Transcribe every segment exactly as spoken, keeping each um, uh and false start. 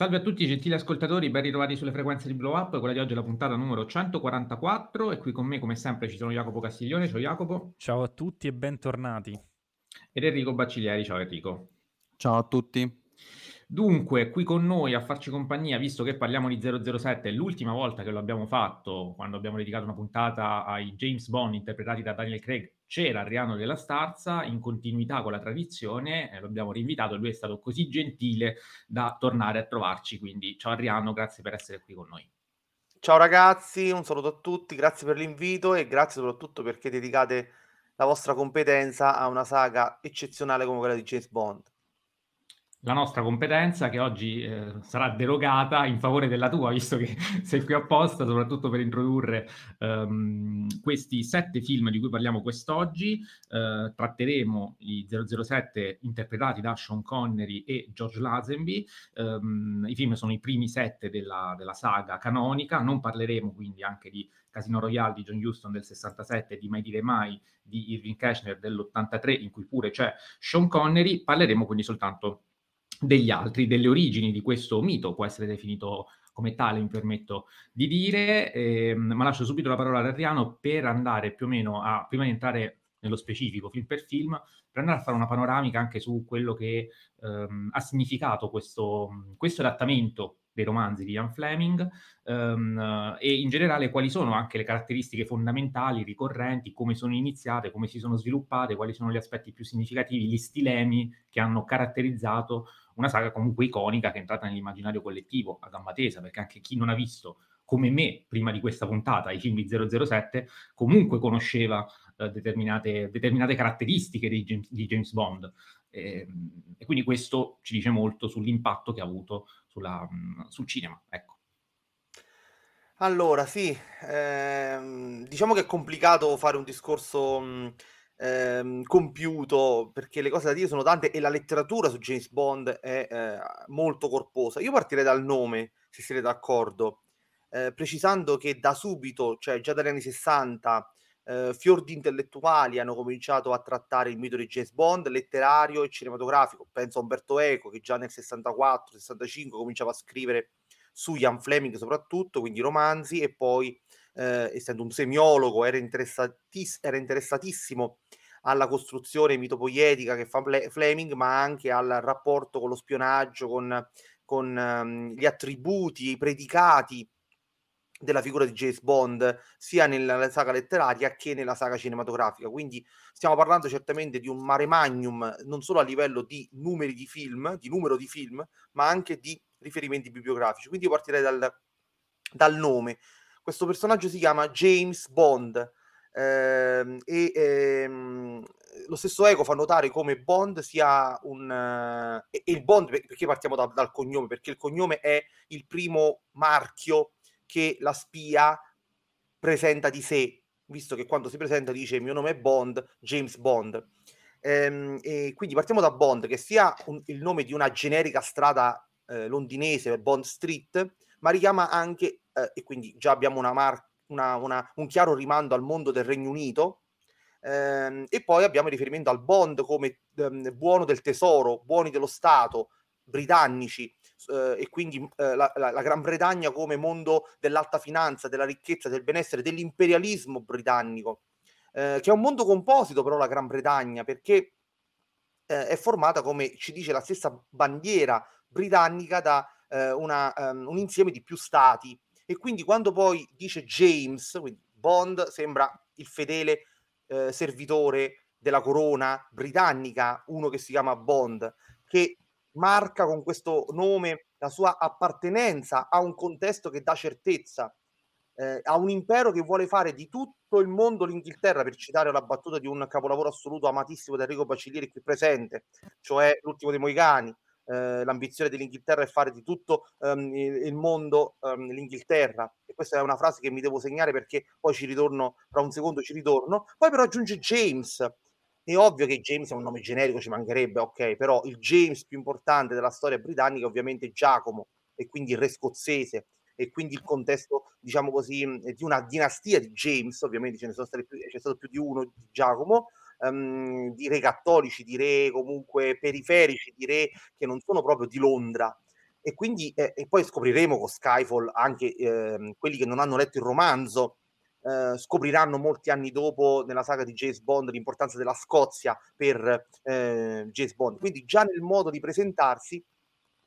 Salve a tutti, gentili ascoltatori, ben ritrovati sulle frequenze di Blow Up. Quella di oggi è la puntata numero centoquarantaquattro e qui con me, come sempre, ci sono Jacopo Castiglione. Ciao Jacopo. Ciao a tutti e bentornati. Ed Enrico Bacilieri. Ciao Enrico. Ciao a tutti. Dunque, qui con noi a farci compagnia, visto che parliamo di zero zero sette, è l'ultima volta che lo abbiamo fatto, quando abbiamo dedicato una puntata ai James Bond interpretati da Daniel Craig, c'era Adriano della Starza, in continuità con la tradizione, eh, lo abbiamo rinvitato e lui è stato così gentile da tornare a trovarci, quindi ciao Adriano, grazie per essere qui con noi. Ciao ragazzi, un saluto a tutti, grazie per l'invito e grazie soprattutto perché dedicate la vostra competenza a una saga eccezionale come quella di James Bond. La nostra competenza che oggi eh, sarà derogata in favore della tua, visto che sei qui apposta, soprattutto per introdurre um, questi sette film di cui parliamo quest'oggi. Eh, tratteremo i zero zero sette interpretati da Sean Connery e George Lazenby. Um, I film sono i primi sette della, della saga canonica. Non parleremo quindi anche di Cassino Royale di John Huston del sessantasette, di Mai dire mai di Irving Kershner dell'ottantatré, in cui pure c'è Sean Connery. Parleremo quindi soltanto degli altri, delle origini di questo mito, può essere definito come tale, mi permetto di dire, eh, ma lascio subito la parola ad Adriano per andare più o meno a, prima di entrare nello specifico film per film, per andare a fare una panoramica anche su quello che ehm, ha significato questo, questo adattamento dei romanzi di Ian Fleming ehm, e in generale quali sono anche le caratteristiche fondamentali, ricorrenti, come sono iniziate, come si sono sviluppate, quali sono gli aspetti più significativi, gli stilemi che hanno caratterizzato una saga comunque iconica che è entrata nell'immaginario collettivo a gamba tesa, perché anche chi non ha visto, come me, prima di questa puntata, i film di zero zero sette, comunque conosceva eh, determinate, determinate caratteristiche di James, di James Bond. E, e quindi questo ci dice molto sull'impatto che ha avuto sulla, sul cinema, ecco. Allora, sì, ehm, diciamo che è complicato fare un discorso... Mh, Ehm, compiuto, perché le cose da dire sono tante e la letteratura su James Bond è eh, molto corposa. Io partirei dal nome, se siete d'accordo, eh, precisando che da subito, cioè già dagli anni sessanta, eh, fior di intellettuali hanno cominciato a trattare il mito di James Bond, letterario e cinematografico. Penso a Umberto Eco, che già nel sessantaquattro sessantacinque cominciava a scrivere su Ian Fleming soprattutto, quindi romanzi, e poi Eh, essendo un semiologo era, interessatis- era interessatissimo alla costruzione mitopoietica che fa Fle- Fleming, ma anche al rapporto con lo spionaggio, con, con um, gli attributi, i predicati della figura di James Bond sia nella saga letteraria che nella saga cinematografica. Quindi stiamo parlando certamente di un mare magnum, non solo a livello di numeri di film, di numero di film, ma anche di riferimenti bibliografici. Quindi io partirei dal, dal nome. Questo personaggio si chiama James Bond ehm, e ehm, lo stesso Eco fa notare come Bond sia un... Eh, e il Bond, perché partiamo da, dal cognome? Perché il cognome è il primo marchio che la spia presenta di sé, visto che quando si presenta dice mio nome è Bond, James Bond. Ehm, e quindi partiamo da Bond, che sia un, il nome di una generica strada eh, londinese, Bond Street, ma richiama anche... Eh, e quindi già abbiamo una mar- una, una, un chiaro rimando al mondo del Regno Unito ehm, e poi abbiamo il riferimento al Bond come ehm, buono del tesoro, buoni dello Stato, britannici eh, e quindi eh, la, la, la Gran Bretagna come mondo dell'alta finanza, della ricchezza, del benessere, dell'imperialismo britannico eh, che è un mondo composito però la Gran Bretagna, perché eh, è formata, come ci dice la stessa bandiera britannica, da eh, una, um, un insieme di più stati. E quindi quando poi dice James, quindi Bond sembra il fedele eh, servitore della corona britannica, uno che si chiama Bond, che marca con questo nome la sua appartenenza a un contesto che dà certezza, eh, a un impero che vuole fare di tutto il mondo l'Inghilterra, per citare la battuta di un capolavoro assoluto amatissimo da Enrico Bacilieri qui presente, cioè L'ultimo dei Moicani. Eh, l'ambizione dell'Inghilterra è fare di tutto ehm, il mondo ehm, l'Inghilterra, e questa è una frase che mi devo segnare perché poi ci ritorno, tra un secondo ci ritorno. Poi però aggiunge James, è ovvio che James è un nome generico, ci mancherebbe, ok, però il James più importante della storia britannica è ovviamente Giacomo, e quindi il re scozzese, e quindi il contesto, diciamo così, di una dinastia di James. Ovviamente ce ne sono stati più, c'è stato più di uno di Giacomo, Um, di re cattolici, di re comunque periferici, di re che non sono proprio di Londra. e quindi eh, e poi scopriremo con Skyfall anche eh, quelli che non hanno letto il romanzo eh, scopriranno molti anni dopo nella saga di James Bond l'importanza della Scozia per eh, James Bond. Quindi già nel modo di presentarsi,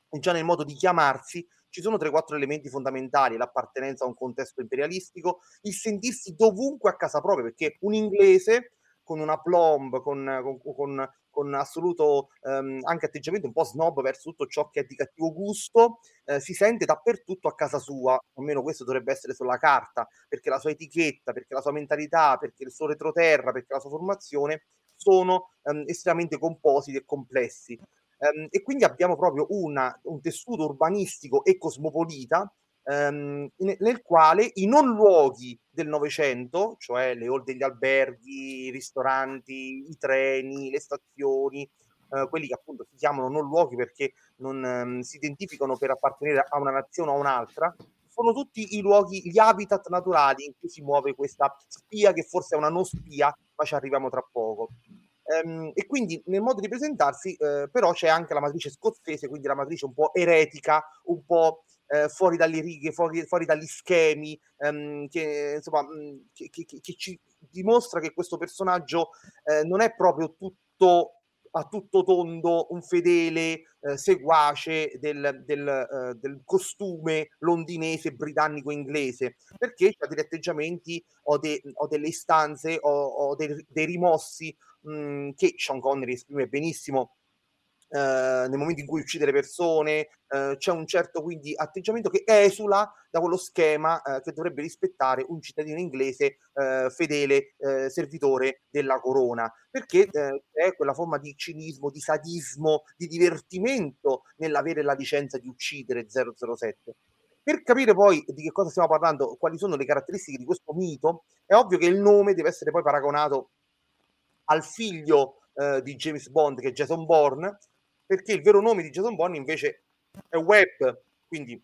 già nel modo di chiamarsi, ci sono tre quattro elementi fondamentali: l'appartenenza a un contesto imperialistico, il sentirsi dovunque a casa propria, perché un inglese con una plomb, con, con, con, con assoluto ehm, anche atteggiamento un po' snob verso tutto ciò che è di cattivo gusto, eh, si sente dappertutto a casa sua, almeno questo dovrebbe essere sulla carta, perché la sua etichetta, perché la sua mentalità, perché il suo retroterra, perché la sua formazione sono ehm, estremamente compositi e complessi. Ehm, e quindi abbiamo proprio una, un tessuto urbanistico e cosmopolita Ehm, nel quale i non luoghi del Novecento, cioè le hall degli alberghi, i ristoranti, i treni, le stazioni, eh, quelli che appunto si chiamano non luoghi perché non ehm, si identificano per appartenere a una nazione o a un'altra, sono tutti i luoghi, gli habitat naturali in cui si muove questa spia, che forse è una non spia, ma ci arriviamo tra poco. Ehm, e quindi nel modo di presentarsi eh, però c'è anche la matrice scozzese, quindi la matrice un po' eretica, un po' Eh, fuori dalle righe, fuori, fuori dagli schemi, ehm, che insomma che, che, che ci dimostra che questo personaggio eh, non è proprio tutto a tutto tondo un fedele eh, seguace del, del, eh, del costume londinese, britannico, inglese, perché ha degli atteggiamenti o, de, o delle istanze o, o de, dei rimossi mh, che Sean Connery esprime benissimo Uh, nel momento in cui uccide le persone. Uh, c'è un certo quindi atteggiamento che esula da quello schema uh, che dovrebbe rispettare un cittadino inglese uh, fedele uh, servitore della corona, perché uh, è quella forma di cinismo, di sadismo, di divertimento nell'avere la licenza di uccidere zero zero sette. Per capire poi di che cosa stiamo parlando, quali sono le caratteristiche di questo mito, è ovvio che il nome deve essere poi paragonato al figlio uh, di James Bond, che è Jason Bourne, perché il vero nome di Jason Bourne invece è Webb, quindi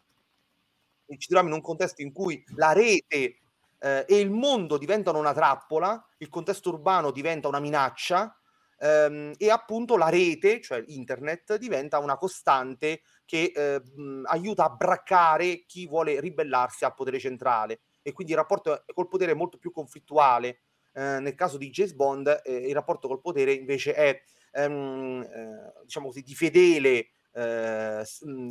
ci troviamo in un contesto in cui la rete eh, e il mondo diventano una trappola, il contesto urbano diventa una minaccia ehm, e appunto la rete, cioè internet, diventa una costante che eh, aiuta a braccare chi vuole ribellarsi al potere centrale, e quindi il rapporto col potere è molto più conflittuale. Eh, nel caso di James Bond eh, il rapporto col potere invece è Ehm, eh, diciamo così, di fedele eh,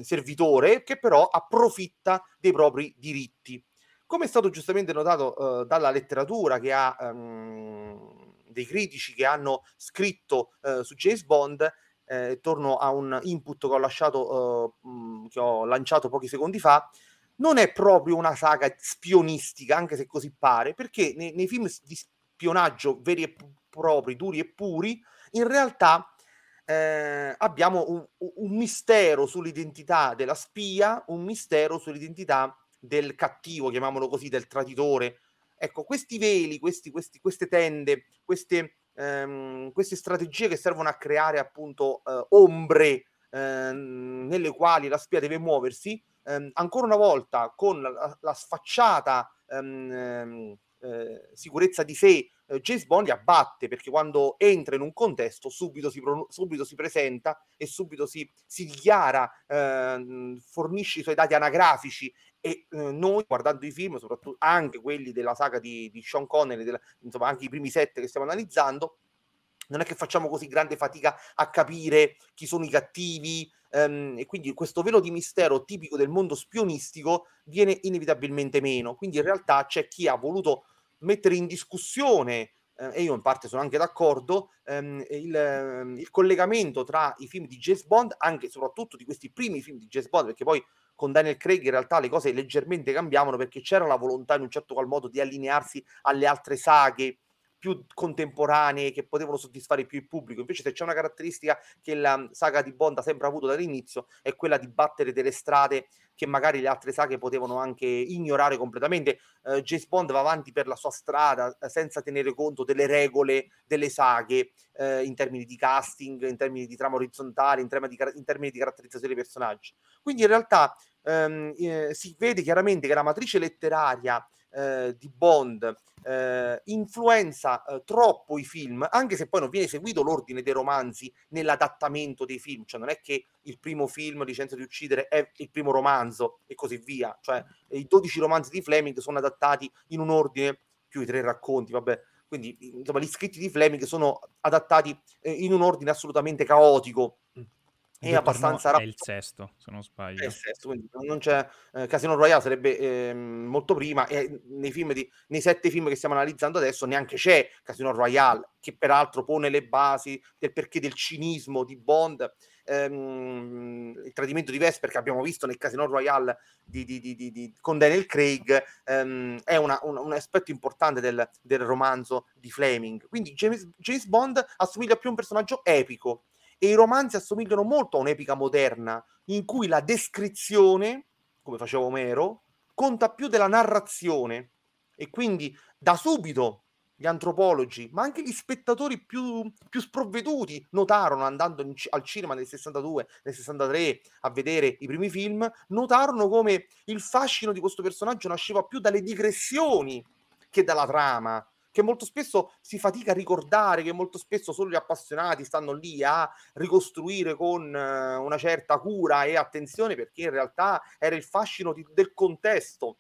servitore che però approfitta dei propri diritti, come è stato giustamente notato eh, dalla letteratura che ha ehm, dei critici che hanno scritto eh, su James Bond. Eh, torno a un input che ho lasciato eh, che ho lanciato pochi secondi fa: non è proprio una saga spionistica, anche se così pare, perché nei, nei film di spionaggio veri e propri, duri e puri, in realtà eh, abbiamo un, un mistero sull'identità della spia, un mistero sull'identità del cattivo, chiamiamolo così, del traditore. Ecco, questi veli, questi, questi, queste tende, queste, ehm, queste strategie che servono a creare appunto eh, ombre eh, nelle quali la spia deve muoversi, ehm, ancora una volta con la, la sfacciata ehm, eh, sicurezza di sé, James Bond li abbatte, perché quando entra in un contesto subito si, pro- subito si presenta e subito si, si dichiara, eh, fornisce i suoi dati anagrafici, e eh, noi guardando i film, soprattutto anche quelli della saga di, di Sean Connery, della, insomma anche i primi sette che stiamo analizzando, non è che facciamo così grande fatica a capire chi sono i cattivi, ehm, e quindi questo velo di mistero tipico del mondo spionistico viene inevitabilmente meno. Quindi in realtà c'è chi ha voluto mettere in discussione, eh, e io in parte sono anche d'accordo, ehm, il, ehm, il collegamento tra i film di James Bond, anche e soprattutto di questi primi film di James Bond, perché poi con Daniel Craig in realtà le cose leggermente cambiavano, perché c'era la volontà in un certo qual modo di allinearsi alle altre saghe più contemporanee che potevano soddisfare più il pubblico. Invece se c'è una caratteristica che la saga di Bond ha sempre avuto dall'inizio, è quella di battere delle strade che magari le altre saghe potevano anche ignorare completamente. eh, James Bond va avanti per la sua strada senza tenere conto delle regole delle saghe, eh, in termini di casting, in termini di trama orizzontale, in, termini di, in termini di caratterizzazione dei personaggi. Quindi in realtà ehm, eh, si vede chiaramente che la matrice letteraria eh, di Bond eh, influenza eh, troppo i film, anche se poi non viene seguito l'ordine dei romanzi nell'adattamento dei film, cioè non è che il primo film, Licenza di Uccidere, è il primo romanzo e così via, cioè i dodici romanzi di Fleming sono adattati in un ordine, più i tre racconti, vabbè, quindi insomma gli scritti di Fleming sono adattati eh, in un ordine assolutamente caotico. È abbastanza rapido. È il sesto, se non sbaglio. È il sesto, quindi non c'è eh, Cassino Royale sarebbe eh, molto prima, e nei film di, nei sette film che stiamo analizzando adesso neanche c'è Cassino Royale, che peraltro pone le basi del perché del cinismo di Bond, ehm, il tradimento di Vesper che abbiamo visto nel Cassino Royale di, di, di, di, di, con Daniel Craig, ehm, è una, un, un aspetto importante del, del romanzo di Fleming. Quindi James, James Bond assomiglia più a un personaggio epico, e i romanzi assomigliano molto a un'epica moderna in cui la descrizione, come faceva Omero, conta più della narrazione, e quindi da subito gli antropologi, ma anche gli spettatori più, più sprovveduti notarono, andando in, al cinema nel sessantadue, nel sessantatré a vedere i primi film, notarono come il fascino di questo personaggio nasceva più dalle digressioni che dalla trama, che molto spesso si fatica a ricordare, che molto spesso solo gli appassionati stanno lì a ricostruire con una certa cura e attenzione, perché in realtà era il fascino di, del contesto,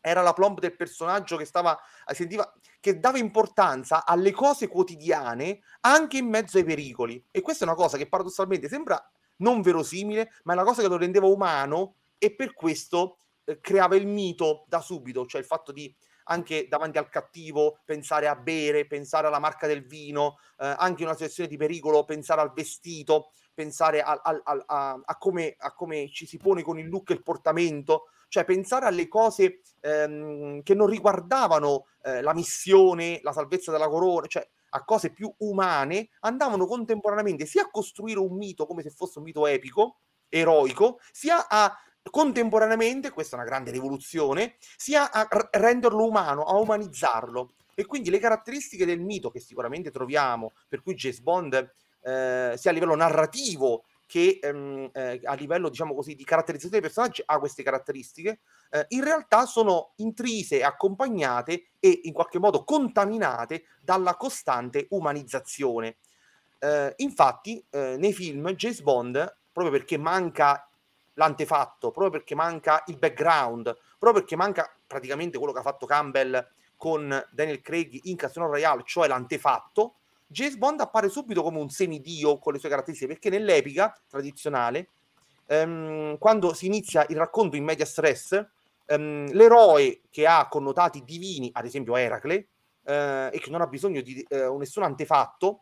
era la plomb del personaggio che stava sentiva, che dava importanza alle cose quotidiane anche in mezzo ai pericoli. E questa è una cosa che paradossalmente sembra non verosimile, ma è una cosa che lo rendeva umano, e per questo eh, creava il mito da subito, cioè il fatto di anche davanti al cattivo pensare a bere, pensare alla marca del vino, eh, anche in una situazione di pericolo pensare al vestito, pensare al, al, al, a, a, come, a come ci si pone con il look e il portamento, cioè pensare alle cose ehm, che non riguardavano eh, la missione, la salvezza della corona, cioè a cose più umane, andavano contemporaneamente sia a costruire un mito come se fosse un mito epico, eroico, sia a contemporaneamente, questa è una grande rivoluzione, sia a renderlo umano, a umanizzarlo. E quindi le caratteristiche del mito che sicuramente troviamo, per cui James Bond eh, sia a livello narrativo che ehm, eh, a livello, diciamo così, di caratterizzazione dei personaggi, ha queste caratteristiche, eh, in realtà sono intrise, accompagnate e in qualche modo contaminate dalla costante umanizzazione. Eh, infatti eh, nei film James Bond, proprio perché manca l'antefatto, proprio perché manca il background, proprio perché manca praticamente quello che ha fatto Campbell con Daniel Craig in Casino Royale, cioè l'antefatto, James Bond appare subito come un semidio con le sue caratteristiche, perché nell'epica tradizionale ehm, quando si inizia il racconto in media stress, ehm, l'eroe che ha connotati divini, ad esempio Eracle, eh, e che non ha bisogno di eh, nessun antefatto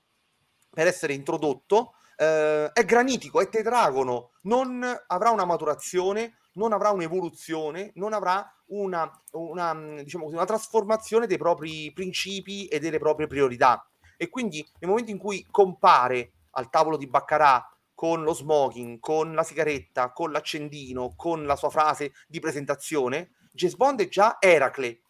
per essere introdotto, Uh, è granitico, è tetragono, non avrà una maturazione, non avrà un'evoluzione, non avrà una, una, diciamo così, una trasformazione dei propri principi e delle proprie priorità. E quindi nel momento in cui compare al tavolo di baccarà con lo smoking, con la sigaretta, con l'accendino, con la sua frase di presentazione, James Bond è già Eracle,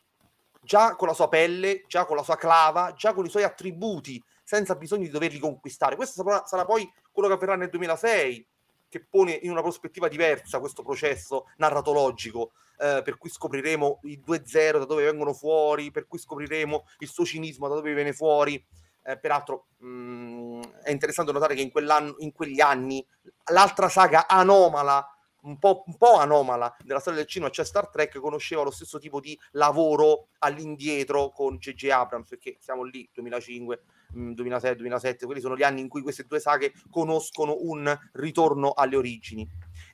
già con la sua pelle, già con la sua clava, già con i suoi attributi, senza bisogno di doverli conquistare. Questo sarà, sarà poi quello che avverrà nel duemilasei, che pone in una prospettiva diversa questo processo narratologico, eh, per cui scopriremo i due zero da dove vengono fuori, per cui scopriremo il suo cinismo da dove viene fuori. Eh, peraltro mh, è interessante notare che in, quell'anno, in quegli anni l'altra saga anomala, un po', un po' anomala della storia del cinema, cioè Star Trek, conosceva lo stesso tipo di lavoro all'indietro con J J Abrams, perché siamo lì duemilacinque, duemilasei, duemilasette, quelli sono gli anni in cui queste due saghe conoscono un ritorno alle origini.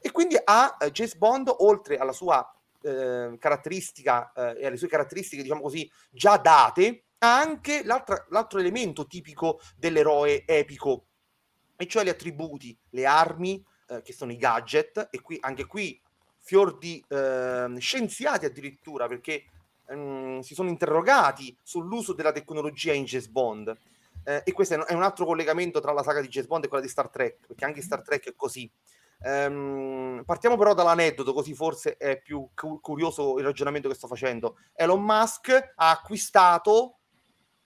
E quindi a eh, James Bond, oltre alla sua eh, caratteristica eh, e alle sue caratteristiche, diciamo così, già date, ha anche l'altro elemento tipico dell'eroe epico, e cioè gli attributi, le armi, eh, che sono i gadget, e qui anche qui fior di eh, scienziati addirittura, perché ehm, si sono interrogati sull'uso della tecnologia in James Bond. Eh, e questo è un altro collegamento tra la saga di James Bond e quella di Star Trek, perché anche Star Trek è così. Ehm, partiamo però dall'aneddoto, così forse è più cu- curioso il ragionamento che sto facendo. Elon Musk ha acquistato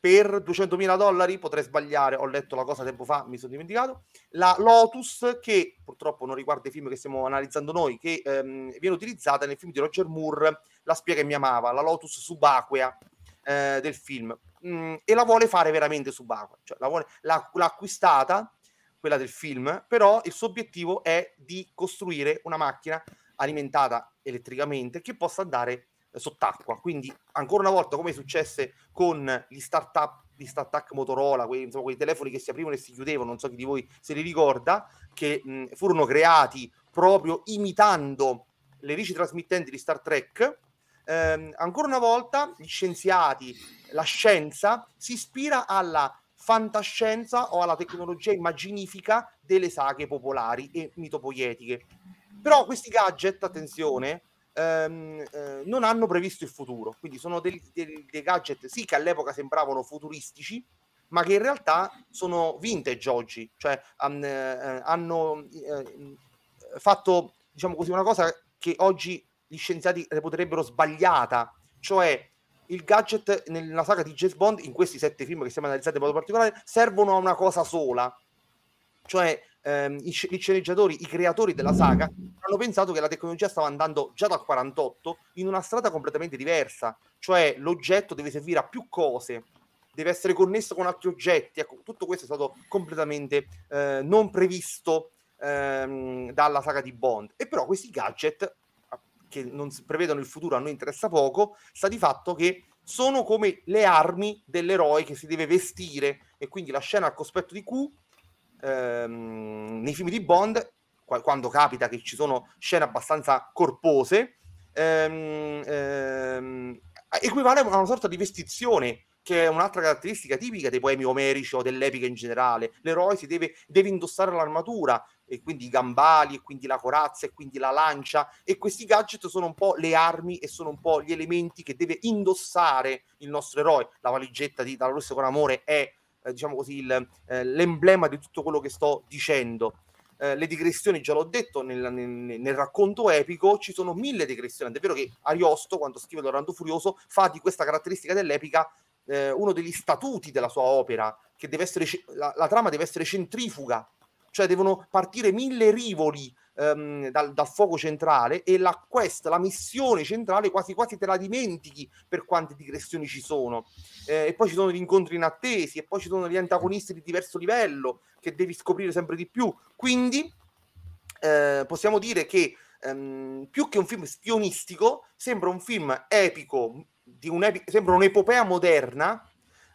per duecentomila dollari, potrei sbagliare, ho letto la cosa tempo fa, mi sono dimenticato, la Lotus, che purtroppo non riguarda i film che stiamo analizzando noi, che ehm, viene utilizzata nel film di Roger Moore, La spia che mi amava, la Lotus subacquea eh, del film, mm, e la vuole fare veramente subacquea, cioè la vuole, la, l'ha acquistata, quella del film, però il suo obiettivo è di costruire una macchina alimentata elettricamente che possa andare sott'acqua. Quindi ancora una volta, come successe con gli startup di StarTAC Motorola, quei, insomma, quei telefoni che si aprivano e si chiudevano, non so chi di voi se li ricorda, che mh, furono creati proprio imitando le ricci trasmittenti di Star Trek, ehm, ancora una volta gli scienziati, la scienza si ispira alla fantascienza o alla tecnologia immaginifica delle saghe popolari e mitopoietiche. Però questi gadget, attenzione, Ehm, eh, non hanno previsto il futuro, quindi sono dei, dei, dei gadget sì che all'epoca sembravano futuristici, ma che in realtà sono vintage oggi, cioè um, eh, hanno eh, fatto, diciamo così, una cosa che oggi gli scienziati reputerebbero sbagliata, cioè il gadget nella saga di James Bond, in questi sette film che stiamo analizzando in modo particolare, servono a una cosa sola, cioè Ehm, i, i sceneggiatori, i creatori della saga hanno pensato che la tecnologia stava andando già dal quarantotto in una strada completamente diversa, cioè l'oggetto deve servire a più cose, deve essere connesso con altri oggetti, ecco, tutto questo è stato completamente eh, non previsto ehm, dalla saga di Bond. E però questi gadget che non prevedono il futuro, a noi interessa poco, sta di fatto che sono come le armi dell'eroe che si deve vestire, e quindi la scena al cospetto di Q nei film di Bond, quando capita che ci sono scene abbastanza corpose, ehm, ehm, equivale a una sorta di vestizione, che è un'altra caratteristica tipica dei poemi omerici o dell'epica in generale. L'eroe si deve, deve indossare l'armatura, e quindi i gambali, e quindi la corazza, e quindi la lancia, e questi gadget sono un po' le armi e sono un po' gli elementi che deve indossare il nostro eroe. La valigetta di Dalla Russia con Amore è, diciamo così, il, eh, l'emblema di tutto quello che sto dicendo. Eh, le digressioni, già l'ho detto, nel, nel, nel racconto epico ci sono mille digressioni, è vero che Ariosto, quando scrive L'Orlando Furioso, fa di questa caratteristica dell'epica eh, uno degli statuti della sua opera, che deve essere, la, la trama deve essere centrifuga, cioè devono partire mille rivoli ehm, dal, dal fuoco centrale, e la quest, la missione centrale quasi quasi te la dimentichi per quante digressioni ci sono, eh, e poi ci sono gli incontri inattesi, e poi ci sono gli antagonisti di diverso livello che devi scoprire sempre di più. Quindi eh, possiamo dire che ehm, più che un film spionistico sembra un film epico, di un epi- sembra un'epopea moderna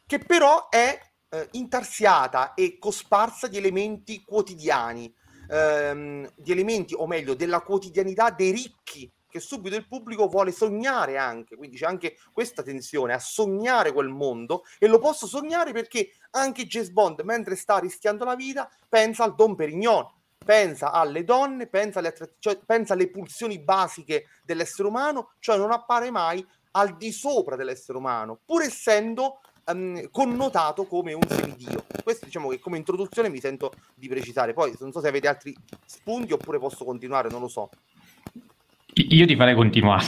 che però è Eh, intarsiata e cosparsa di elementi quotidiani, ehm, di elementi, o meglio, della quotidianità dei ricchi, che subito il pubblico vuole sognare anche. Quindi c'è anche questa tensione a sognare quel mondo, e lo posso sognare perché anche James Bond, mentre sta rischiando la vita, pensa al Don Perignon, pensa alle donne, pensa alle, attra- cioè, pensa alle pulsioni basiche dell'essere umano, cioè non appare mai al di sopra dell'essere umano, pur essendo connotato come un semidio. Questo, diciamo, che come introduzione mi sento di precisare. Poi non so se avete altri spunti oppure posso continuare, non lo so. Io ti farei continuare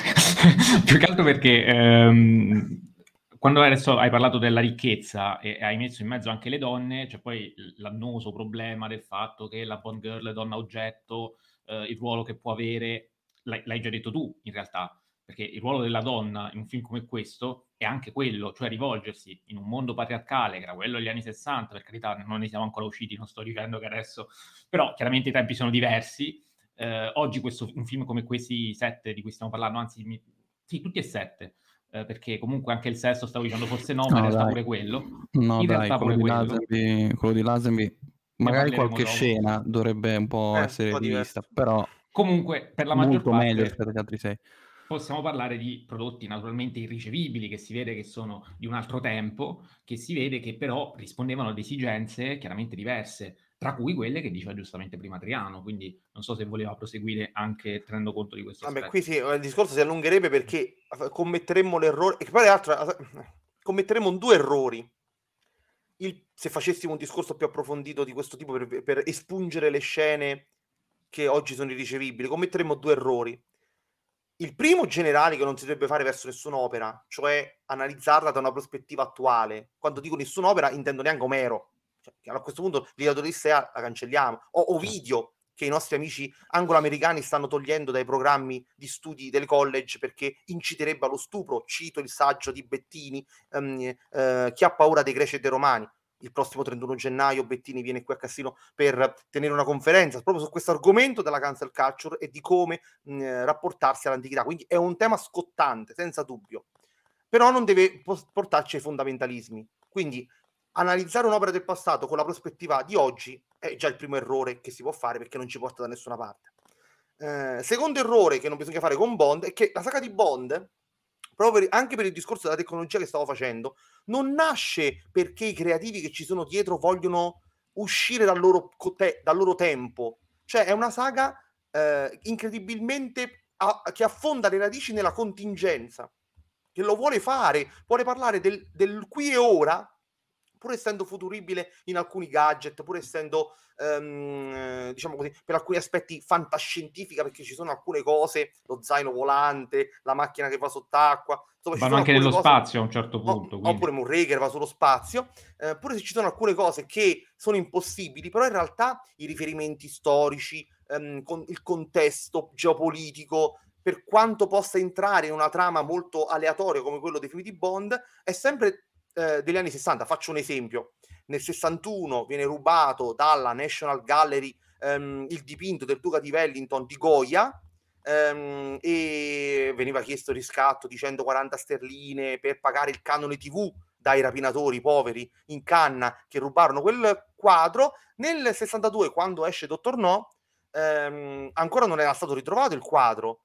più che altro perché ehm, quando adesso hai parlato della ricchezza e hai messo in mezzo anche le donne, c'è cioè poi l'annoso problema del fatto che la Bond girl, donna oggetto, eh, il ruolo che può avere, l'hai, l'hai già detto tu in realtà, perché il ruolo della donna in un film come questo è anche quello, cioè rivolgersi in un mondo patriarcale, che era quello degli anni sessanta, per carità, non ne siamo ancora usciti, non sto dicendo che adesso... Però chiaramente i tempi sono diversi. Eh, oggi questo, un film come questi sette di cui stiamo parlando, anzi, mi... sì, tutti e sette, eh, perché comunque anche il sesto, stavo dicendo forse no, ma no, in realtà dai. pure quello. No, in dai, realtà quello, pure di quello. Lazenby, quello di Lazenby, magari qualche dopo. Scena dovrebbe un po' eh, essere un po' rivista, però... Comunque, per la maggior parte... Molto meglio rispetto agli altri sei. Possiamo parlare di prodotti naturalmente irricevibili, che si vede che sono di un altro tempo, che si vede che però rispondevano ad esigenze chiaramente diverse, tra cui quelle che diceva giustamente prima Adriano, quindi non so se voleva proseguire anche tenendo conto di questo aspetto. Vabbè, qui sì, il discorso si allungherebbe perché commetteremmo l'errore, e poi l'altro, commetteremmo due errori. Il, se facessimo un discorso più approfondito di questo tipo per, per espungere le scene che oggi sono irricevibili, commetteremmo due errori. il primo generale che non si dovrebbe fare verso nessun'opera, cioè analizzarla da una prospettiva attuale. Quando dico nessun'opera intendo neanche Omero, cioè, a questo punto l'Odissea la cancelliamo, o Ovidio, che i nostri amici anglo-americani stanno togliendo dai programmi di studi del college perché inciterebbe allo stupro. Cito il saggio di Bettini, ehm, eh, Chi ha paura dei greci e dei romani. Il prossimo trentuno gennaio Bettini viene qui a Cassino per tenere una conferenza proprio su questo argomento della cancel culture e di come mh, rapportarsi all'antichità. Quindi è un tema scottante, senza dubbio, però non deve portarci ai fondamentalismi. Quindi analizzare un'opera del passato con la prospettiva di oggi è già il primo errore che si può fare, perché non ci porta da nessuna parte. Eh, secondo errore che non bisogna fare con Bond è che la saga di Bond, proprio per, anche per il discorso della tecnologia che stavo facendo, non nasce perché i creativi che ci sono dietro vogliono uscire dal loro, te, dal loro tempo. Cioè è una saga eh, incredibilmente a, che affonda le radici nella contingenza, che lo vuole fare, vuole parlare del, del qui e ora, pur essendo futuribile in alcuni gadget, pur essendo ehm, diciamo così, per alcuni aspetti fantascientifica, perché ci sono alcune cose, lo zaino volante, la macchina che va sott'acqua, insomma, vanno anche nello cose, spazio a un certo punto, o, oppure Moonraker va sullo spazio, eh, pure se ci sono alcune cose che sono impossibili, però in realtà i riferimenti storici, ehm, con il contesto geopolitico, per quanto possa entrare in una trama molto aleatoria come quello dei film di Bond, è sempre degli anni sessanta. Faccio un esempio: nel sessantuno viene rubato dalla National Gallery ehm, il dipinto del Duca di Wellington di Goya, ehm, e veniva chiesto riscatto di centoquaranta sterline per pagare il canone tivù dai rapinatori poveri in Canna che rubarono quel quadro. Nel sessantadue, quando esce Dottor No, ehm, ancora non era stato ritrovato il quadro.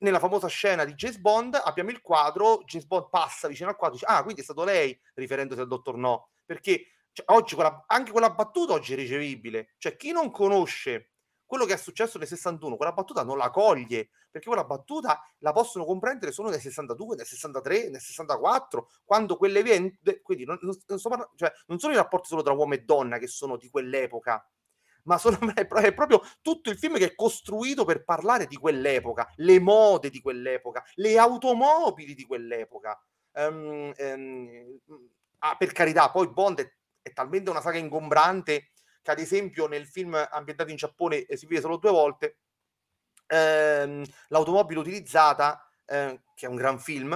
Nella famosa scena di James Bond abbiamo il quadro, James Bond passa vicino al quadro e dice: ah, quindi è stato lei, riferendosi al Dottor No, perché cioè, oggi quella, anche quella battuta oggi è ricevibile, cioè chi non conosce quello che è successo nel sessantuno quella battuta non la coglie, perché quella battuta la possono comprendere solo nel sessantadue, nel sessantatré, nel sessantaquattro, quando quell'evento, quindi non, non, so parla, cioè, non sono i rapporti solo tra uomo e donna che sono di quell'epoca, ma sono, è proprio tutto il film che è costruito per parlare di quell'epoca, le mode di quell'epoca, le automobili di quell'epoca. Um, um, ah, per carità, poi Bond è, è talmente una saga ingombrante che, ad esempio, nel film ambientato in Giappone, Si vive solo due volte, um, l'automobile utilizzata, um, che è un gran film,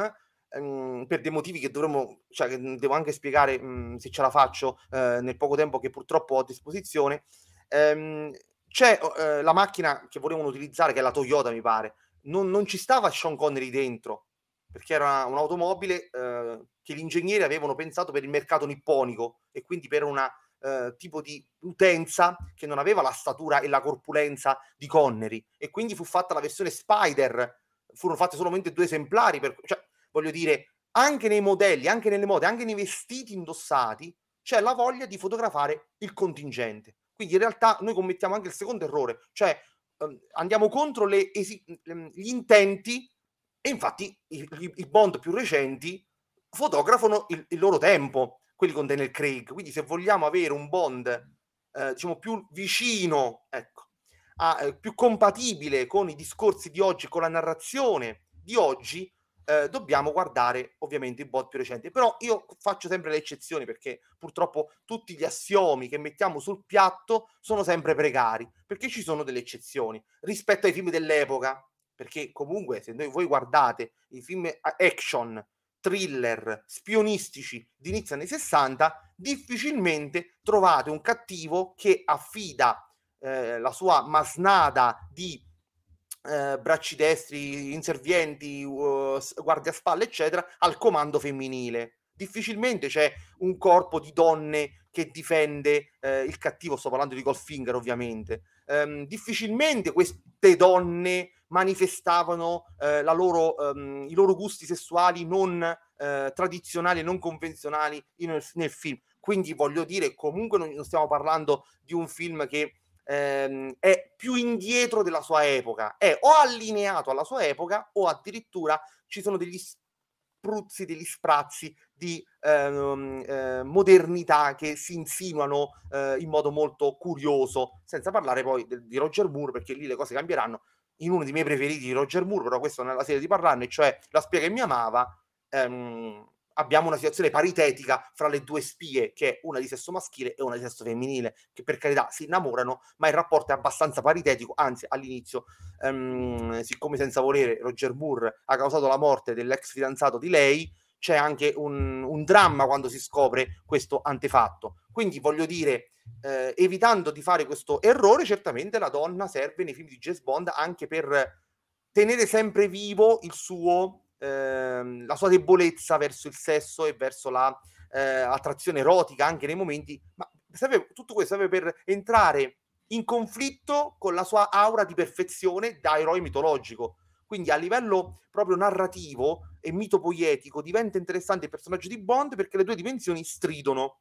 per dei motivi che dovremmo, cioè che devo anche spiegare mh, se ce la faccio eh, nel poco tempo che purtroppo ho a disposizione, ehm, c'è eh, la macchina che volevano utilizzare, che è la Toyota mi pare, non, non ci stava Sean Connery dentro, perché era un'automobile eh, che gli ingegneri avevano pensato per il mercato nipponico e quindi per una eh, tipo di utenza che non aveva la statura e la corpulenza di Connery, e quindi fu fatta la versione Spider, furono fatte solamente due esemplari per, cioè, voglio dire, anche nei modelli, anche nelle mode, anche nei vestiti indossati, c'è la voglia di fotografare il contingente. Quindi in realtà noi commettiamo anche il secondo errore, cioè ehm, andiamo contro le esi- gli intenti, e infatti i, i, i Bond più recenti fotografano il, il loro tempo, quelli con Daniel Craig. Quindi se vogliamo avere un Bond eh, diciamo più vicino, ecco, a, eh, più compatibile con i discorsi di oggi, con la narrazione di oggi, Eh, dobbiamo guardare ovviamente i bot più recenti. Però io faccio sempre le eccezioni, perché purtroppo tutti gli assiomi che mettiamo sul piatto sono sempre precari, perché ci sono delle eccezioni rispetto ai film dell'epoca, perché comunque se noi, voi guardate i film action, thriller, spionistici di inizio anni sessanta, difficilmente trovate un cattivo che affida eh, la sua masnada di Eh, bracci destri, inservienti, uh, guardiaspalle, eccetera, al comando femminile. Difficilmente c'è un corpo di donne che difende eh, il cattivo, sto parlando di Goldfinger ovviamente. Um, difficilmente queste donne manifestavano eh, la loro, um, i loro gusti sessuali non eh, tradizionali e non convenzionali in, nel film. Quindi voglio dire, comunque non, non stiamo parlando di un film che è più indietro della sua epoca, è o allineato alla sua epoca o addirittura ci sono degli spruzzi, degli sprazzi di ehm, eh, modernità che si insinuano eh, in modo molto curioso, senza parlare poi de- di Roger Moore, perché lì le cose cambieranno. in uno dei miei preferiti di Roger Moore, però questo nella serie di parlarne, cioè La spia che mi amava, ehm, abbiamo una situazione paritetica fra le due spie, che è una di sesso maschile e una di sesso femminile, che per carità si innamorano, ma il rapporto è abbastanza paritetico, anzi all'inizio, ehm, siccome senza volere Roger Moore ha causato la morte dell'ex fidanzato di lei, c'è anche un, un dramma quando si scopre questo antefatto. Quindi voglio dire, eh, evitando di fare questo errore, certamente la donna serve nei film di James Bond anche per tenere sempre vivo il suo... la sua debolezza verso il sesso e verso la eh, attrazione erotica anche nei momenti, ma serve, tutto questo serve per entrare in conflitto con la sua aura di perfezione da eroe mitologico. Quindi a livello proprio narrativo e mitopoietico diventa interessante il personaggio di Bond, perché le due dimensioni stridono,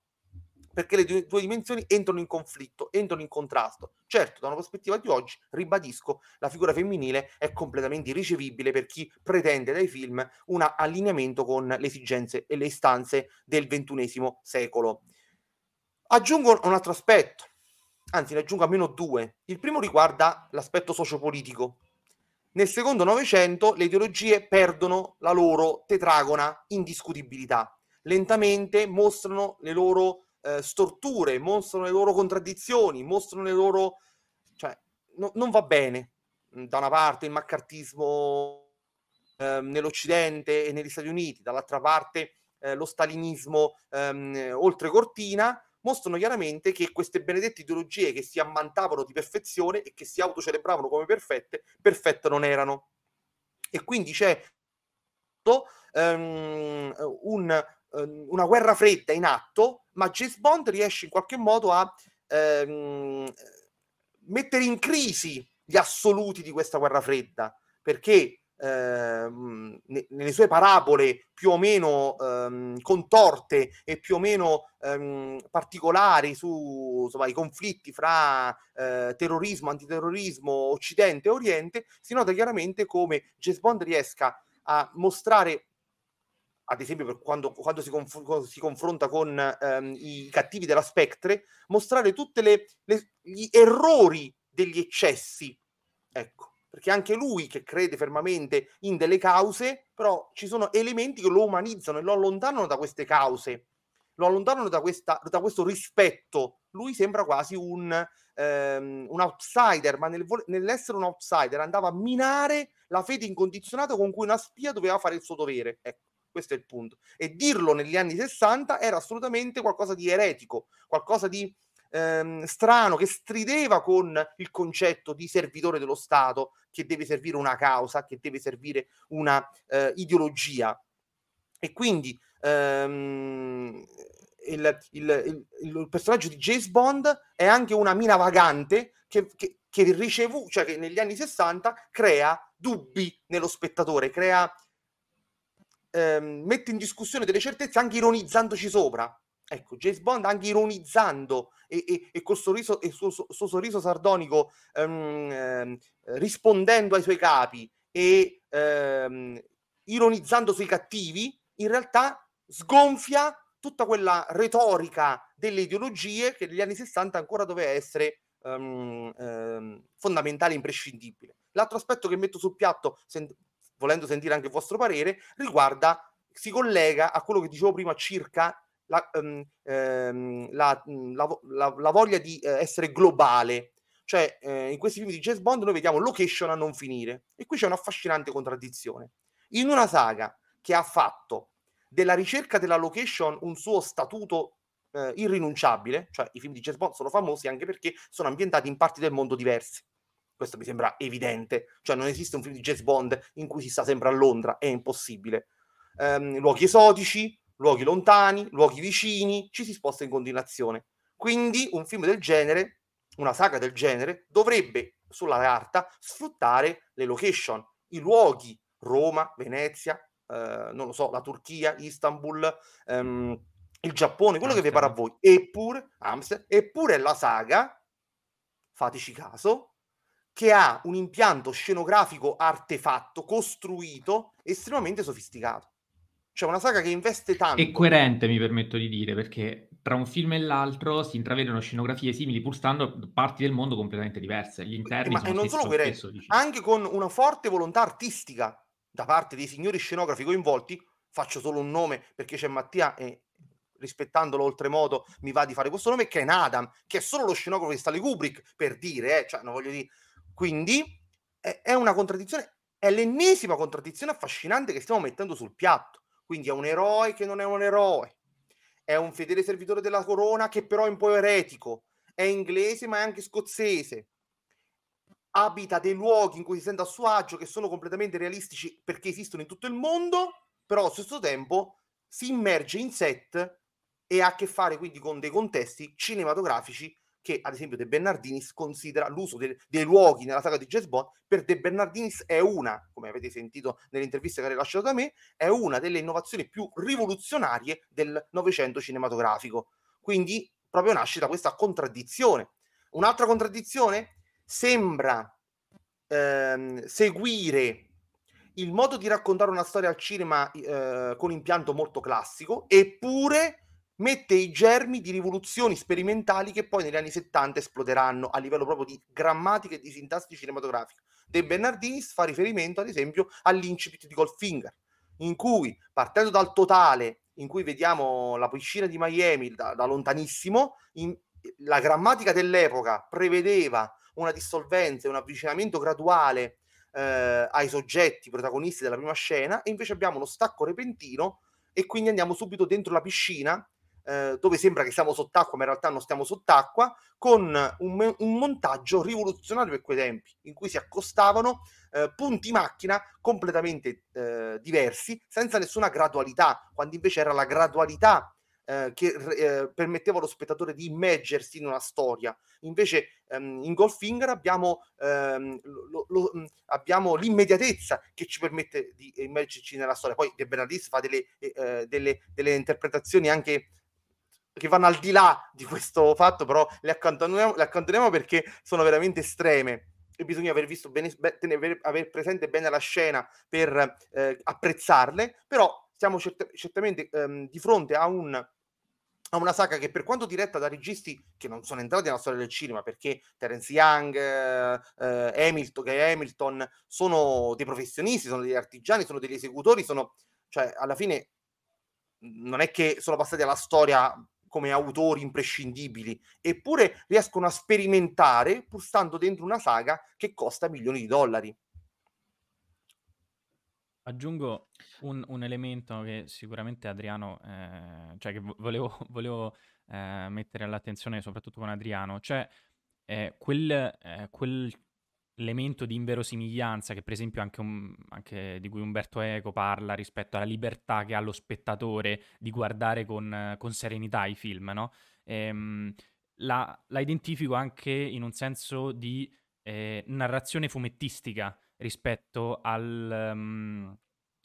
perché le due, due dimensioni entrano in conflitto, entrano in contrasto. Certo, da una prospettiva di oggi, ribadisco, la figura femminile è completamente irricevibile per chi pretende dai film un allineamento con le esigenze e le istanze del ventunesimo secolo. Aggiungo un altro aspetto, anzi ne aggiungo almeno due. Il primo riguarda l'aspetto sociopolitico. Nel secondo Novecento le ideologie perdono la loro tetragona indiscutibilità. Lentamente mostrano le loro storture, mostrano le loro contraddizioni, mostrano le loro... cioè, no, non va bene. Da una parte il maccartismo eh, nell'Occidente e negli Stati Uniti, dall'altra parte eh, lo stalinismo ehm, oltre cortina, mostrano chiaramente che queste benedette ideologie che si ammantavano di perfezione e che si autocelebravano come perfette, perfette non erano. E quindi c'è ehm, un... una guerra fredda in atto, ma James Bond riesce in qualche modo a ehm, mettere in crisi gli assoluti di questa guerra fredda, perché ehm, ne, nelle sue parabole più o meno ehm, contorte e più o meno ehm, particolari su insomma, i conflitti fra eh, terrorismo, antiterrorismo, Occidente e Oriente, si nota chiaramente come James Bond riesca a mostrare, ad esempio per quando, quando si, conf- si confronta con ehm, i cattivi della Spectre, mostrare tutti gli errori degli eccessi, ecco, perché anche lui che crede fermamente in delle cause, però ci sono elementi che lo umanizzano e lo allontanano da queste cause, lo allontanano da, questa, da questo rispetto. Lui sembra quasi un, ehm, un outsider, ma nel vo- nell'essere un outsider andava a minare la fede incondizionata con cui una spia doveva fare il suo dovere, ecco. Questo è il punto. E dirlo negli anni sessanta era assolutamente qualcosa di eretico, qualcosa di ehm, strano, che strideva con il concetto di servitore dello Stato, che deve servire una causa, che deve servire una eh, ideologia. E quindi ehm, il, il, il, il personaggio di James Bond è anche una mina vagante che, che, che, ricevu, cioè che negli anni sessanta crea dubbi nello spettatore, crea... Ehm, mette in discussione delle certezze anche ironizzandoci sopra. Ecco, James Bond anche ironizzando e, e, e col sorriso e suo, suo sorriso sardonico ehm, ehm, rispondendo ai suoi capi e ehm, ironizzando sui cattivi, in realtà sgonfia tutta quella retorica delle ideologie che negli anni sessanta ancora doveva essere ehm, ehm, fondamentale e imprescindibile. L'altro aspetto che metto sul piatto, sent- volendo sentire anche il vostro parere, riguarda, si collega a quello che dicevo prima circa la, um, ehm, la, la, la, la voglia di eh, essere globale. Cioè, eh, in questi film di James Bond noi vediamo location a non finire. E qui c'è un'affascinante contraddizione. In una saga che ha fatto della ricerca della location un suo statuto eh, irrinunciabile, cioè i film di James Bond sono famosi anche perché sono ambientati in parti del mondo diverse. Questo mi sembra evidente, cioè non esiste un film di James Bond in cui si sta sempre a Londra, è impossibile. Um, luoghi esotici, luoghi lontani, luoghi vicini, ci si sposta in continuazione. Quindi un film del genere, una saga del genere, dovrebbe sulla carta sfruttare le location, i luoghi, Roma, Venezia, eh, non lo so, la Turchia, Istanbul, ehm, il Giappone, quello che vi pare a voi. Eppure, Amsterdam, eppure la saga, fateci caso, che ha un impianto scenografico artefatto, costruito, estremamente sofisticato. Cioè una saga che investe tanto... E coerente, mi permetto di dire, perché tra un film e l'altro si intravedono scenografie simili, pur stando parti del mondo completamente diverse. Gli interni, ma sono, e non solo, direi, anche con una forte volontà artistica da parte dei signori scenografi coinvolti. Faccio solo un nome perché c'è Mattia e rispettandolo oltremodo mi va di fare questo nome, che è Adam, che è solo lo scenografo di Stanley Kubrick, per dire, eh, cioè non voglio dire. Quindi è, è una contraddizione, è l'ennesima contraddizione affascinante che stiamo mettendo sul piatto. Quindi è un eroe che non è un eroe, è un fedele servitore della corona che però è un po' eretico, è inglese ma è anche scozzese, abita dei luoghi in cui si sente a suo agio, che sono completamente realistici perché esistono in tutto il mondo, però allo stesso tempo si immerge in set e ha a che fare quindi con dei contesti cinematografici che, ad esempio, De Bernardinis considera l'uso de- dei luoghi nella saga di James Bond. Per De Bernardinis è una, come avete sentito nell'intervista che ha rilasciato da me, è una delle innovazioni più rivoluzionarie del Novecento cinematografico. Quindi proprio nasce da questa contraddizione. Un'altra contraddizione sembra ehm, seguire il modo di raccontare una storia al cinema eh, con impianto molto classico, eppure mette i germi di rivoluzioni sperimentali che poi negli anni settanta esploderanno a livello proprio di grammatica e di sintassi cinematografica. De Bernardinis fa riferimento, ad esempio, all'incipit di Goldfinger, in cui, partendo dal totale, in cui vediamo la piscina di Miami da, da lontanissimo, in, la grammatica dell'epoca prevedeva una dissolvenza e un avvicinamento graduale Eh, ai soggetti protagonisti della prima scena, e invece abbiamo uno stacco repentino e quindi andiamo subito dentro la piscina, eh, dove sembra che siamo sott'acqua ma in realtà non stiamo sott'acqua, con un, un montaggio rivoluzionario per quei tempi, in cui si accostavano eh, punti macchina completamente eh, diversi, senza nessuna gradualità, quando invece era la gradualità eh, che eh, permetteva allo spettatore di immergersi in una storia. Invece in Goldfinger abbiamo, ehm, lo, lo, abbiamo l'immediatezza che ci permette di immergerci nella storia. Poi De Bernardinis fa delle, eh, delle, delle interpretazioni anche che vanno al di là di questo fatto, però le accantoniamo, le accantoniamo perché sono veramente estreme e bisogna aver visto bene, tenere, aver presente bene la scena per eh, apprezzarle. Però siamo cert- certamente ehm, di fronte a un a una saga che, per quanto diretta da registi che non sono entrati nella storia del cinema, perché Terence Young, eh, eh, Hamilton, Guy Hamilton sono dei professionisti, sono degli artigiani, sono degli esecutori, sono, cioè alla fine non è che sono passati alla storia come autori imprescindibili, eppure riescono a sperimentare pur stando dentro una saga che costa milioni di dollari. Aggiungo un, un elemento che sicuramente Adriano, eh, cioè che volevo, volevo eh, mettere all'attenzione soprattutto con Adriano, cioè eh, quel, eh, quell'elemento di inverosimiglianza che per esempio anche, un, anche di cui Umberto Eco parla rispetto alla libertà che ha lo spettatore di guardare con, con serenità i film, no? Ehm, la, la identifico anche in un senso di eh, narrazione fumettistica rispetto al, um,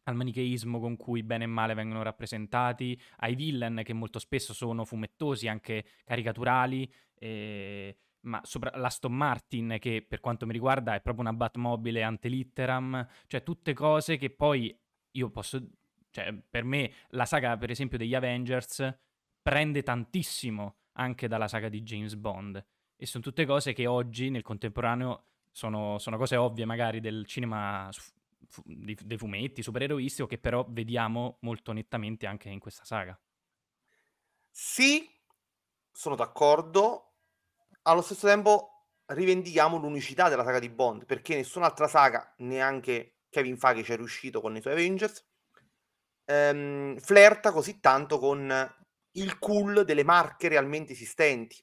al manicheismo con cui bene e male vengono rappresentati, ai villain che molto spesso sono fumettosi, anche caricaturali, eh, ma sopra l'Aston Martin, che per quanto mi riguarda è proprio una Batmobile antelitteram, cioè tutte cose che poi io posso, cioè per me la saga per esempio degli Avengers prende tantissimo anche dalla saga di James Bond, e sono tutte cose che oggi nel contemporaneo Sono, sono cose ovvie magari del cinema fu- di, dei fumetti supereroistico, che però vediamo molto nettamente anche in questa saga. Sì, sono d'accordo. Allo stesso tempo rivendichiamo l'unicità della saga di Bond, perché nessun'altra saga, neanche Kevin Feige ci è riuscito con i suoi Avengers, ehm, flirta così tanto con il cool delle marche realmente esistenti.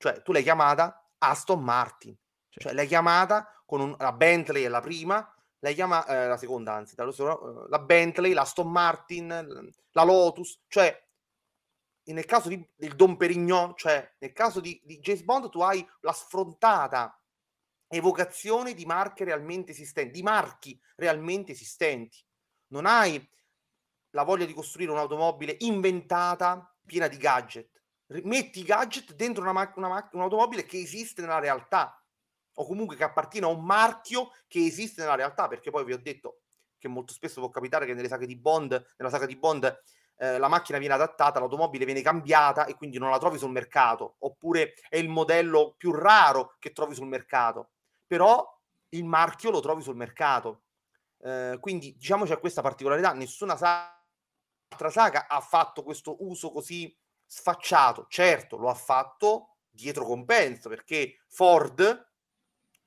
Cioè tu l'hai chiamata Aston Martin, cioè l'hai chiamata con un, la Bentley è la prima, l'hai chiama, eh, la seconda anzi, la Bentley, la Aston Martin, la Lotus, cioè nel caso di, del Dom Perignon, cioè nel caso di, di James Bond tu hai la sfrontata evocazione di marche realmente esistenti, di marchi realmente esistenti. Non hai la voglia di costruire un'automobile inventata piena di gadget, metti i gadget dentro una ma- una ma- un'automobile che esiste nella realtà, o comunque che appartiene a un marchio che esiste nella realtà, perché poi vi ho detto che molto spesso può capitare che nelle saghe di Bond, nella saga di Bond eh, la macchina viene adattata, l'automobile viene cambiata e quindi non la trovi sul mercato, oppure è il modello più raro che trovi sul mercato, però il marchio lo trovi sul mercato. Eh, quindi diciamo c'è questa particolarità, nessuna saga, altra saga ha fatto questo uso così sfacciato. Certo, lo ha fatto dietro compenso, perché Ford,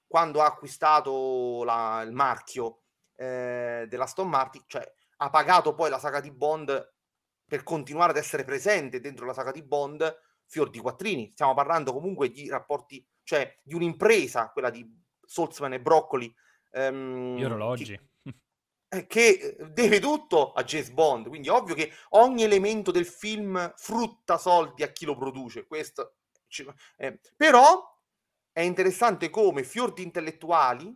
quando ha acquistato la, il marchio eh, della Aston Martin, cioè ha pagato poi la saga di Bond per continuare ad essere presente dentro la saga di Bond fior di quattrini. Stiamo parlando comunque di rapporti, cioè di un'impresa, quella di Saltzman e Broccoli, ehm, gli orologi, che, che deve tutto a James Bond, quindi è ovvio che ogni elemento del film frutta soldi a chi lo produce. Questo eh, però è interessante come fior di intellettuali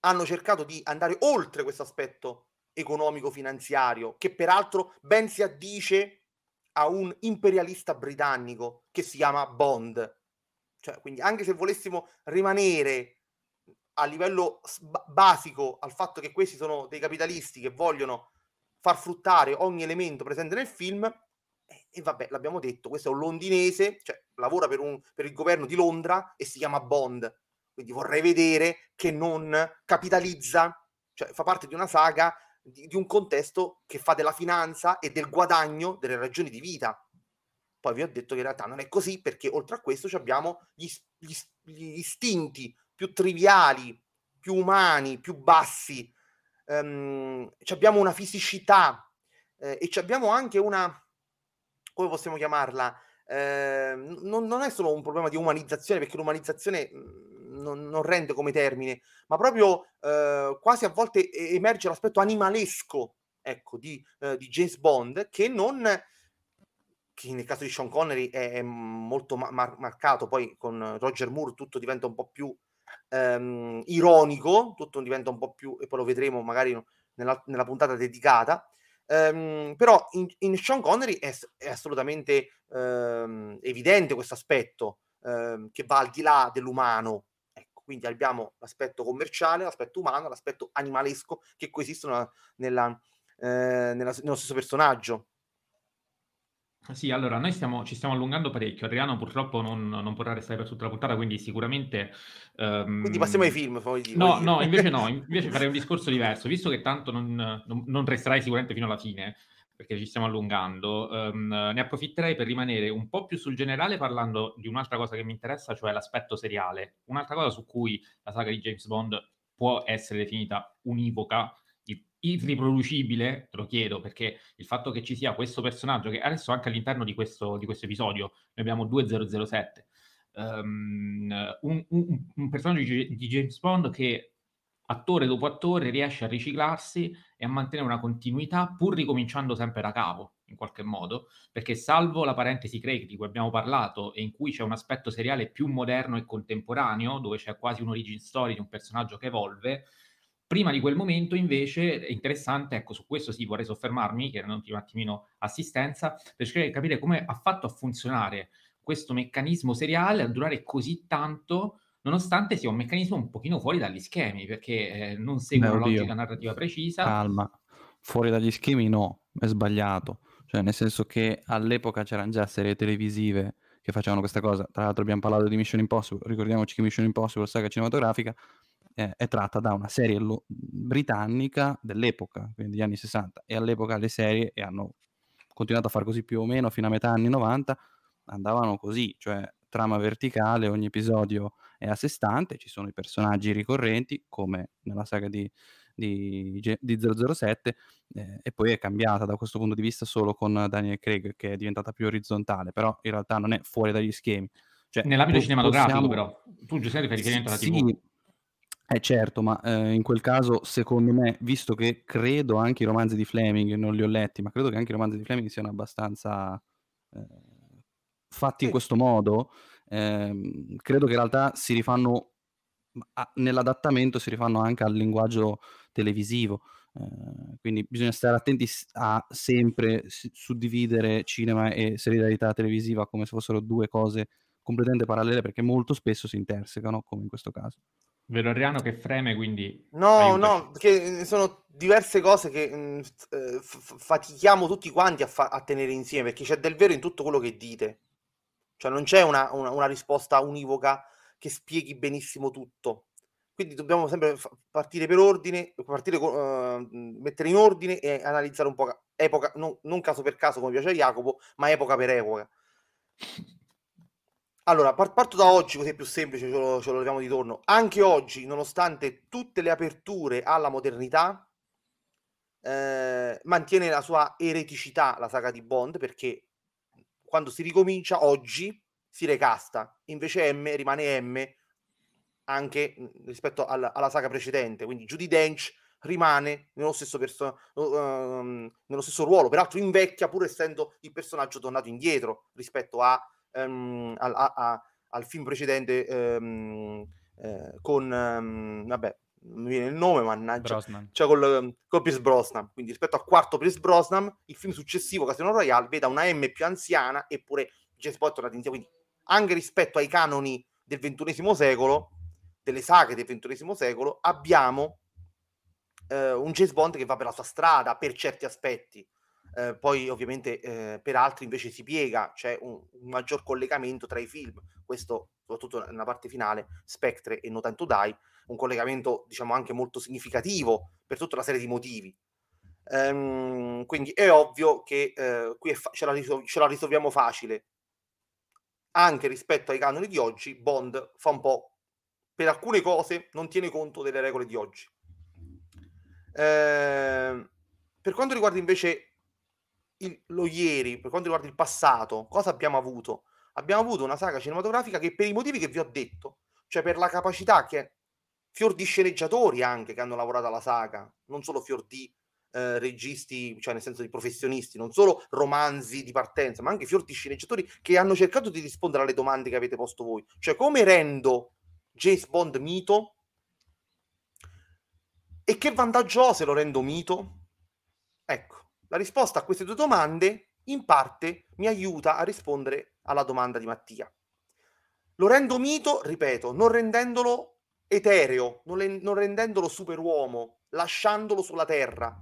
hanno cercato di andare oltre questo aspetto economico-finanziario, che peraltro ben si addice a un imperialista britannico che si chiama Bond. Cioè, quindi anche se volessimo rimanere a livello b- basico al fatto che questi sono dei capitalisti che vogliono far fruttare ogni elemento presente nel film, eh, e vabbè, l'abbiamo detto, questo è un londinese, cioè lavora per, un, per il governo di Londra e si chiama Bond, quindi vorrei vedere che non capitalizza, cioè fa parte di una saga, di, di un contesto che fa della finanza e del guadagno delle ragioni di vita. Poi vi ho detto che in realtà non è così, perché oltre a questo abbiamo gli, gli, gli istinti più triviali, più umani, più bassi, um, abbiamo una fisicità eh, e abbiamo anche una, come possiamo chiamarla, eh, non, non è solo un problema di umanizzazione, perché l'umanizzazione non, non rende come termine, ma proprio eh, quasi a volte emerge l'aspetto animalesco, ecco, di, eh, di James Bond, che non... che nel caso di Sean Connery è molto mar- marcato, poi con Roger Moore tutto diventa un po' più ehm, ironico, tutto diventa un po' più, e poi lo vedremo magari nella, nella puntata dedicata, ehm, però in, in Sean Connery è, è assolutamente ehm, evidente questo aspetto ehm, che va al di là dell'umano, ecco, quindi abbiamo l'aspetto commerciale, l'aspetto umano, l'aspetto animalesco che coesistono nella, eh, nella, nello stesso personaggio. Sì, allora, noi stiamo, ci stiamo allungando parecchio. Adriano purtroppo non, non potrà restare per tutta la puntata, quindi sicuramente... Um... Quindi passiamo ai film, poi dico. No, no, invece no, invece farei un discorso diverso. Visto che tanto non, non, non resterai sicuramente fino alla fine, perché ci stiamo allungando, um, ne approfitterei per rimanere un po' più sul generale parlando di un'altra cosa che mi interessa, cioè l'aspetto seriale. Un'altra cosa su cui la saga di James Bond può essere definita univoca, irriproducibile, te lo chiedo, perché il fatto che ci sia questo personaggio, che adesso anche all'interno di questo, di questo episodio ne abbiamo due zero zero sette, um, un, un, un personaggio di, di James Bond che attore dopo attore riesce a riciclarsi e a mantenere una continuità pur ricominciando sempre da capo in qualche modo, perché salvo la parentesi Craig di cui abbiamo parlato e in cui c'è un aspetto seriale più moderno e contemporaneo, dove c'è quasi un'origin story di un personaggio che evolve, prima di quel momento invece è interessante, ecco, su questo sì vorrei soffermarmi, che non ti un attimino assistenza, per cercare di capire come ha fatto a funzionare questo meccanismo seriale a durare così tanto, nonostante sia un meccanismo un pochino fuori dagli schemi, perché eh, non segue Beh, una oddio. logica narrativa precisa. Calma, fuori dagli schemi no, è sbagliato. Cioè, nel senso che all'epoca c'erano già serie televisive che facevano questa cosa. Tra l'altro abbiamo parlato di Mission Impossible, ricordiamoci che Mission Impossible, saga cinematografica, è tratta da una serie lo- britannica dell'epoca, quindi degli anni sessanta, e all'epoca le serie, e hanno continuato a far così più o meno fino a metà anni novanta, andavano così, cioè trama verticale, ogni episodio è a sé stante, ci sono i personaggi ricorrenti come nella saga di, di, di zero zero sette, eh, e poi è cambiata da questo punto di vista solo con Daniel Craig, che è diventata più orizzontale, però in realtà non è fuori dagli schemi, cioè, nell'ambito po- cinematografico possiamo... però tu Giuseppe fai riferimento alla tivù. Sì, Eh certo, ma eh, in quel caso, secondo me, visto che credo anche i romanzi di Fleming, non li ho letti, ma credo che anche i romanzi di Fleming siano abbastanza eh, fatti in questo modo, eh, credo che in realtà si rifanno, a, nell'adattamento si rifanno anche al linguaggio televisivo, eh, quindi bisogna stare attenti a sempre suddividere cinema e serialità televisiva come se fossero due cose completamente parallele, perché molto spesso si intersecano, come in questo caso. Vedo Adriano che freme, quindi... No, aiutaci. No, perché sono diverse cose che mh, f- fatichiamo tutti quanti a, fa- a tenere insieme, perché c'è del vero in tutto quello che dite, cioè non c'è una, una, una risposta univoca che spieghi benissimo tutto, quindi dobbiamo sempre f- partire per ordine, partire uh, mettere in ordine e analizzare un po' ca- epoca, non, non caso per caso come piace a Jacopo, ma epoca per epoca. Allora, parto da oggi, così è più semplice, ce lo, ce lo leviamo di torno. Anche oggi, nonostante tutte le aperture alla modernità, eh, mantiene la sua ereticità la saga di Bond, perché quando si ricomincia oggi si recasta, invece M rimane M anche rispetto al, alla saga precedente, quindi Judi Dench rimane nello stesso, perso- um, nello stesso ruolo, peraltro invecchia pur essendo il personaggio tornato indietro rispetto a Um, al, a, a, al film precedente um, eh, con um, vabbè mi viene il nome mannaggia Brosnan. Cioè col, col Pierce Brosnan, quindi rispetto al quarto Pierce Brosnan il film successivo Cassino Royale veda una M più anziana, eppure James Bond è tornato indietro, quindi anche rispetto ai canoni del ventunesimo secolo, delle saghe del ventunesimo secolo, abbiamo eh, un James Bond che va per la sua strada per certi aspetti. Eh, poi ovviamente eh, per altri invece si piega, c'è un, un maggior collegamento tra i film, questo soprattutto nella parte finale, Spectre e No Time to Die, un collegamento diciamo anche molto significativo per tutta una serie di motivi, ehm, quindi è ovvio che eh, qui è fa- ce, la risol- ce la risolviamo facile. Anche rispetto ai canoni di oggi Bond fa un po', per alcune cose non tiene conto delle regole di oggi. Ehm, per quanto riguarda invece Il, lo ieri, per quanto riguarda il passato, cosa abbiamo avuto? Abbiamo avuto una saga cinematografica che per i motivi che vi ho detto, cioè per la capacità che fior di sceneggiatori anche che hanno lavorato alla saga, non solo fior di eh, registi, cioè nel senso di professionisti, non solo romanzi di partenza, ma anche fior di sceneggiatori che hanno cercato di rispondere alle domande che avete posto voi, cioè come rendo James Bond mito e che vantaggio ho se lo rendo mito? Ecco, la risposta a queste due domande in parte mi aiuta a rispondere alla domanda di Mattia. Lo rendo mito, ripeto, non rendendolo etereo, non, le, non rendendolo superuomo, lasciandolo sulla terra,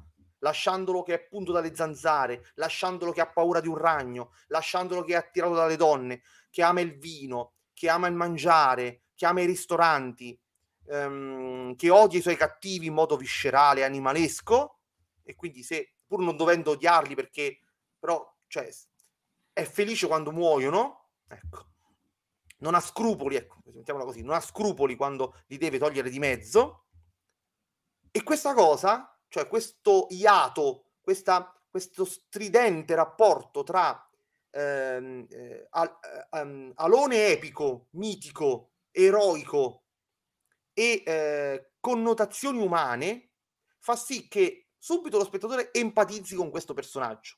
lasciandolo che è punto dalle zanzare, lasciandolo che ha paura di un ragno, lasciandolo che è attirato dalle donne, che ama il vino, che ama il mangiare, che ama i ristoranti, ehm, che odia i suoi cattivi in modo viscerale, animalesco, e quindi se pur non dovendo odiarli perché però cioè, è felice quando muoiono, ecco, non ha scrupoli, ecco, mettiamola così, non ha scrupoli quando li deve togliere di mezzo, e questa cosa, cioè questo iato, questa, questo stridente rapporto tra ehm, eh, al, ehm, alone epico, mitico, eroico e eh, connotazioni umane fa sì che subito lo spettatore empatizzi con questo personaggio.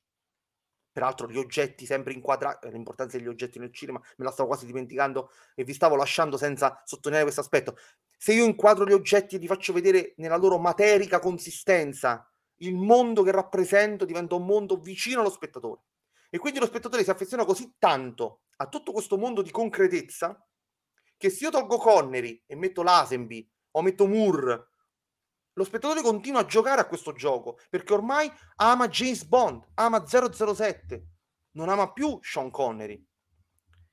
Peraltro gli oggetti sempre inquadrati, l'importanza degli oggetti nel cinema, me la stavo quasi dimenticando e vi stavo lasciando senza sottolineare questo aspetto. Se io inquadro gli oggetti e li faccio vedere nella loro materica consistenza, il mondo che rappresento diventa un mondo vicino allo spettatore. E quindi lo spettatore si affeziona così tanto a tutto questo mondo di concretezza che se io tolgo Connery e metto Lazenby o metto Moore, lo spettatore continua a giocare a questo gioco perché ormai ama James Bond, ama zero zero sette, non ama più Sean Connery.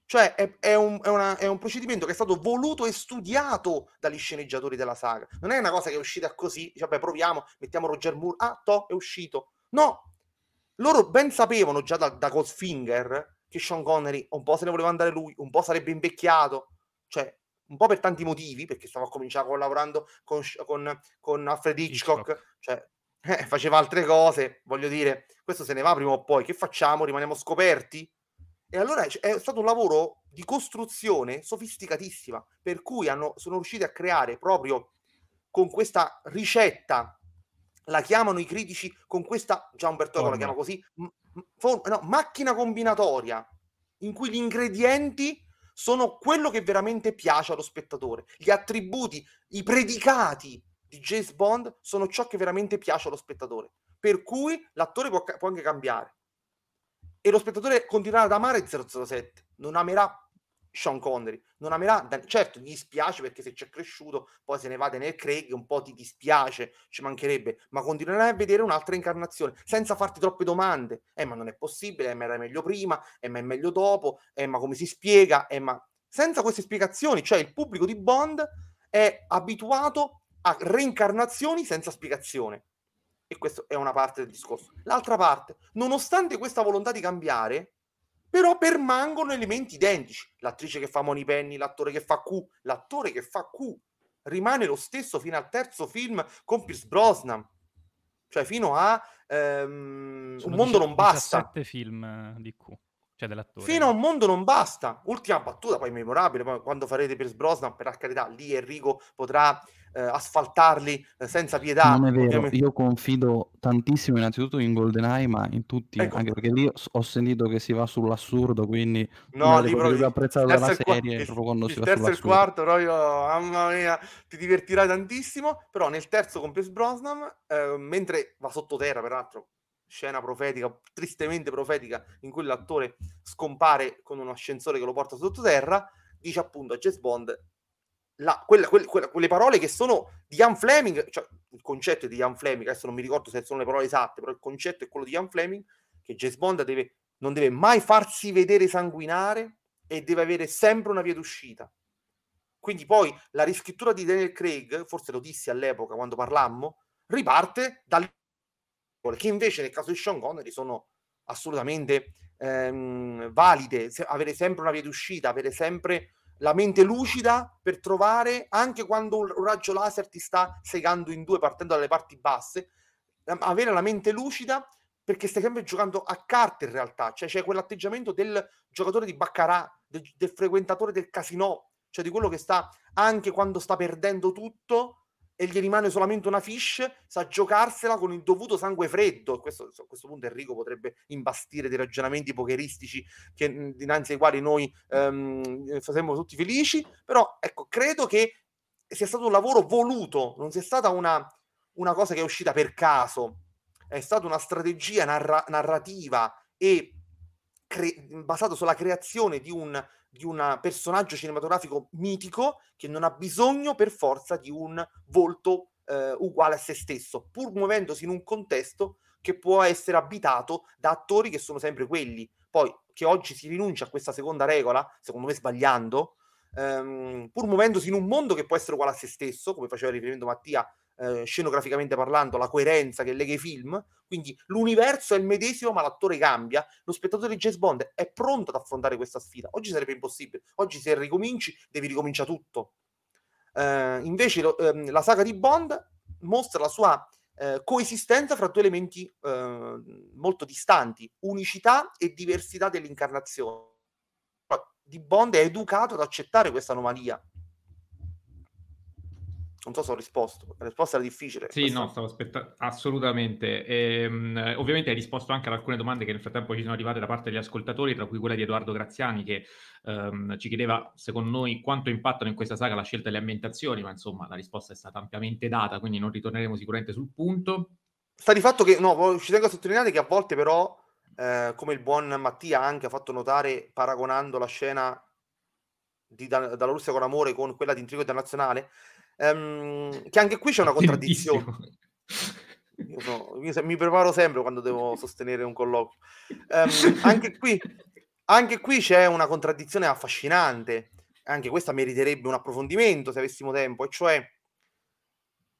Cioè è, è, un, è, una, è un procedimento che è stato voluto e studiato dagli sceneggiatori della saga. Non è una cosa che è uscita così, cioè, beh, proviamo, mettiamo Roger Moore, ah, to, è uscito. No, loro ben sapevano già da, da Goldfinger che Sean Connery un po' se ne voleva andare lui, un po' sarebbe invecchiato, cioè un po' per tanti motivi, perché stava a cominciare collaborando con, con, con Alfred Hitchcock, Hitchcock. Cioè, eh, faceva altre cose, voglio dire, questo se ne va prima o poi, che facciamo? Rimaniamo scoperti? E allora è stato un lavoro di costruzione sofisticatissima, per cui hanno, sono riusciti a creare proprio con questa ricetta, la chiamano i critici, con questa, già Umberto Eco la chiama così, m- form, no, macchina combinatoria, in cui gli ingredienti sono quello che veramente piace allo spettatore. Gli attributi, i predicati di James Bond sono ciò che veramente piace allo spettatore. Per cui l'attore può, può anche cambiare. E lo spettatore continuerà ad amare zero zero sette. Non amerà Sean Connery, non amerà, certo gli dispiace perché se c'è cresciuto poi se ne va Daniel Craig, un po' ti dispiace, ci mancherebbe, ma continuerai a vedere un'altra incarnazione senza farti troppe domande, eh ma non è possibile, eh ma era meglio prima, eh ma è meglio dopo, eh ma come si spiega, eh ma senza queste spiegazioni, cioè il pubblico di Bond è abituato a reincarnazioni senza spiegazione, e questa è una parte del discorso. L'altra parte, nonostante questa volontà di cambiare, però permangono elementi identici. L'attrice che fa Moneypenny, l'attore che fa Q, l'attore che fa Q rimane lo stesso fino al terzo film con Pierce Brosnan. Cioè fino a ehm, Un mondo non basta. diciassette film di Q, cioè dell'attore. Fino a Un mondo non basta. Ultima battuta, poi memorabile, poi quando farete Pierce Brosnan, per la carità, lì Enrico potrà eh, asfaltarli eh, senza pietà. Non è vero, ovviamente. Io confido tantissimo innanzitutto in GoldenEye, ma in tutti, ecco. Anche perché lì ho sentito che si va sull'assurdo, quindi no, lì proprio apprezzato dalla serie il, proprio quando il si va terzo e il quarto proprio, mamma mia, ti divertirai tantissimo. Però nel terzo con Pierce Brosnan eh, mentre va sottoterra, peraltro scena profetica, tristemente profetica, in cui l'attore scompare con un ascensore che lo porta sottoterra, dice appunto a James Bond La, quella, quella, quelle parole che sono di Ian Fleming, cioè il concetto è di Ian Fleming, adesso non mi ricordo se sono le parole esatte, però il concetto è quello di Ian Fleming, che James Bond deve, non deve mai farsi vedere sanguinare e deve avere sempre una via d'uscita. Quindi poi la riscrittura di Daniel Craig, forse lo dissi all'epoca quando parlammo, riparte dalle parole che invece nel caso di Sean Connery sono assolutamente ehm, valide, se, avere sempre una via d'uscita, avere sempre la mente lucida per trovare, anche quando un raggio laser ti sta segando in due partendo dalle parti basse, avere la mente lucida perché stai sempre giocando a carte in realtà, cioè c'è quell'atteggiamento del giocatore di baccarà, del, del frequentatore del casinò, cioè di quello che sta, anche quando sta perdendo tutto e gli rimane solamente una fish, sa giocarsela con il dovuto sangue freddo. Questo, a questo punto Enrico potrebbe imbastire dei ragionamenti pokeristici che, dinanzi ai quali noi ehm, saremmo tutti felici, però ecco, credo che sia stato un lavoro voluto, non sia stata una, una cosa che è uscita per caso, è stata una strategia narra- narrativa e cre- basata sulla creazione di un di un personaggio cinematografico mitico che non ha bisogno per forza di un volto eh, uguale a se stesso, pur muovendosi in un contesto che può essere abitato da attori che sono sempre quelli. Poi che oggi si rinuncia a questa seconda regola, secondo me sbagliando, ehm, pur muovendosi in un mondo che può essere uguale a se stesso, come faceva riferimento Mattia, eh, scenograficamente parlando, la coerenza che lega i film, quindi l'universo è il medesimo ma l'attore cambia, lo spettatore di James Bond è pronto ad affrontare questa sfida. Oggi sarebbe impossibile, oggi se ricominci devi ricominciare tutto, eh, invece lo, ehm, la saga di Bond mostra la sua eh, coesistenza fra due elementi eh, molto distanti, unicità e diversità dell'incarnazione. Di Bond è educato ad accettare questa anomalia. Non so se ho risposto, la risposta era difficile. Sì, questa... no, stavo aspettando, assolutamente. Ehm, ovviamente hai risposto anche ad alcune domande che nel frattempo ci sono arrivate da parte degli ascoltatori, tra cui quella di Edoardo Graziani, che ehm, ci chiedeva, secondo noi, quanto impattano in questa saga la scelta delle ambientazioni, ma insomma la risposta è stata ampiamente data, quindi non ritorneremo sicuramente sul punto. Sta di fatto che, no, ci tengo a sottolineare che a volte però, eh, come il buon Mattia anche ha fatto notare, paragonando la scena di da- Dalla Russia con Amore con quella di Intrigo Internazionale, Um, che anche qui c'è una contraddizione. Io sono, mi, mi preparo sempre quando devo sostenere un colloquio. Um, anche qui, anche qui c'è una contraddizione affascinante. Anche questa meriterebbe un approfondimento se avessimo tempo. E cioè,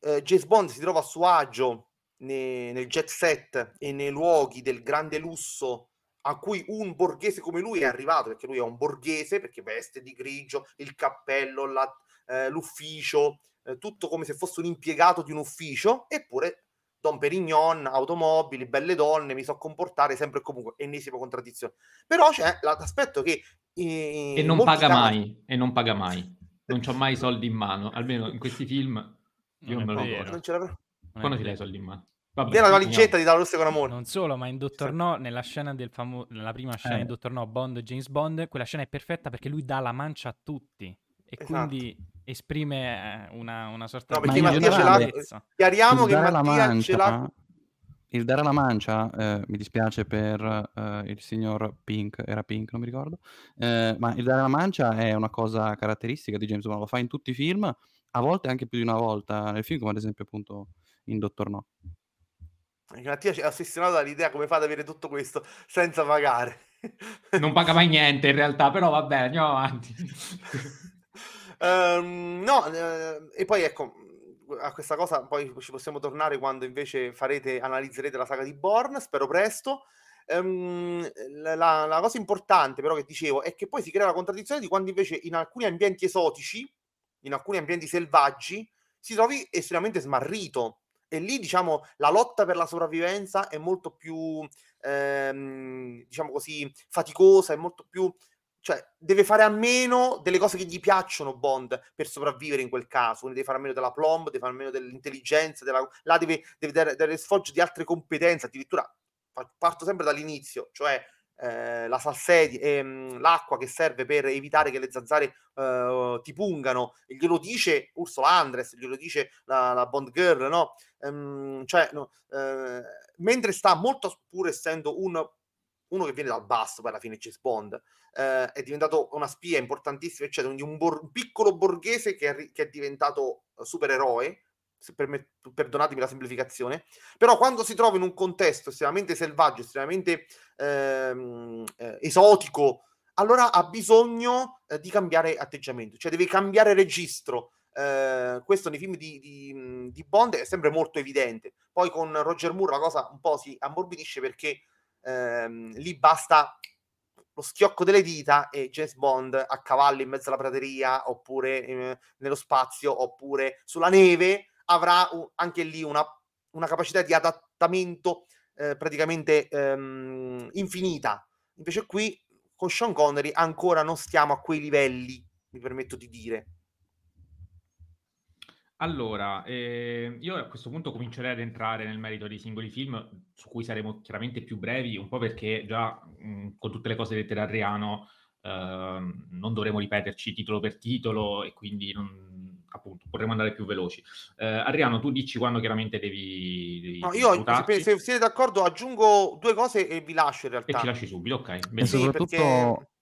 eh, James Bond si trova a suo agio ne, nel jet set e nei luoghi del grande lusso a cui un borghese come lui è arrivato, perché lui è un borghese, perché veste di grigio, il cappello, la, eh, l'ufficio, tutto come se fosse un impiegato di un ufficio, eppure Don Perignon, automobili, belle donne, mi so comportare sempre e comunque, ennesima contraddizione. Però c'è l'aspetto che eh, e non paga casi... mai e non paga mai, non c'ho mai soldi in mano, almeno in questi film io non, non me lo ricordo. Non ce l'avrò. Quando ce l'hai soldi in mano? Vabbè, della valigetta di Dalla Russia con Amore. Non solo, ma in Dottor No, nella scena del famoso, nella prima scena eh. di Dottor No, Bond, James Bond, quella scena è perfetta perché lui dà la mancia a tutti e esatto. Quindi esprime una, una sorta no, di... No, perché Mattia ce l'ha... Chiariamo che Mattia ce l'ha... il dare alla mancia, eh, mi dispiace per eh, il signor Pink, era Pink, non mi ricordo, eh, ma il dare alla mancia è una cosa caratteristica di James Bond, lo fa in tutti i film, a volte anche più di una volta nel film, come ad esempio appunto in Dottor No. Mattia ci è ossessionato dall'idea come fa ad avere tutto questo senza pagare. Non paga mai niente in realtà, però vabbè, andiamo avanti. um, no, eh, e poi ecco, a questa cosa poi ci possiamo tornare quando invece farete, analizzerete la saga di Bourne, spero presto. Um, la, la cosa importante però che dicevo è che poi si crea la contraddizione di quando invece in alcuni ambienti esotici, in alcuni ambienti selvaggi, si trovi estremamente smarrito. E lì, diciamo, la lotta per la sopravvivenza è molto più, ehm, diciamo così, faticosa, è molto più... Cioè, deve fare a meno delle cose che gli piacciono Bond per sopravvivere in quel caso. Quindi deve fare a meno della plomb, deve fare a meno dell'intelligenza, della... là deve, deve dare, dare sfoggio di altre competenze. Addirittura, parto sempre dall'inizio, cioè eh, la salsedie, ehm, l'acqua che serve per evitare che le zanzare eh, ti pungano. E glielo dice Ursula Andress, glielo dice la, la Bond Girl, no? Um, cioè, no, uh, mentre sta molto, pur essendo un, uno che viene dal basso, per alla fine James Bond uh, è diventato una spia importantissima, eccetera, quindi un bor- piccolo borghese che è, che è diventato supereroe, se permet- perdonatemi la semplificazione, però quando si trova in un contesto estremamente selvaggio, estremamente ehm, eh, esotico, allora ha bisogno eh, di cambiare atteggiamento, cioè deve cambiare registro. Uh, questo nei film di, di, di Bond è sempre molto evidente. Poi con Roger Moore la cosa un po' si ammorbidisce perché uh, lì basta lo schiocco delle dita e James Bond a cavallo in mezzo alla prateria, oppure eh, nello spazio, oppure sulla neve, avrà uh, anche lì una, una capacità di adattamento eh, praticamente um, infinita. Invece qui con Sean Connery ancora non stiamo a quei livelli, mi permetto di dire. Allora, eh, io a questo punto comincerei ad entrare nel merito dei singoli film, su cui saremo chiaramente più brevi, un po' perché già mh, con tutte le cose dette da Adriano eh, non dovremo ripeterci titolo per titolo e quindi non, appunto potremo andare più veloci. Eh, Adriano, tu dici quando chiaramente devi, devi no, io se, se siete d'accordo aggiungo due cose e vi lascio in realtà. E ci lasci subito, ok. Beh, e soprattutto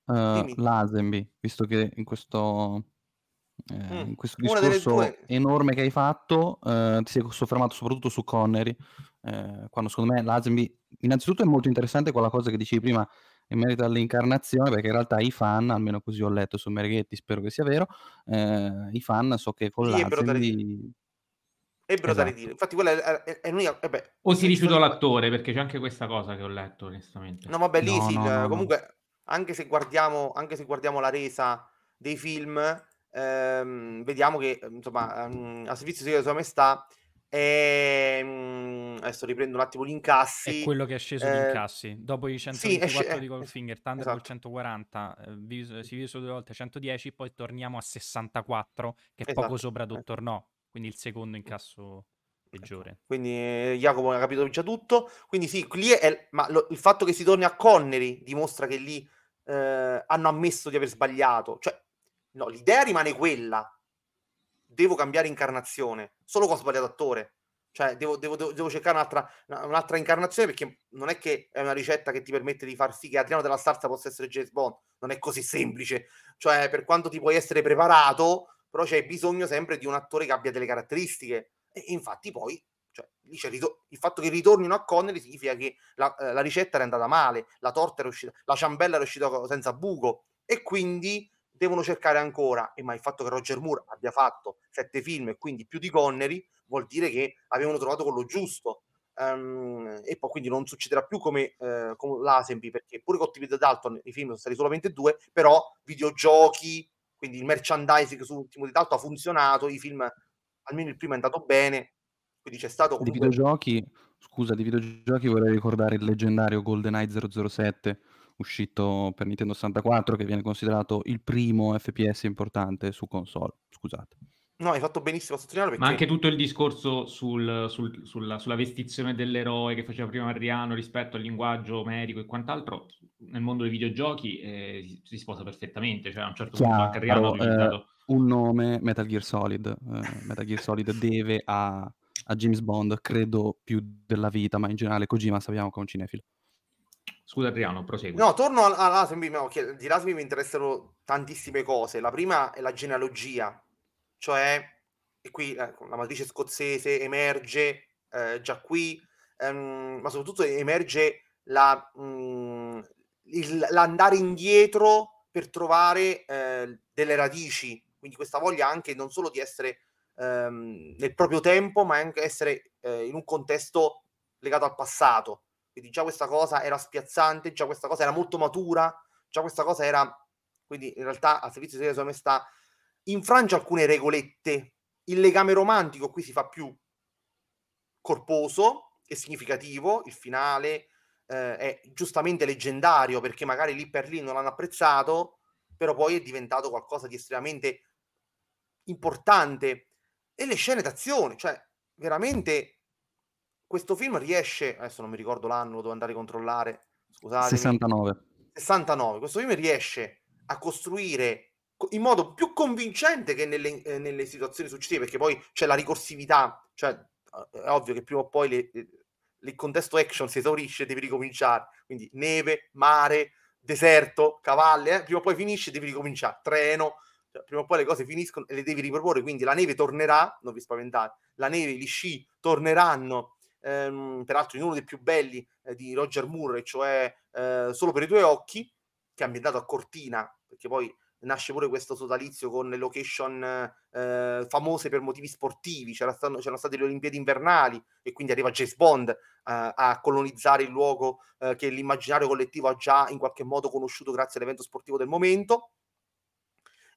perché... uh, Lazenby, visto che in questo... Eh, mm, in questo discorso enorme che hai fatto eh, ti sei soffermato soprattutto su Connery, eh, quando secondo me Lazenby innanzitutto è molto interessante quella cosa che dicevi prima in merito all'incarnazione, perché in realtà i fan, almeno così ho letto su Mereghetti, spero che sia vero, eh, i fan so che con sì, Lazenby ebbero da ridire, infatti quella è, è, è l'unica... Eh beh, o si rifiutò l'attore, perché c'è anche questa cosa che ho letto onestamente. No vabbè lì no, sì, no, no, comunque no. Anche se guardiamo anche se guardiamo la resa dei film, Um, vediamo che insomma um, Al servizio segreto di Sua Maestà è, um, adesso riprendo un attimo gli incassi, è quello che è sceso eh, gli incassi dopo i centoventiquattro sì, di Goldfinger, Thunderball esatto. centoquaranta eh, Si vive solo due volte centodieci, poi torniamo a sessantaquattro che è esatto. Poco sopra Dottor No, quindi il secondo incasso peggiore, quindi eh, Jacopo ha capito già tutto, quindi sì lì è, ma lo, il fatto che si torni a Connery dimostra che lì eh, hanno ammesso di aver sbagliato, cioè no, l'idea rimane quella. Devo cambiare incarnazione. Solo che ho sbagliato attore. Cioè, devo, devo, devo cercare un'altra, un'altra incarnazione, perché non è che è una ricetta che ti permette di far sì che Adriano della Starza possa essere James Bond. Non è così semplice. Cioè, per quanto ti puoi essere preparato, però c'è bisogno sempre di un attore che abbia delle caratteristiche. E infatti poi, cioè, lì c'è ritor- il fatto che ritornino a Connery significa che la, la ricetta era andata male, la torta era uscita, la ciambella era uscita senza buco. E quindi... devono cercare ancora, e ma il fatto che Roger Moore abbia fatto sette film e quindi più di Connery vuol dire che avevano trovato quello giusto, um, e poi quindi non succederà più come uh, con Lazenby, perché pure con Timothy Dalton i film sono stati solamente due, però videogiochi, quindi il merchandising su Timothy Dalton ha funzionato, i film, almeno il primo è andato bene, quindi c'è stato comunque... Di videogiochi, scusa, di videogiochi vorrei ricordare il leggendario GoldenEye zero zero sette uscito per Nintendo sessantaquattro, che viene considerato il primo F P S importante su console. Scusate. No, hai fatto benissimo a sottolineare perché... Ma anche tutto il discorso sul, sul, sulla, sulla vestizione dell'eroe che faceva prima Adriano rispetto al linguaggio omerico e quant'altro, nel mondo dei videogiochi eh, si, si sposa perfettamente. Cioè, a un certo Chiaro, punto anche Adriano ha utilizzato... Eh, un nome, Metal Gear Solid. Eh, Metal Gear Solid deve a a James Bond, credo più della vita, ma in generale Kojima sappiamo che è un cinefilo. Scusa Adriano, prosegui. No, torno a, a Lazenby, no, che di Lazenby mi interessano tantissime cose. La prima è la genealogia, cioè e qui eh, la matrice scozzese emerge eh, già qui, ehm, ma soprattutto emerge la, mh, il, l'andare indietro per trovare eh, delle radici, quindi questa voglia anche non solo di essere ehm, nel proprio tempo, ma anche essere eh, in un contesto legato al passato. Quindi già questa cosa era spiazzante, già questa cosa era molto matura, già questa cosa era... Quindi in realtà al servizio della Sua Maestà infrange alcune regolette. Il legame romantico qui si fa più corposo e significativo, il finale eh, è giustamente leggendario perché magari lì per lì non l'hanno apprezzato, però poi è diventato qualcosa di estremamente importante. E le scene d'azione, cioè veramente questo film riesce, adesso non mi ricordo l'anno, lo devo andare a controllare, scusate. sessantanove. sessantanove, questo film riesce a costruire in modo più convincente che nelle, eh, nelle situazioni successive, perché poi c'è la ricorsività, cioè è ovvio che prima o poi le, le, il contesto action si esaurisce e devi ricominciare, quindi neve, mare, deserto, cavalli, eh? Prima o poi finisce e devi ricominciare, treno, cioè, prima o poi le cose finiscono e le devi riproporre, quindi la neve tornerà, non vi spaventate, la neve, gli sci torneranno, ehm, peraltro in uno dei più belli eh, di Roger Moore, cioè eh, Solo per i tuoi occhi, che è ambientato a Cortina, perché poi nasce pure questo sodalizio con le location eh, famose per motivi sportivi, c'era stanno, c'erano state le Olimpiadi invernali e quindi arriva James Bond eh, a colonizzare il luogo eh, che l'immaginario collettivo ha già in qualche modo conosciuto grazie all'evento sportivo del momento.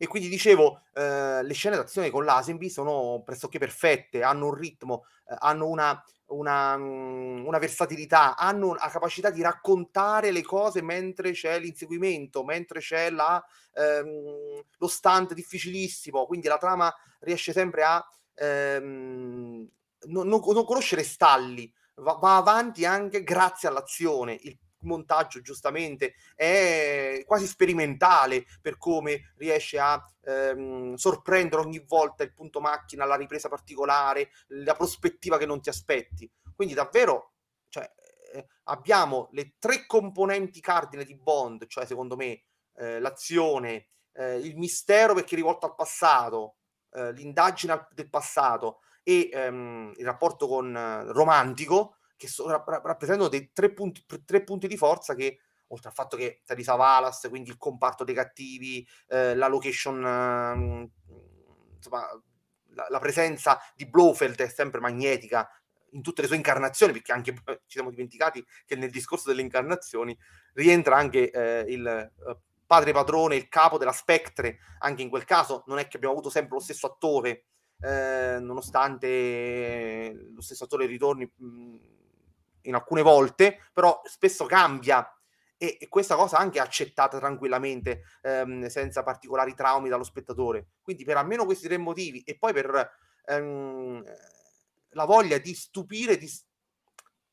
E quindi dicevo, eh, le scene d'azione con Lazenby sono pressoché perfette, hanno un ritmo, eh, hanno una, una, una versatilità, hanno la capacità di raccontare le cose mentre c'è l'inseguimento, mentre c'è la, ehm, lo stunt difficilissimo, quindi la trama riesce sempre a ehm, non, non, non conoscere stalli, va, va avanti anche grazie all'azione. Il montaggio giustamente è quasi sperimentale per come riesce a ehm, sorprendere ogni volta il punto macchina, la ripresa particolare, la prospettiva che non ti aspetti, quindi davvero cioè, eh, abbiamo le tre componenti cardine di Bond, cioè secondo me eh, l'azione, eh, il mistero perché è rivolto al passato, eh, l'indagine del passato e ehm, il rapporto con eh, romantico, che so, rapp- rappresentano dei tre punti, tre punti di forza che, oltre al fatto che Teresa Valas, quindi il comparto dei cattivi, eh, la location, eh, insomma, la, la presenza di Blofeld è sempre magnetica in tutte le sue incarnazioni, perché anche ci siamo dimenticati che nel discorso delle incarnazioni rientra anche eh, il eh, padre padrone, il capo della Spectre, anche in quel caso non è che abbiamo avuto sempre lo stesso attore, eh, nonostante lo stesso attore ritorni... Mh, in alcune volte, però spesso cambia e, e questa cosa anche è accettata tranquillamente ehm, senza particolari traumi dallo spettatore. Quindi per almeno questi tre motivi e poi per ehm, la voglia di stupire di,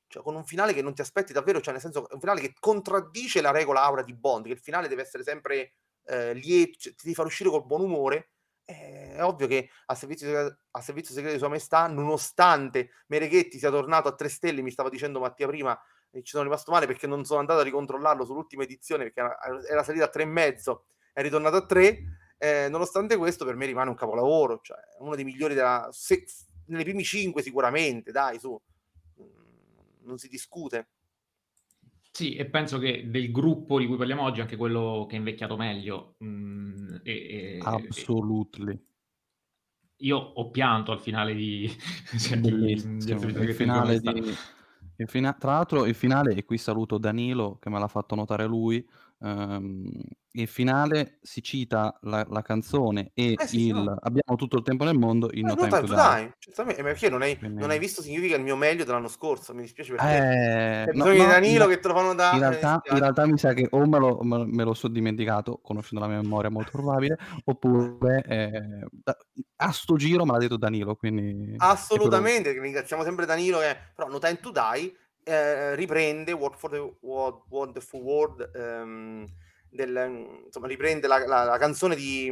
cioè con un finale che non ti aspetti davvero, cioè nel senso un finale che contraddice la regola aura di Bond, che il finale deve essere sempre eh, lieto, cioè, ti devi far uscire col buon umore. È ovvio che a servizio, a servizio segreto di Sua Maestà, nonostante Mereghetti sia tornato a tre stelle, mi stava dicendo Mattia prima, e ci sono rimasto male perché non sono andato a ricontrollarlo sull'ultima edizione perché era, era salita a tre e mezzo, è ritornato a tre, eh, nonostante questo per me rimane un capolavoro, cioè uno dei migliori della, se, nelle primi cinque sicuramente, dai su, non si discute. Sì, e penso che del gruppo di cui parliamo oggi anche quello che è invecchiato meglio. Mm, e, e, Absolutely. E io ho pianto al finale di... Cioè, bellissimo. Di, di, di, il finale di... Il fina, tra l'altro il finale, e qui saluto Danilo che me l'ha fatto notare lui, ehm, il finale si cita la, la canzone e eh sì, il no. Abbiamo tutto il tempo nel mondo in eh, No Time to Die. Certamente, perché non hai, non hai visto significa il mio meglio dell'anno scorso, mi dispiace perché eh, bisogno no, di Danilo no, che te lo fanno da... In realtà, in realtà mi sa che o me lo, me lo so dimenticato, conoscendo la mia memoria molto probabile, oppure eh, a sto giro me l'ha detto Danilo, quindi... Assolutamente, quello... ringraziamo sempre Danilo che... Però No Time to Die Eh, riprende World for the World, Wonderful World, ehm, del, insomma riprende la, la, la canzone di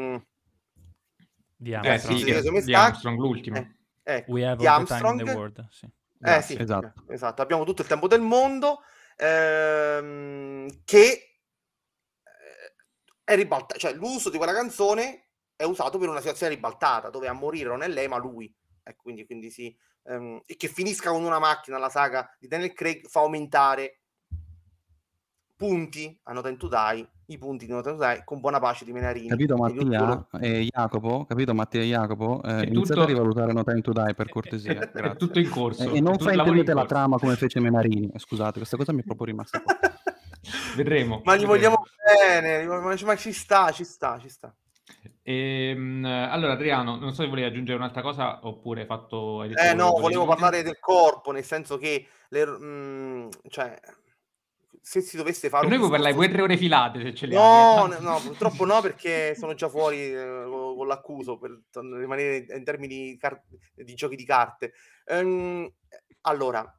di Armstrong, eh, sì, di Armstrong, l'ultima, eh, Ecco, We have all Armstrong. The time in the world, sì. Eh, sì, esatto. esatto. Abbiamo tutto il tempo del mondo, ehm, che è ribaltata, cioè l'uso di quella canzone è usato per una situazione ribaltata, dove a morire non è lei ma lui. Eh, quindi, quindi sì, ehm, e che finisca con una macchina la saga di Daniel Craig fa aumentare punti a No Time to Die, i punti di No Time to Die con buona pace di Menarini. Capito Mattia e Jacopo? Capito Mattia e Jacopo? Eh, iniziate tutto... a rivalutare No Time to Die per cortesia. È, è, è tutto in corso. Eh, e non fraintendete la trama come fece Menarini. Scusate, questa cosa mi è proprio rimasta qua. Vedremo. Ma li vogliamo bene, ma ci sta, ci sta, ci sta. Ehm, allora Adriano, non so se volevi aggiungere un'altra cosa oppure hai fatto... Hai detto eh no, volevo parlare del corpo, nel senso che... Le, mh, cioè... se si dovesse fare... Noi vuoi parlare quei tre ore filate se ce le no, hai. No, no, purtroppo no, perché sono già fuori eh, con l'accuso per rimanere in termini di, car- di giochi di carte. Ehm, allora,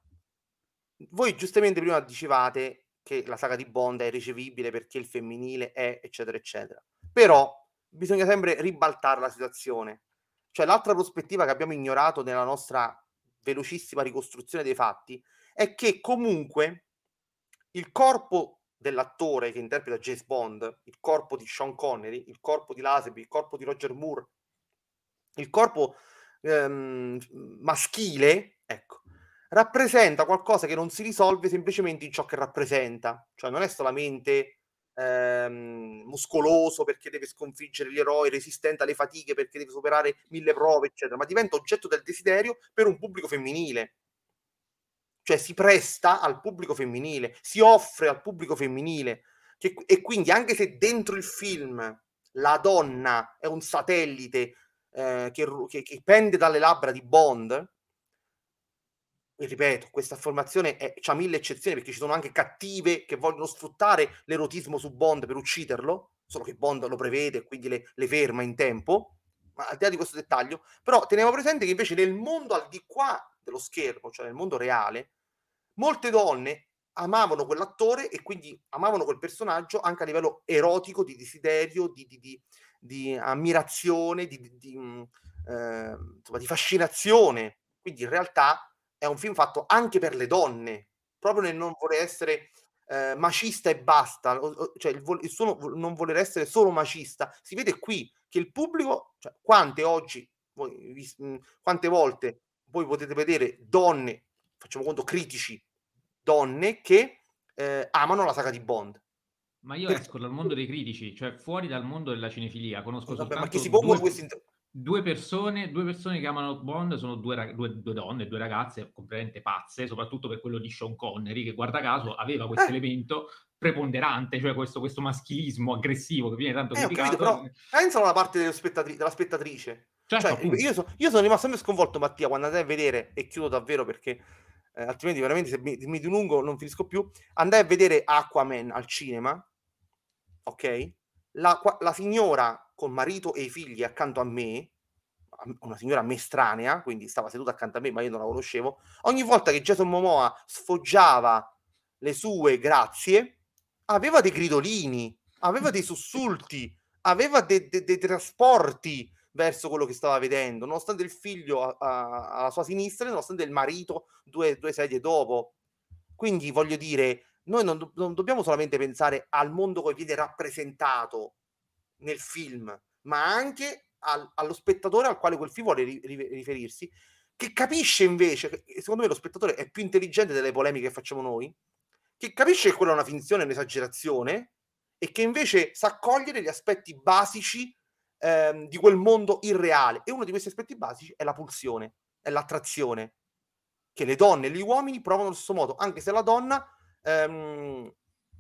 voi giustamente prima dicevate che la saga di Bond è irricevibile perché il femminile è eccetera eccetera. Però bisogna sempre ribaltare la situazione. Cioè l'altra prospettiva che abbiamo ignorato nella nostra velocissima ricostruzione dei fatti è che comunque... il corpo dell'attore che interpreta James Bond, il corpo di Sean Connery, il corpo di Lazenby, il corpo di Roger Moore, il corpo ehm, maschile, ecco, rappresenta qualcosa che non si risolve semplicemente in ciò che rappresenta. Cioè non è solamente ehm, muscoloso perché deve sconfiggere gli eroi, resistente alle fatiche perché deve superare mille prove, eccetera, ma diventa oggetto del desiderio per un pubblico femminile. Cioè si presta al pubblico femminile, si offre al pubblico femminile, che, e quindi anche se dentro il film la donna è un satellite eh, che, che, che pende dalle labbra di Bond, e ripeto, questa affermazione ha mille eccezioni perché ci sono anche cattive che vogliono sfruttare l'erotismo su Bond per ucciderlo, solo che Bond lo prevede e quindi le, le ferma in tempo, ma al di là di questo dettaglio, però teniamo presente che invece nel mondo al di qua dello schermo, cioè nel mondo reale, molte donne amavano quell'attore e quindi amavano quel personaggio anche a livello erotico, di desiderio, di, di, di, di ammirazione, di, di, di, eh, insomma, di fascinazione. Quindi in realtà è un film fatto anche per le donne, proprio nel non voler essere eh, macista e basta, cioè il, vol- il solo, non voler essere solo macista. Si vede qui che il pubblico, cioè, quante oggi, voi, vi, quante volte voi potete vedere donne, facciamo conto critici, donne che eh, amano la saga di Bond. Ma io Perché... esco dal mondo dei critici, cioè fuori dal mondo della cinefilia, conosco oh, soltanto ma che si due, questi... due persone due persone che amano Bond, sono due, due, due donne, due ragazze completamente pazze, soprattutto per quello di Sean Connery, che guarda caso aveva questo eh. elemento preponderante, cioè questo, questo maschilismo aggressivo che viene tanto eh, criticato. Capito, però pensa alla parte dello spettatri- della spettatrice. Certo, cioè, io, so, io sono rimasto sempre sconvolto, Mattia, quando andai a vedere, e chiudo davvero perché eh, altrimenti veramente se mi, mi dilungo non finisco più, andai a vedere Aquaman al cinema, ok? La, la signora col marito e i figli accanto a me, una signora a me estranea, quindi stava seduta accanto a me ma io non la conoscevo, ogni volta che Jason Momoa sfoggiava le sue grazie aveva dei gridolini, aveva dei sussulti, aveva de, de, dei trasporti verso quello che stava vedendo, nonostante il figlio a, a, alla sua sinistra, nonostante il marito due, due sedie dopo. Quindi voglio dire, noi non, do, non dobbiamo solamente pensare al mondo che viene rappresentato nel film, ma anche al, allo spettatore al quale quel film vuole ri, ri, riferirsi, che capisce invece, che secondo me lo spettatore è più intelligente delle polemiche che facciamo noi, che capisce che quella è una finzione, un'esagerazione, e che invece sa cogliere gli aspetti basici Ehm, di quel mondo irreale, e uno di questi aspetti basici è la pulsione, è l'attrazione che le donne e gli uomini provano allo stesso modo, anche se la donna ehm,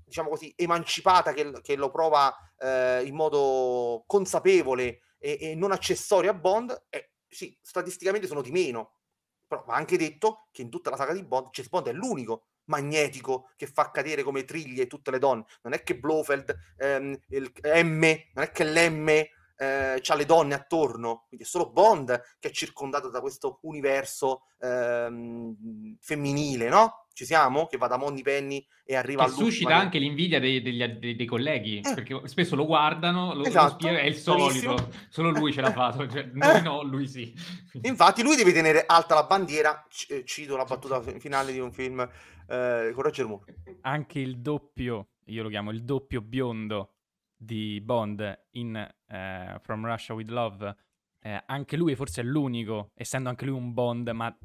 diciamo così emancipata che, che lo prova eh, in modo consapevole e, e non accessorio a Bond eh, sì, statisticamente sono di meno, però va anche detto che in tutta la saga di Bond, cioè Bond è l'unico magnetico che fa cadere come triglie tutte le donne, non è che Blofeld ehm, il M, non è che l'M Eh, c'ha le donne attorno, quindi è solo Bond che è circondato da questo universo ehm, femminile, no? Ci siamo? Che va da Monnipenny e arriva che all'ultima. Suscita anche l'invidia dei, dei, dei, dei colleghi, eh. perché spesso lo guardano, lo, esatto. lo spie- è il solito, Bellissimo. Solo lui ce l'ha fatto, cioè, noi eh. no, lui sì. Infatti lui deve tenere alta la bandiera, C- cito la battuta finale di un film eh, con Roger Moore. Anche il doppio, io lo chiamo il doppio biondo di Bond in eh, From Russia with Love, eh, anche lui forse è l'unico, essendo anche lui un Bond, ma...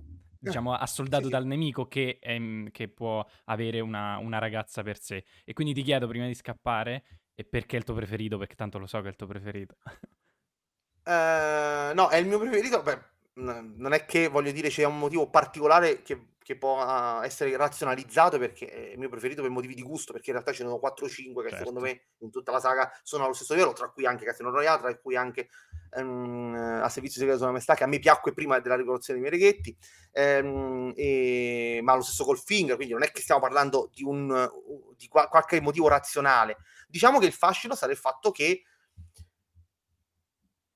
diciamo assoldato sì, sì. dal nemico che, ehm, che può avere una, una ragazza per sé. E quindi ti chiedo prima di scappare, e perché è il tuo preferito? Perché tanto lo so che è il tuo preferito. Uh, no, è il mio preferito. Beh, non è che voglio dire c'è un motivo particolare che, che può essere razionalizzato, perché è il mio preferito per motivi di gusto, perché in realtà ce ne sono quattro o cinque che certo. secondo me in tutta la saga sono allo stesso livello, tra cui anche Cassino Royale, tra cui anche Um, Al servizio segreto di Sua Maestà, che a me piacque prima della rivoluzione di Mereghetti, um, e, ma lo stesso Goldfinger, quindi non è che stiamo parlando di un di qua, qualche motivo razionale. Diciamo che il fascino sarà il fatto che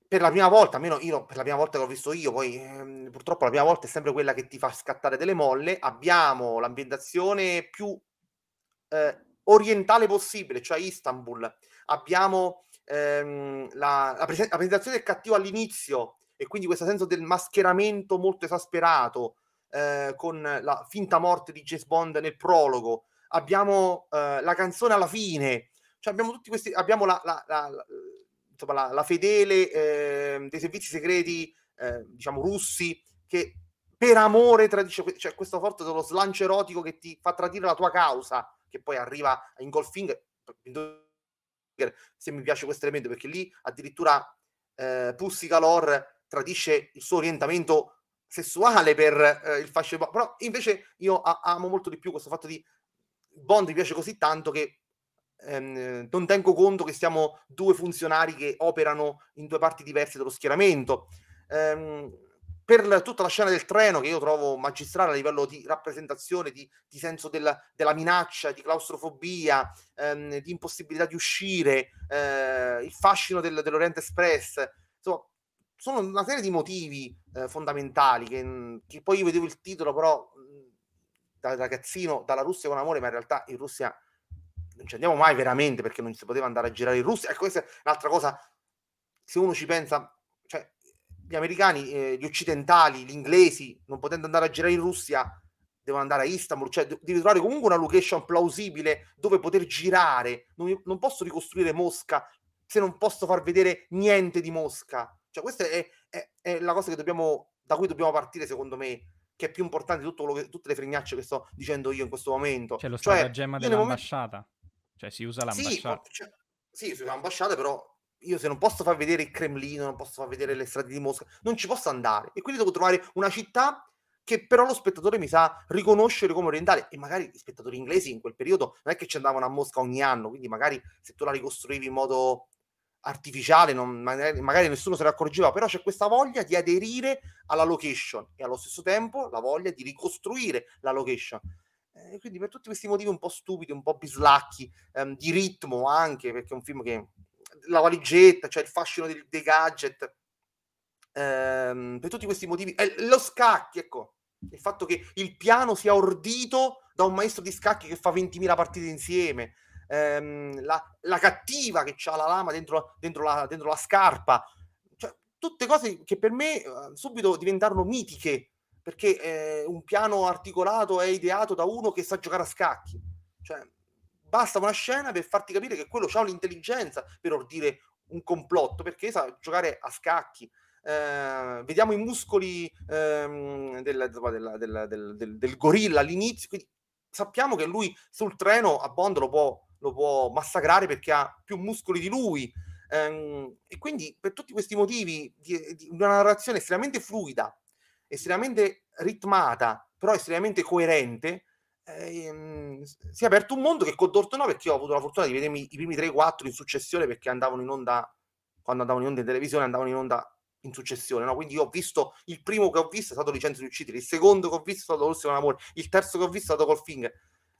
per la prima volta, almeno io per la prima volta che l'ho visto io, poi ehm, purtroppo la prima volta è sempre quella che ti fa scattare delle molle, abbiamo l'ambientazione più eh, orientale possibile, cioè Istanbul, abbiamo Ehm, la, la, presen- la presentazione del cattivo all'inizio, e quindi questo senso del mascheramento molto esasperato, eh, con la finta morte di James Bond nel prologo, abbiamo eh, la canzone alla fine, cioè abbiamo tutti questi, abbiamo la, la, la, la, insomma, la, la fedele eh, dei servizi segreti eh, diciamo russi, che per amore tradisce, cioè questo forte dello slancio erotico che ti fa tradire la tua causa, che poi arriva in Goldfinger. Se mi piace questo elemento, perché lì addirittura eh, Pussy Galore tradisce il suo orientamento sessuale per eh, il fascio, però invece io a- amo molto di più questo fatto di Bond, mi piace così tanto che ehm, non tengo conto che siamo due funzionari che operano in due parti diverse dello schieramento. Ehm, per la, tutta la scena del treno, che io trovo magistrale a livello di rappresentazione, di, di senso della, della minaccia, di claustrofobia, ehm, di impossibilità di uscire, eh, il fascino del, dell'Orient Express, insomma, sono una serie di motivi eh, fondamentali che, che poi io vedevo il titolo però da ragazzino, Dalla Russia con Amore, ma in realtà in Russia non ci andiamo mai veramente, perché non si poteva andare a girare in Russia, e questa è un'altra cosa, se uno ci pensa, cioè gli americani, eh, gli occidentali, gli inglesi, non potendo andare a girare in Russia, devono andare a Istanbul, cioè de- devi trovare comunque una location plausibile dove poter girare. Non, non posso ricostruire Mosca se non posso far vedere niente di Mosca. Cioè questa è, è, è la cosa che dobbiamo, da cui dobbiamo partire, secondo me, che è più importante di tutto quello che, tutte le fregnacce che sto dicendo io in questo momento. C'è lo stratagemma cioè, dell'ambasciata, momento... cioè si usa l'ambasciata. Sì, cioè, sì, si usa l'ambasciata, però... io se non posso far vedere il Cremlino, non posso far vedere le strade di Mosca, non ci posso andare, e quindi devo trovare una città che però lo spettatore mi sa riconoscere come orientale, e magari gli spettatori inglesi in quel periodo non è che ci andavano a Mosca ogni anno, quindi magari se tu la ricostruivi in modo artificiale non, magari, magari nessuno se ne accorgeva, però c'è questa voglia di aderire alla location e allo stesso tempo la voglia di ricostruire la location. E quindi per tutti questi motivi un po' stupidi, un po' bislacchi, ehm, di ritmo anche, perché è un film che... la valigetta, cioè il fascino dei, dei gadget, ehm, per tutti questi motivi, eh, lo scacchi, ecco, il fatto che il piano sia ordito da un maestro di scacchi che fa ventimila partite insieme, ehm, la, la cattiva che c'ha la lama dentro, dentro, la, dentro la scarpa, cioè tutte cose che per me eh, subito diventarono mitiche, perché eh, un piano articolato è ideato da uno che sa giocare a scacchi, cioè basta una scena per farti capire che quello c'ha l'intelligenza per ordire un complotto, perché sa giocare a scacchi. Eh, vediamo i muscoli ehm, del, del, del, del, del, del gorilla all'inizio, quindi sappiamo che lui sul treno a Bond lo può, lo può massacrare perché ha più muscoli di lui. Eh, e quindi per tutti questi motivi di, di una narrazione estremamente fluida, estremamente ritmata, però estremamente coerente, Ehm, si è aperto un mondo che con Dottor No, perché io ho avuto la fortuna di vedermi i primi tre quattro in successione, perché andavano in onda, quando andavano in onda in televisione andavano in onda in successione, no? Quindi io ho visto, il primo che ho visto è stato Licenza di Uccidere, il secondo che ho visto è stato L'Orso con Amore, il terzo che ho visto è stato Goldfinger,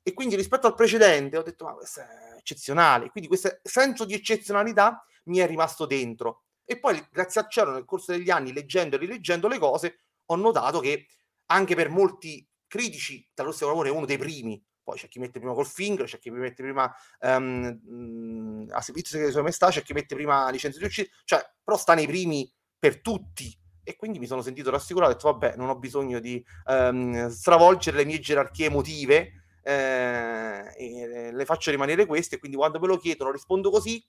e quindi rispetto al precedente ho detto ma questo è eccezionale, quindi questo senso di eccezionalità mi è rimasto dentro. E poi grazie al cielo nel corso degli anni, leggendo e rileggendo le cose, ho notato che anche per molti critici, Dalla Russia con Amore è uno dei primi. Poi c'è chi mette prima Goldfinger, c'è chi mette prima um, Al servizio segreto di Sua Maestà, c'è chi mette prima Licenza di Uccidere, cioè, però sta nei primi per tutti. E quindi mi sono sentito rassicurato, ho detto vabbè, non ho bisogno di um, stravolgere le mie gerarchie emotive, eh, e le faccio rimanere queste, quindi quando me lo chiedono rispondo così,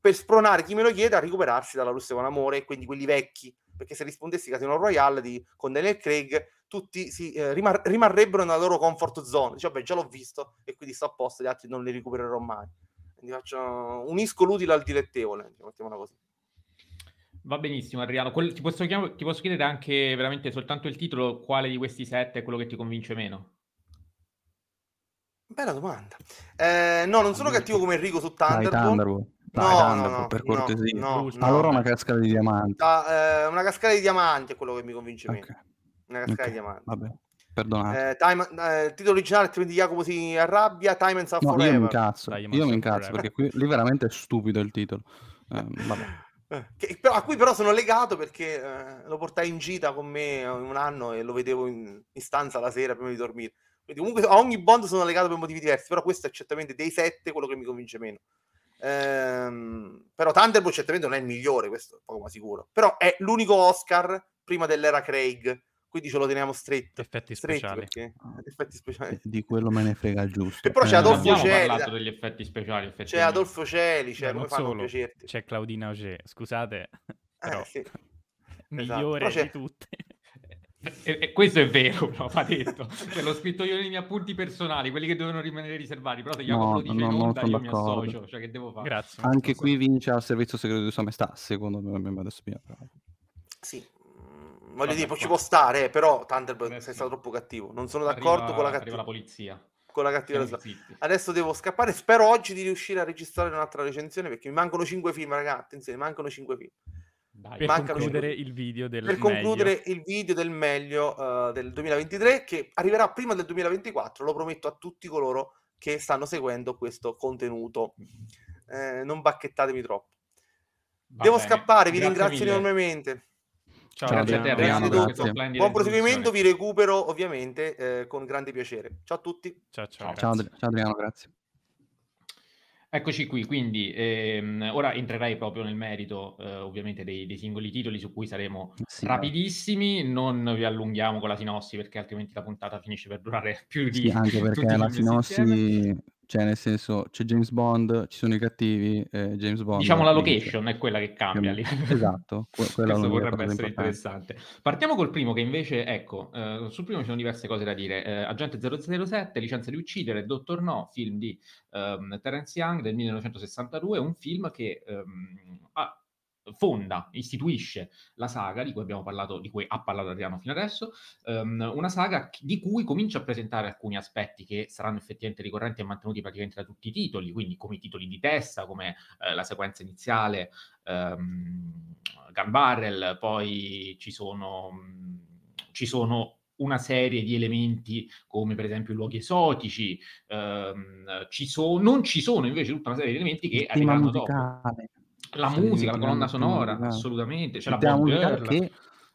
per spronare chi me lo chiede a recuperarsi Dalla Russia con Amore, e quindi quelli vecchi, perché se rispondessi Cassino Royale di, con Daniel Craig, tutti si, eh, rimar- rimarrebbero nella loro comfort zone, dice vabbè, già l'ho visto e quindi sto a posto, gli altri non li recupererò mai, quindi faccio, unisco l'utile al dilettevole, mettiamola così. Va benissimo, Adriano. Quel, ti, posso chiam- ti posso chiedere anche veramente soltanto il titolo, quale di questi sette è quello che ti convince meno? Bella domanda. Eh, no, non sono cattivo come Enrico su Thunderball. Dai, no, Thunderball, no, no, per cortesia. No, no, allora no. Una cascata di diamanti. Da, eh, una cascata di diamanti è quello che mi convince okay. meno. Una cascata okay. di diamanti. Vabbè. Eh, time, eh, il titolo originale, altrimenti Jacopo si arrabbia, Time and Stuff no, Forever. Io mi incazzo, Dai, io mi incazzo perché qui, lì veramente è stupido il titolo. Eh, vabbè. Che, però, a cui però sono legato perché eh, lo portai in gita con me un anno e lo vedevo in, in stanza la sera prima di dormire, quindi comunque a ogni Bond sono legato per motivi diversi, però questo è certamente dei sette quello che mi convince meno. Ehm, però Thunderbolt certamente non è il migliore, questo poco ma sicuro, però è l'unico Oscar prima dell'era Craig, quindi ce lo teniamo stretto. Effetti speciali, perché... effetti speciali di quello me ne frega giusto, e però c'è Adolfo eh, Celi, parlato degli effetti speciali, c'è Adolfo Celi, c'è, come fanno a piacerti, c'è Claudina Auger, scusate però eh, sì. migliore esatto. di tutte e, e questo è vero, no, va detto. Cioè, l'ho scritto io nei miei appunti personali, quelli che devono rimanere riservati, però se Jacopo no, lo dice no, in onda io d'accordo. mi associo, cioè che devo fare? Grazie, anche qui vince Al servizio segreto di Sua Maestà, secondo me, mi vado a spiegare. Sì, voglio dire, ci può stare, eh, però Thunderbird è stato troppo cattivo. Non sono d'accordo arriva, con la cattiva. La polizia. Con la cattiva. Adesso devo scappare. Spero oggi di riuscire a registrare un'altra recensione perché mi mancano cinque film, ragazzi. Attenzione, mancano cinque film. Dai, per concludere il video del per meglio. concludere il video del meglio uh, del duemilaventitré, che arriverà prima del duemilaventiquattro. Lo prometto a tutti coloro che stanno seguendo questo contenuto. Eh, non bacchettatemi troppo. Va devo bene. scappare. Vi Grazie ringrazio mille. enormemente. Ciao, ciao, grazie, Adriano, grazie. Buon proseguimento, vi recupero ovviamente eh, con grande piacere. Ciao a tutti. Ciao, ciao, ciao, grazie. ciao Adriano, grazie. Eccoci qui, quindi ehm, ora entrerei proprio nel merito eh, ovviamente dei, dei singoli titoli, su cui saremo sì, rapidissimi, non vi allunghiamo con la sinossi perché altrimenti la puntata finisce per durare più di... Sì, anche perché la sinossi... Insieme. Cioè, nel senso, c'è James Bond, ci sono i cattivi, eh, James Bond... Diciamo la location c'è. è quella che cambia lì. Esatto. Que- Questo potrebbe essere interessante. Partiamo col primo, che invece, ecco, eh, sul primo ci sono diverse cose da dire. Eh, Agente zero zero sette, Licenza di Uccidere, Dottor No, film di ehm, Terence Young del millenovecentosessantadue, un film che ehm, ha... fonda, istituisce la saga di cui abbiamo parlato, di cui ha parlato Adriano fino adesso, um, una saga di cui comincia a presentare alcuni aspetti che saranno effettivamente ricorrenti e mantenuti praticamente da tutti i titoli, quindi come i titoli di testa, come eh, la sequenza iniziale, um, Gun Barrel, poi ci sono, um, ci sono una serie di elementi come per esempio i luoghi esotici, um, ci so- non ci sono invece tutta una serie di elementi che arriveranno dopo. La sì, musica, la colonna sonora, musicale. assolutamente. C'è il, la tema che,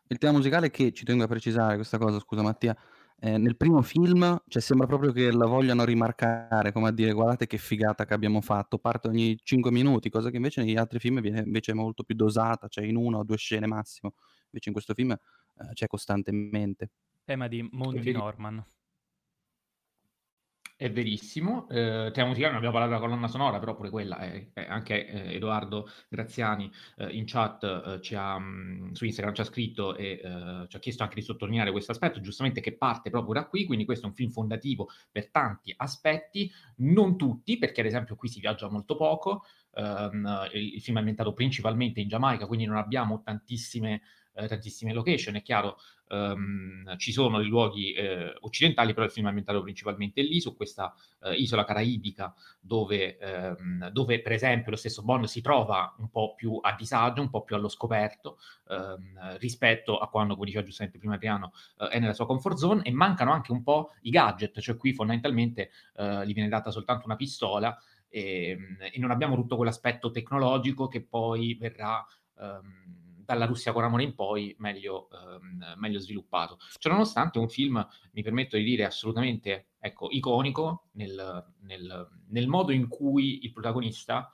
il tema musicale che, ci tengo a precisare questa cosa, scusa Mattia, eh, nel primo film cioè, sembra proprio che la vogliano rimarcare, come a dire guardate che figata che abbiamo fatto, parte ogni cinque minuti, cosa che invece negli altri film viene invece molto più dosata, cioè in una o due scene massimo, invece in questo film eh, c'è costantemente. Tema di Monty Norman. È verissimo, eh, tema musicale non abbiamo parlato della colonna sonora, però pure quella è, è anche eh, Edoardo Graziani eh, in chat eh, ci ha, mh, su Instagram ci ha scritto e eh, ci ha chiesto anche di sottolineare questo aspetto, giustamente, che parte proprio da qui, quindi questo è un film fondativo per tanti aspetti, non tutti, perché ad esempio qui si viaggia molto poco, ehm, il film è ambientato principalmente in Giamaica, quindi non abbiamo tantissime Eh, tantissime location, è chiaro, um, ci sono i luoghi eh, occidentali, però il film è ambientato principalmente lì, su questa eh, isola caraibica dove, ehm, dove per esempio lo stesso Bond si trova un po' più a disagio, un po' più allo scoperto ehm, rispetto a quando, come diceva giustamente prima Adriano, eh, è nella sua comfort zone, e mancano anche un po' i gadget, cioè qui fondamentalmente eh, gli viene data soltanto una pistola e, e non abbiamo tutto quell'aspetto tecnologico che poi verrà ehm, dalla Russia con Amore in poi meglio, ehm, meglio sviluppato. Ciononostante, un film, mi permetto di dire, assolutamente ecco, iconico nel, nel, nel modo in cui il protagonista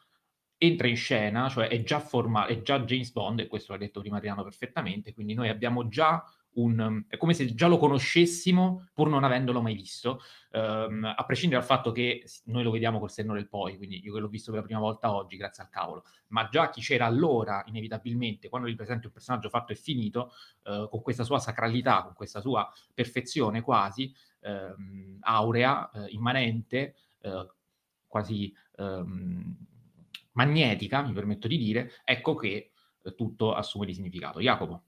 entra in scena, cioè è già formato, è già James Bond, e questo l'ha detto prima Adriano perfettamente, quindi noi abbiamo già un... è come se già lo conoscessimo pur non avendolo mai visto, ehm, a prescindere dal fatto che noi lo vediamo col senno del poi, quindi io che l'ho visto per la prima volta oggi, grazie al cavolo, ma già chi c'era allora, inevitabilmente, quando gli presenti un personaggio fatto e finito, eh, con questa sua sacralità, con questa sua perfezione quasi, ehm, aurea, eh, immanente, eh, quasi... Ehm, magnetica, mi permetto di dire, ecco che tutto assume di significato. Jacopo.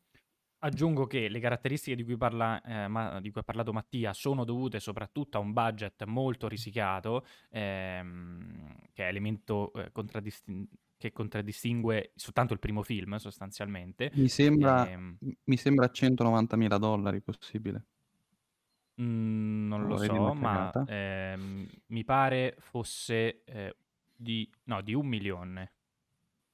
Aggiungo che le caratteristiche di cui, parla, eh, ma, di cui ha parlato Mattia sono dovute soprattutto a un budget molto risicato, ehm, che è elemento eh, contraddistin- che contraddistingue soltanto il primo film, sostanzialmente. Mi sembra, ehm... mi sembra centonovantamila dollari possibile. Mm, non lo, lo so, ma ehm, mi pare fosse... Eh, Di, no, di un milione.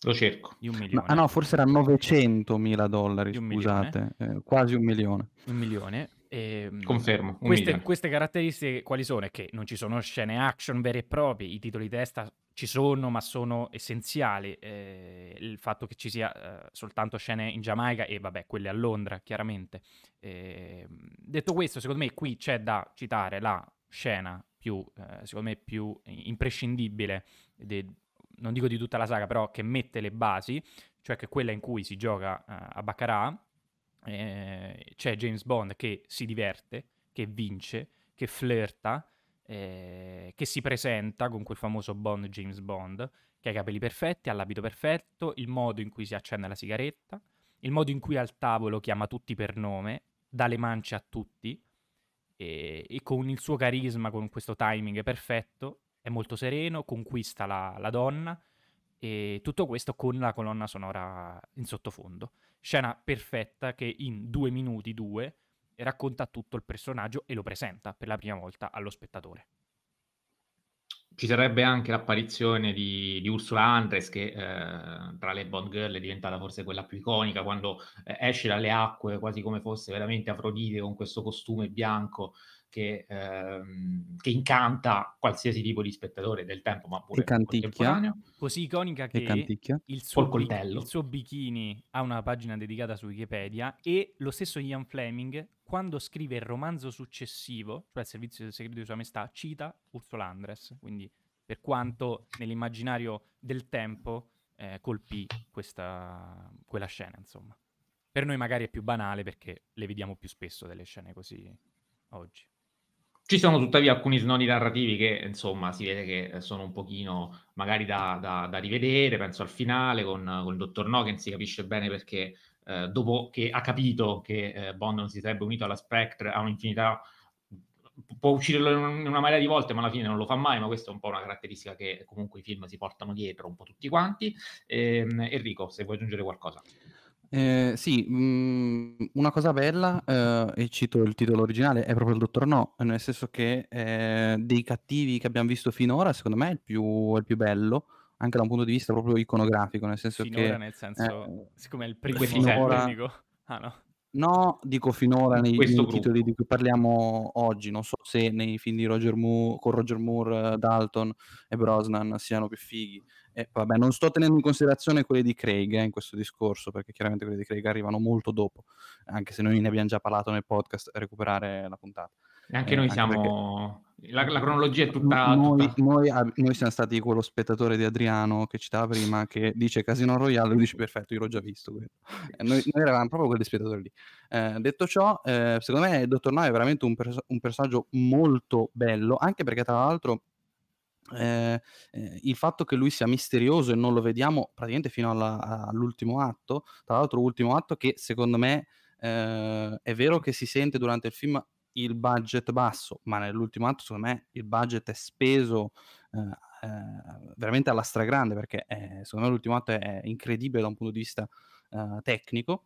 Lo cerco. Di un milione. Ma, ah no, forse era novecentomila dollari, scusate. Eh, quasi un milione. Un milione. E, Confermo. Un queste, milione. Queste caratteristiche quali sono? È che non ci sono scene action vere e proprie, i titoli di testa ci sono, ma sono essenziali. Eh, il fatto che ci sia eh, soltanto scene in Giamaica e vabbè, quelle a Londra, chiaramente. Eh, detto questo, secondo me qui c'è da citare la scena più, eh, secondo me, più imprescindibile, de, non dico di tutta la saga, però che mette le basi, cioè che quella in cui si gioca eh, a baccarat, eh, c'è James Bond che si diverte, che vince, che flirta, eh, che si presenta con quel famoso Bond James Bond, che ha i capelli perfetti, ha l'abito perfetto, il modo in cui si accende la sigaretta, il modo in cui al tavolo chiama tutti per nome, dà le mance a tutti, E, e con il suo carisma, con questo timing perfetto, è molto sereno, conquista la, la donna, e tutto questo con la colonna sonora in sottofondo. Scena perfetta che in due minuti, due, racconta tutto il personaggio e lo presenta per la prima volta allo spettatore. Ci sarebbe anche l'apparizione di, di Ursula Andress, che eh, tra le Bond Girl è diventata forse quella più iconica, quando eh, esce dalle acque quasi come fosse veramente Afrodite, con questo costume bianco che, eh, che incanta qualsiasi tipo di spettatore del tempo, ma pure contemporaneo. Così iconica che il suo, bi- il suo bikini ha una pagina dedicata su Wikipedia, e lo stesso Ian Fleming, quando scrive il romanzo successivo, cioè Il servizio segreto di Sua Maestà, cita Ursula Andress, quindi per quanto nell'immaginario del tempo eh, colpì questa, quella scena, insomma. Per noi magari è più banale perché le vediamo più spesso delle scene così oggi. Ci sono tuttavia alcuni snodi narrativi che, insomma, si vede che sono un pochino magari da, da, da rivedere, penso al finale con, con il dottor No, che non si capisce bene perché... Uh, dopo che ha capito che eh, Bond non si sarebbe unito alla Spectre a un'infinità, può ucciderlo in una marea di volte, ma alla fine non lo fa mai, ma questa è un po' una caratteristica che comunque i film si portano dietro un po' tutti quanti. eh, Enrico, se vuoi aggiungere qualcosa. Eh, sì, mh, una cosa bella, eh, e cito il titolo originale, è proprio il Dottor No, nel senso che eh, dei cattivi che abbiamo visto finora, secondo me è il più, è il più bello, anche da un punto di vista proprio iconografico, nel senso finora, che... nel senso, eh, siccome è il primo finora... dico... Ah, no. No, dico finora nei, nei titoli di cui parliamo oggi, non so se nei film di Roger Moore, con Roger Moore, Dalton e Brosnan siano più fighi. Eh, vabbè, non sto tenendo in considerazione quelli di Craig eh, in questo discorso, perché chiaramente quelli di Craig arrivano molto dopo, anche se noi ne abbiamo già parlato nel podcast, recuperare la puntata. E anche eh, noi siamo... Perché... La, la cronologia è tutta... Noi, tutta... Noi, noi siamo stati quello spettatore di Adriano che citava prima, che dice Cassino Royale, lui dice perfetto, io l'ho già visto. Eh, noi, noi eravamo proprio quelli spettatori lì. Eh, detto ciò, eh, secondo me il Dottor No è veramente un, pers- un personaggio molto bello, anche perché tra l'altro eh, eh, il fatto che lui sia misterioso e non lo vediamo praticamente fino alla, all'ultimo atto, tra l'altro ultimo atto che secondo me eh, è vero che si sente durante il film il budget basso, ma nell'ultimo atto secondo me il budget è speso eh, eh, veramente alla stragrande, perché eh, secondo me l'ultimo atto è incredibile da un punto di vista eh, tecnico,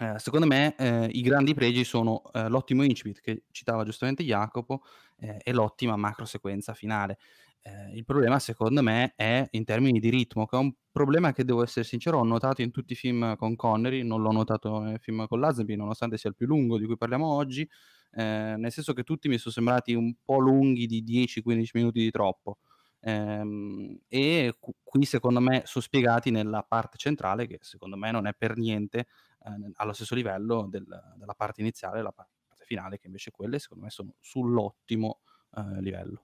Eh, secondo me eh, i grandi pregi sono eh, l'ottimo incipit che citava giustamente Jacopo eh, e l'ottima macro sequenza finale. Eh, il problema secondo me è in termini di ritmo, che è un problema che, devo essere sincero, ho notato in tutti i film con Connery, non l'ho notato nel film con Lazenby, nonostante sia il più lungo di cui parliamo oggi, eh, nel senso che tutti mi sono sembrati un po' lunghi di dieci quindici minuti di troppo. Ehm, e cu- qui secondo me sono spiegati nella parte centrale, che secondo me non è per niente eh, allo stesso livello del, della parte iniziale e la parte finale, che invece quelle secondo me sono sull'ottimo eh, livello.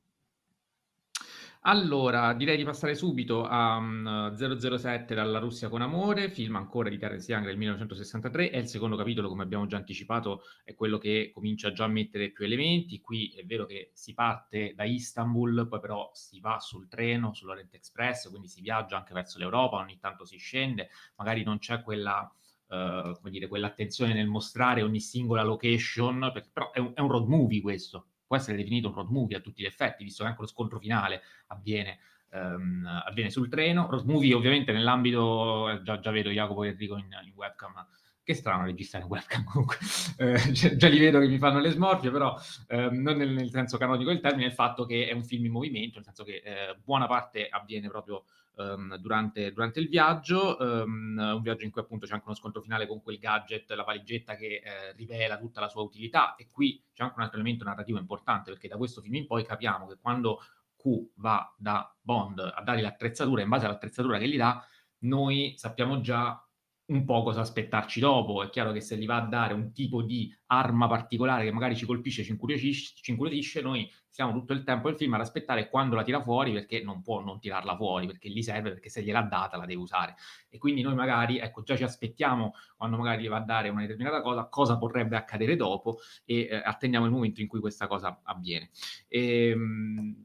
Allora, direi di passare subito a um, zero zero sette Dalla Russia con Amore, film ancora di Terence Young del millenovecentosessantatré. È il secondo capitolo, come abbiamo già anticipato, è quello che comincia già a mettere più elementi. Qui è vero che si parte da Istanbul, poi però si va sul treno, sull'Orient Express, quindi si viaggia anche verso l'Europa, ogni tanto si scende, magari non c'è quella... Uh, come dire, quell'attenzione nel mostrare ogni singola location, perché, però è un, è un road movie questo, può essere definito un road movie a tutti gli effetti, visto che anche lo scontro finale avviene, um, avviene sul treno. Road movie ovviamente nell'ambito, eh, già, già vedo Jacopo e Enrico in, in webcam, che strano registrare in webcam comunque, eh, già, già li vedo che mi fanno le smorfie, però eh, non nel, nel senso canonico del termine, il fatto che è un film in movimento, nel senso che eh, buona parte avviene proprio Durante, durante il viaggio, um, un viaggio in cui appunto c'è anche uno scontro finale con quel gadget, la valigetta che eh, rivela tutta la sua utilità. E qui c'è anche un altro elemento narrativo importante, perché da questo film in poi capiamo che quando Q va da Bond a dargli l'attrezzatura, in base all'attrezzatura che gli dà, noi sappiamo già un po' cosa aspettarci dopo. È chiaro che se gli va a dare un tipo di arma particolare che magari ci colpisce, ci incuriosisce, ci incuriosisce, noi siamo tutto il tempo del film ad aspettare quando la tira fuori, perché non può non tirarla fuori, perché gli serve, perché se gliel'ha data la deve usare. E quindi noi magari, ecco, già ci aspettiamo quando magari gli va a dare una determinata cosa, cosa potrebbe accadere dopo, e eh, attendiamo il momento in cui questa cosa avviene. Ehm...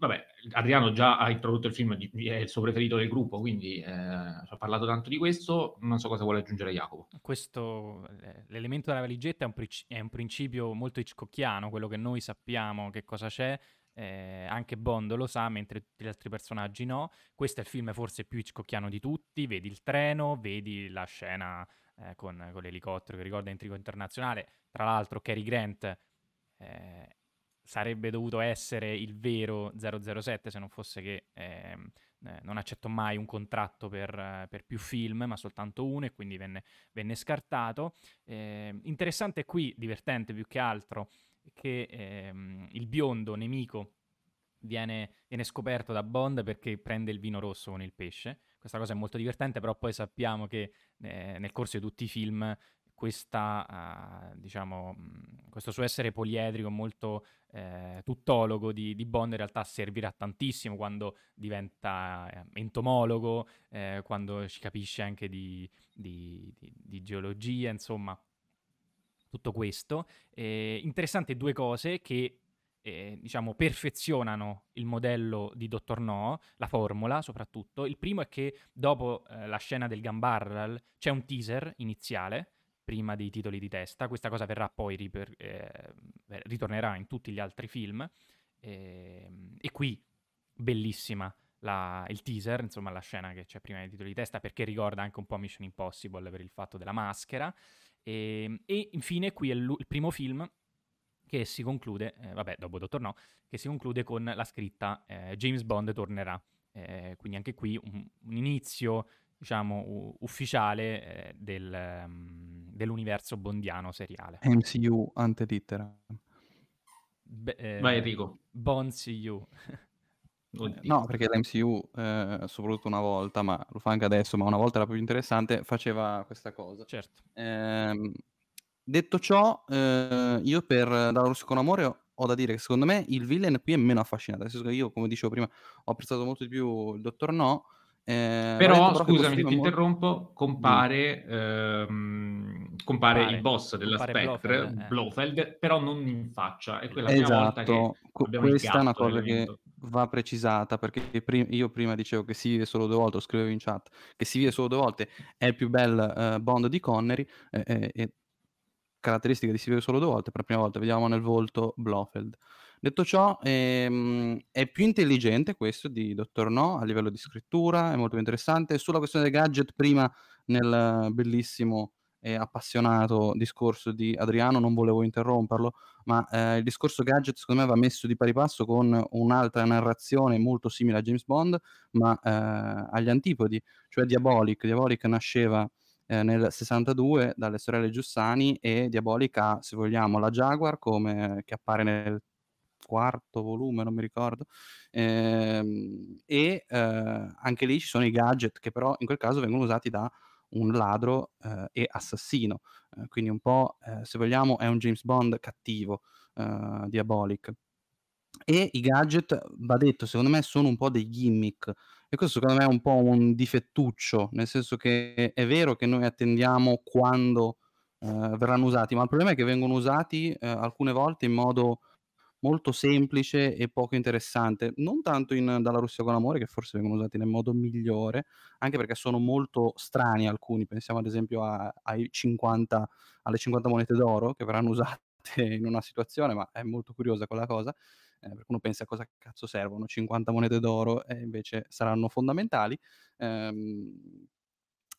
Vabbè, Adriano già ha introdotto il film, è il suo preferito del gruppo, quindi eh, ci ha parlato tanto di questo, non so cosa vuole aggiungere Jacopo. Questo, l'elemento della valigetta è un, princi- è un principio molto hitchcockiano, quello che noi sappiamo che cosa c'è, eh, anche Bond lo sa, mentre tutti gli altri personaggi no. Questo è il film forse più hitchcockiano di tutti, vedi il treno, vedi la scena eh, con, con l'elicottero che ricorda Intrigo Internazionale, tra l'altro Cary Grant... Eh, sarebbe dovuto essere il vero zero zero sette, se non fosse che eh, non accettò mai un contratto per, per più film, ma soltanto uno, e quindi venne, venne scartato. Eh, interessante qui, divertente più che altro, che eh, il biondo nemico viene, viene scoperto da Bond perché prende il vino rosso con il pesce. Questa cosa è molto divertente, però poi sappiamo che eh, nel corso di tutti i film... Questa, uh, diciamo, questo suo essere poliedrico, molto eh, tuttologo di, di Bond in realtà servirà tantissimo quando diventa eh, entomologo, eh, quando ci capisce anche di, di, di, di geologia, insomma, tutto questo. Eh, interessante due cose che, eh, diciamo, perfezionano il modello di Dottor No, la formula soprattutto. Il primo è che dopo eh, la scena del Gun Barrel c'è un teaser iniziale, prima dei titoli di testa. Questa cosa verrà poi riper- eh, ritornerà in tutti gli altri film, eh, e qui bellissima la, il teaser, insomma la scena che c'è prima dei titoli di testa, perché ricorda anche un po' Mission Impossible per il fatto della maschera, e, e infine qui è l- il primo film che si conclude, eh, vabbè dopo Dottor No, che si conclude con la scritta eh, James Bond tornerà, eh, quindi anche qui un, un inizio, diciamo, u- ufficiale eh, del, um, dell'universo bondiano seriale. M C U ante litteram. Be- eh, Vai Enrico. Bond C U. No, perché l'M C U, eh, soprattutto una volta, ma lo fa anche adesso, ma una volta era più interessante, faceva questa cosa. Certo. Eh, detto ciò, eh, io per Dalla Russia con Amore ho, ho da dire che secondo me il villain qui è meno affascinante. Nel senso che io, come dicevo prima, ho apprezzato molto di più il Dottor No. Eh, però, detto, però scusami se ti interrompo, compare, mm. ehm, compare compare il boss della compare Spectre, Blofeld, eh. Blofeld, però non in faccia, è quella esatto. prima volta che questa è una cosa che va precisata, perché prim- io prima dicevo che Si vive solo due volte, lo scrivevo in chat, che Si vive solo due volte è il più bel uh, Bond di Connery, eh, eh, eh, caratteristica di Si vive solo due volte, per la prima volta vediamo nel volto Blofeld. Detto ciò, ehm, è più intelligente questo di Dottor No a livello di scrittura, è molto interessante. Sulla questione dei gadget, prima nel bellissimo e appassionato discorso di Adriano, non volevo interromperlo, ma eh, il discorso gadget secondo me va messo di pari passo con un'altra narrazione molto simile a James Bond, ma eh, agli antipodi, cioè Diabolik. Diabolik nasceva eh, nel sessantadue dalle sorelle Giussani, e Diabolik ha, se vogliamo, la Jaguar come, che appare nel quarto volume, non mi ricordo, eh, e eh, anche lì ci sono i gadget che però in quel caso vengono usati da un ladro eh, e assassino, eh, quindi un po', eh, se vogliamo, è un James Bond cattivo, eh, Diabolik. E i gadget, va detto, secondo me sono un po' dei gimmick, e questo secondo me è un po' un difettuccio, nel senso che è vero che noi attendiamo quando eh, verranno usati, ma il problema è che vengono usati eh, alcune volte in modo molto semplice e poco interessante, non tanto in Dalla Russia con Amore, che forse vengono usati nel modo migliore, anche perché sono molto strani alcuni. Pensiamo ad esempio a, ai cinquanta, alle cinquanta monete d'oro, che verranno usate in una situazione, ma è molto curiosa quella cosa, eh, perché uno pensa a cosa cazzo servono cinquanta monete d'oro, e invece saranno fondamentali. ehm,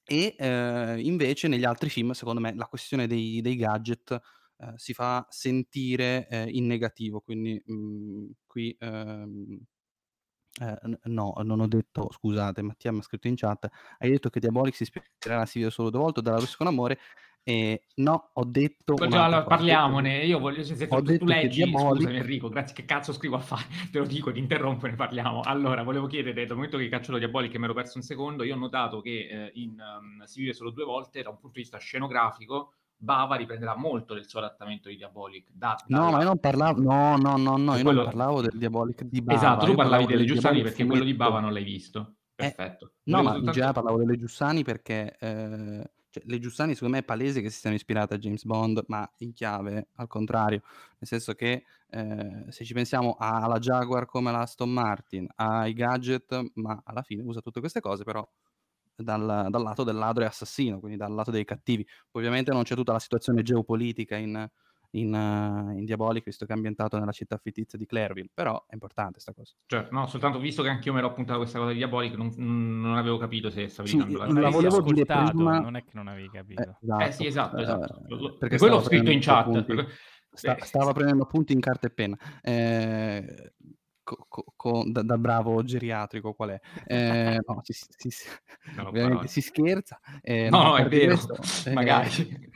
e eh, invece negli altri film, secondo me, la questione dei, dei gadget Uh, si fa sentire uh, in negativo, quindi mh, qui uh, uh, no, non ho detto, scusate, Mattia mi ha scritto in chat, hai detto che Diabolik si spiegherà Si vive solo due volte, Dalla Russia con Amore, e no, ho detto già, allora, parliamone, io voglio, se, se tu, tu leggi Diabolik... Scusami Enrico, grazie, che cazzo scrivo a fare, te lo dico, ti interrompo e ne parliamo. Allora, volevo chiedere, dal momento che caccio la Diabolik, che mi ero perso un secondo, io ho notato che eh, in um, Si vive solo due volte, da un punto di vista scenografico, Bava riprenderà molto del suo adattamento di Diabolik. Da, da no, la... ma io non parlavo, no, no, no, no io quello... non parlavo del Diabolik di Bava. Esatto, tu parlavi delle Giussani perché quello di Bava non l'hai visto. Perfetto. Eh, no, ma soltanto... in generale parlavo delle Giussani perché eh, cioè, le Giussani secondo me è palese che si siano ispirate a James Bond, ma in chiave al contrario, nel senso che eh, se ci pensiamo alla Jaguar come alla Aston Martin, ai gadget, ma alla fine usa tutte queste cose però Dal, dal lato del ladro e assassino, quindi dal lato dei cattivi. Ovviamente non c'è tutta la situazione geopolitica in, in, uh, in Diabolik, visto che è ambientato nella città fittizia di Clairville, però è importante sta cosa. Certo, no, soltanto visto che anch'io me l'ho appuntata questa cosa di Diabolik, non, non avevo capito se stavi dicendo la cosa. La volevo dire prima... Non è che non avevi capito. Eh, esatto, eh sì, esatto, esatto. Eh, perché quello ho scritto in chat. Appunti, sta, stava prendendo appunti in carta e penna. Eh... Co, co, da, da bravo geriatrico qual è, eh, no, si, si, si, no, si scherza, eh, no, no, è vero, questo, magari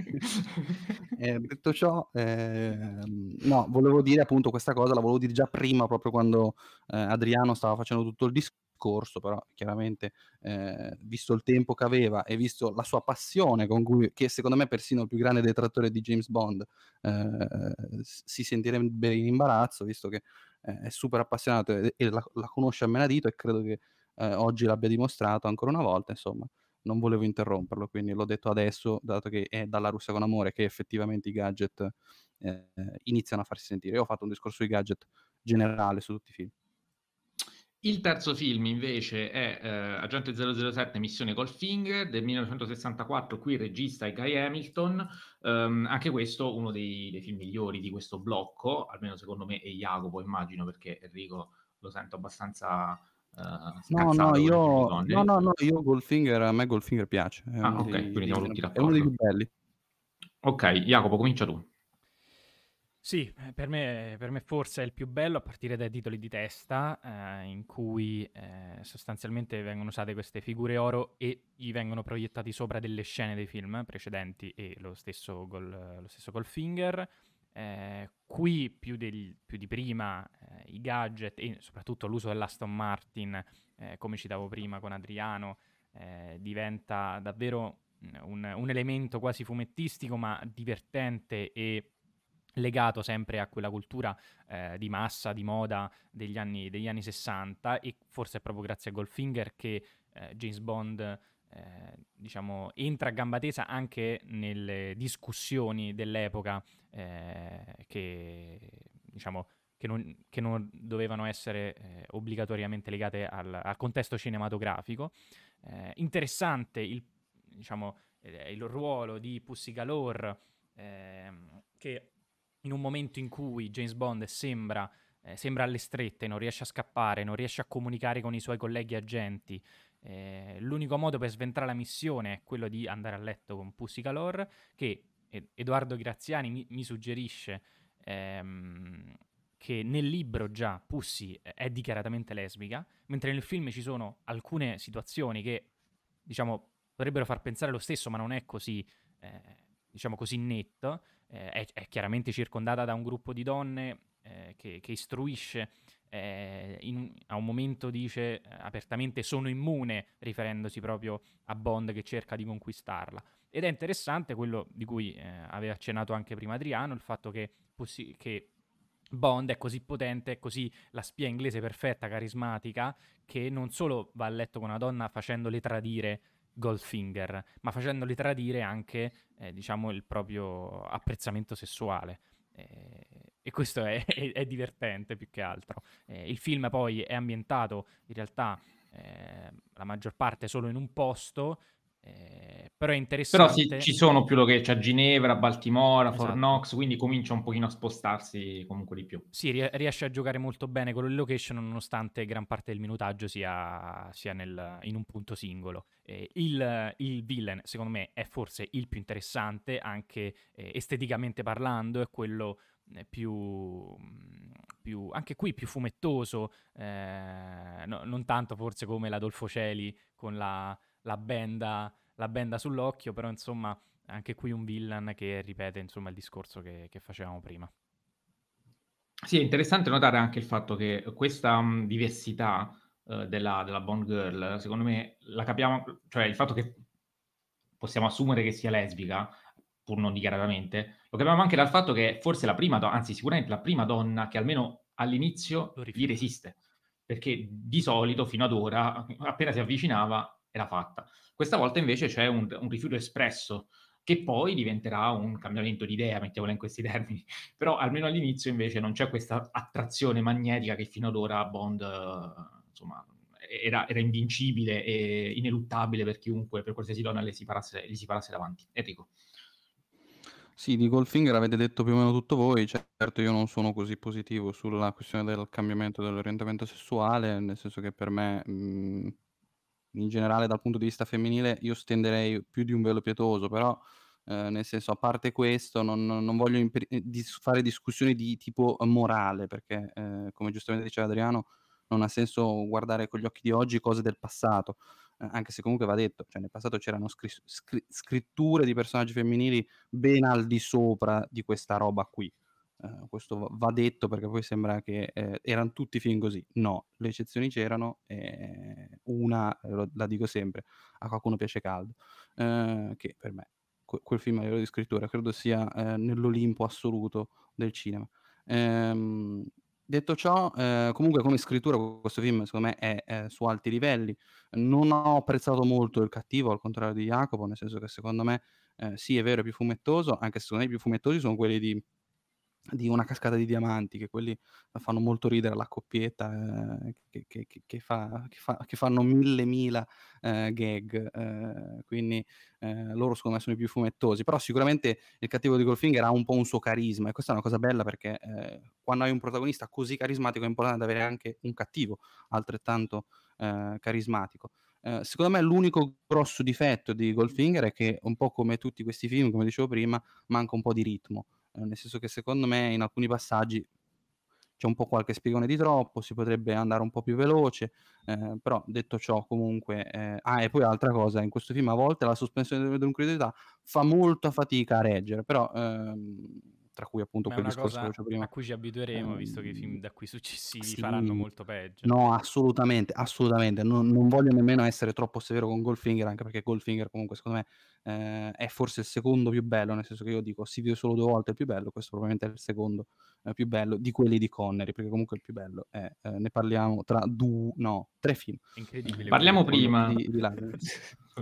eh, eh, detto ciò, eh, no, volevo dire appunto questa cosa, la volevo dire già prima, proprio quando eh, Adriano stava facendo tutto il discorso, però chiaramente eh, visto il tempo che aveva e visto la sua passione con cui, che secondo me persino il più grande detrattore di James Bond eh, si sentirebbe in imbarazzo, visto che è super appassionato e, e la, la conosce a menadito, e credo che eh, oggi l'abbia dimostrato ancora una volta. Insomma, non volevo interromperlo, quindi l'ho detto adesso, dato che è Dalla Russia con Amore che effettivamente i gadget eh, iniziano a farsi sentire. Io ho fatto un discorso sui gadget generale su tutti i film. Il terzo film invece è eh, Agente zero zero sette Missione Goldfinger del millenovecentosessantaquattro, qui il regista è Guy Hamilton, um, anche questo uno dei, dei film migliori di questo blocco, almeno secondo me, e Jacopo immagino, perché Enrico lo sento abbastanza uh, scazzato. No, no, io, no, no, no, io Goldfinger, a me Goldfinger piace, è, ah, uno, okay, dei, siamo tutti d'accordo. È uno dei più belli. Ok, Jacopo, comincia tu. Sì, per me, per me forse è il più bello, a partire dai titoli di testa, eh, in cui eh, sostanzialmente vengono usate queste figure oro e gli vengono proiettati sopra delle scene dei film precedenti, e lo stesso gol, lo stesso Goldfinger. Eh, qui più, del, più di prima eh, i gadget e soprattutto l'uso dell'Aston Martin, eh, come citavo prima con Adriano, eh, diventa davvero un, un elemento quasi fumettistico, ma divertente e legato sempre a quella cultura eh, di massa, di moda degli anni, degli anni sessanta, e forse è proprio grazie a Goldfinger che eh, James Bond eh, diciamo entra a gamba tesa anche nelle discussioni dell'epoca eh, che diciamo che non, che non dovevano essere eh, obbligatoriamente legate al, al contesto cinematografico. Eh, interessante il, diciamo, eh, il ruolo di Pussy Galore, eh, che in un momento in cui James Bond sembra, eh, sembra alle strette, non riesce a scappare, non riesce a comunicare con i suoi colleghi agenti, Eh, l'unico modo per sventrare la missione è quello di andare a letto con Pussy Galore, che Edoardo Graziani mi, mi suggerisce ehm, che nel libro già Pussy è dichiaratamente lesbica, mentre nel film ci sono alcune situazioni che, diciamo, potrebbero far pensare lo stesso, ma non è così, eh, diciamo così netto. Eh, è, è chiaramente circondata da un gruppo di donne eh, che, che istruisce. Eh, in, a un momento dice eh, apertamente sono immune, riferendosi proprio a Bond che cerca di conquistarla. Ed è interessante quello di cui eh, aveva accennato anche prima Adriano, il fatto che, possi- che Bond è così potente, è così la spia inglese perfetta, carismatica, che non solo va a letto con una donna facendole tradire Goldfinger, ma facendole tradire anche eh, diciamo il proprio apprezzamento sessuale. Eh, e questo è, è, è divertente più che altro. Eh, il film poi è ambientato in realtà eh, la maggior parte solo in un posto, eh, però è interessante. Però sì, ci sono più location, c'è cioè Ginevra, Baltimora, esatto. Fort Knox, quindi comincia un pochino a spostarsi comunque di più. Sì, riesce a giocare molto bene con le location nonostante gran parte del minutaggio sia, sia nel, in un punto singolo. Eh, il, il villain, secondo me, è forse il più interessante anche eh, esteticamente parlando, è quello più, più anche qui più fumettoso, eh, no, non tanto forse come l'Adolfo Celi con la La benda, la benda sull'occhio, però insomma anche qui un villain che ripete insomma il discorso che, che facevamo prima. Sì, è interessante notare anche il fatto che questa um, diversità uh, della, della Bond Girl, secondo me la capiamo, cioè il fatto che possiamo assumere che sia lesbica, pur non dichiaratamente, lo capiamo anche dal fatto che forse la prima, do- anzi sicuramente la prima donna che almeno all'inizio gli resiste, perché di solito fino ad ora appena si avvicinava era fatta. Questa volta invece c'è un, un rifiuto espresso, che poi diventerà un cambiamento di idea, mettiamola in questi termini. Però almeno all'inizio invece non c'è questa attrazione magnetica che fino ad ora Bond, insomma, era, era invincibile e ineluttabile per chiunque, per qualsiasi donna le si parasse, gli si parasse davanti. Enrico. Sì, di Goldfinger avete detto più o meno tutto voi. Certo, io non sono così positivo sulla questione del cambiamento dell'orientamento sessuale, nel senso che per me... Mh... in generale dal punto di vista femminile io stenderei più di un velo pietoso, però eh, nel senso, a parte questo, non, non voglio imp- dis- fare discussioni di tipo morale, perché eh, come giustamente diceva Adriano, non ha senso guardare con gli occhi di oggi cose del passato, eh, anche se comunque va detto, cioè nel passato c'erano scri- scri- scritture di personaggi femminili ben al di sopra di questa roba qui. Uh, questo va detto, perché poi sembra che eh, erano tutti film così. No, le eccezioni c'erano, eh, una, lo, la dico sempre, a qualcuno piace caldo, eh, che per me que- quel film a livello di scrittura credo sia eh, nell'Olimpo assoluto del cinema. Ehm, detto ciò, eh, comunque come scrittura questo film secondo me è eh, su alti livelli. Non ho apprezzato molto il cattivo, al contrario di Jacopo, nel senso che secondo me eh, sì, è vero, è più fumettoso, anche se secondo me i più fumettosi sono quelli di di Una cascata di diamanti, che quelli fanno molto ridere, la coppietta eh, che, che, che, fa, che, fa, che fanno mille mila eh, gag, eh, quindi eh, loro secondo me sono i più fumettosi, però sicuramente il cattivo di Goldfinger ha un po' un suo carisma, e questa è una cosa bella, perché eh, quando hai un protagonista così carismatico è importante avere anche un cattivo altrettanto eh, carismatico. Eh, secondo me l'unico grosso difetto di Goldfinger è che, un po' come tutti questi film, come dicevo prima, manca un po' di ritmo. Nel senso che secondo me in alcuni passaggi c'è un po' qualche spiegone di troppo, si potrebbe andare un po' più veloce, eh, però detto ciò comunque... Eh... Ah, e poi altra cosa, in questo film a volte la sospensione dell'incredulità fa molto fatica a reggere, però ehm, tra cui appunto quel discorso che facevo prima. A cui ci abitueremo, eh, visto che i film da qui successivi sì, faranno molto peggio. No, assolutamente, assolutamente, non, non voglio nemmeno essere troppo severo con Goldfinger, anche perché Goldfinger comunque secondo me... Eh, è forse il secondo più bello, nel senso che io dico Si vive solo due volte il più bello, questo probabilmente è il secondo eh, più bello di quelli di Connery, perché comunque il più bello è eh, ne parliamo tra due, no, tre film. Incredibile. Parliamo prima di, di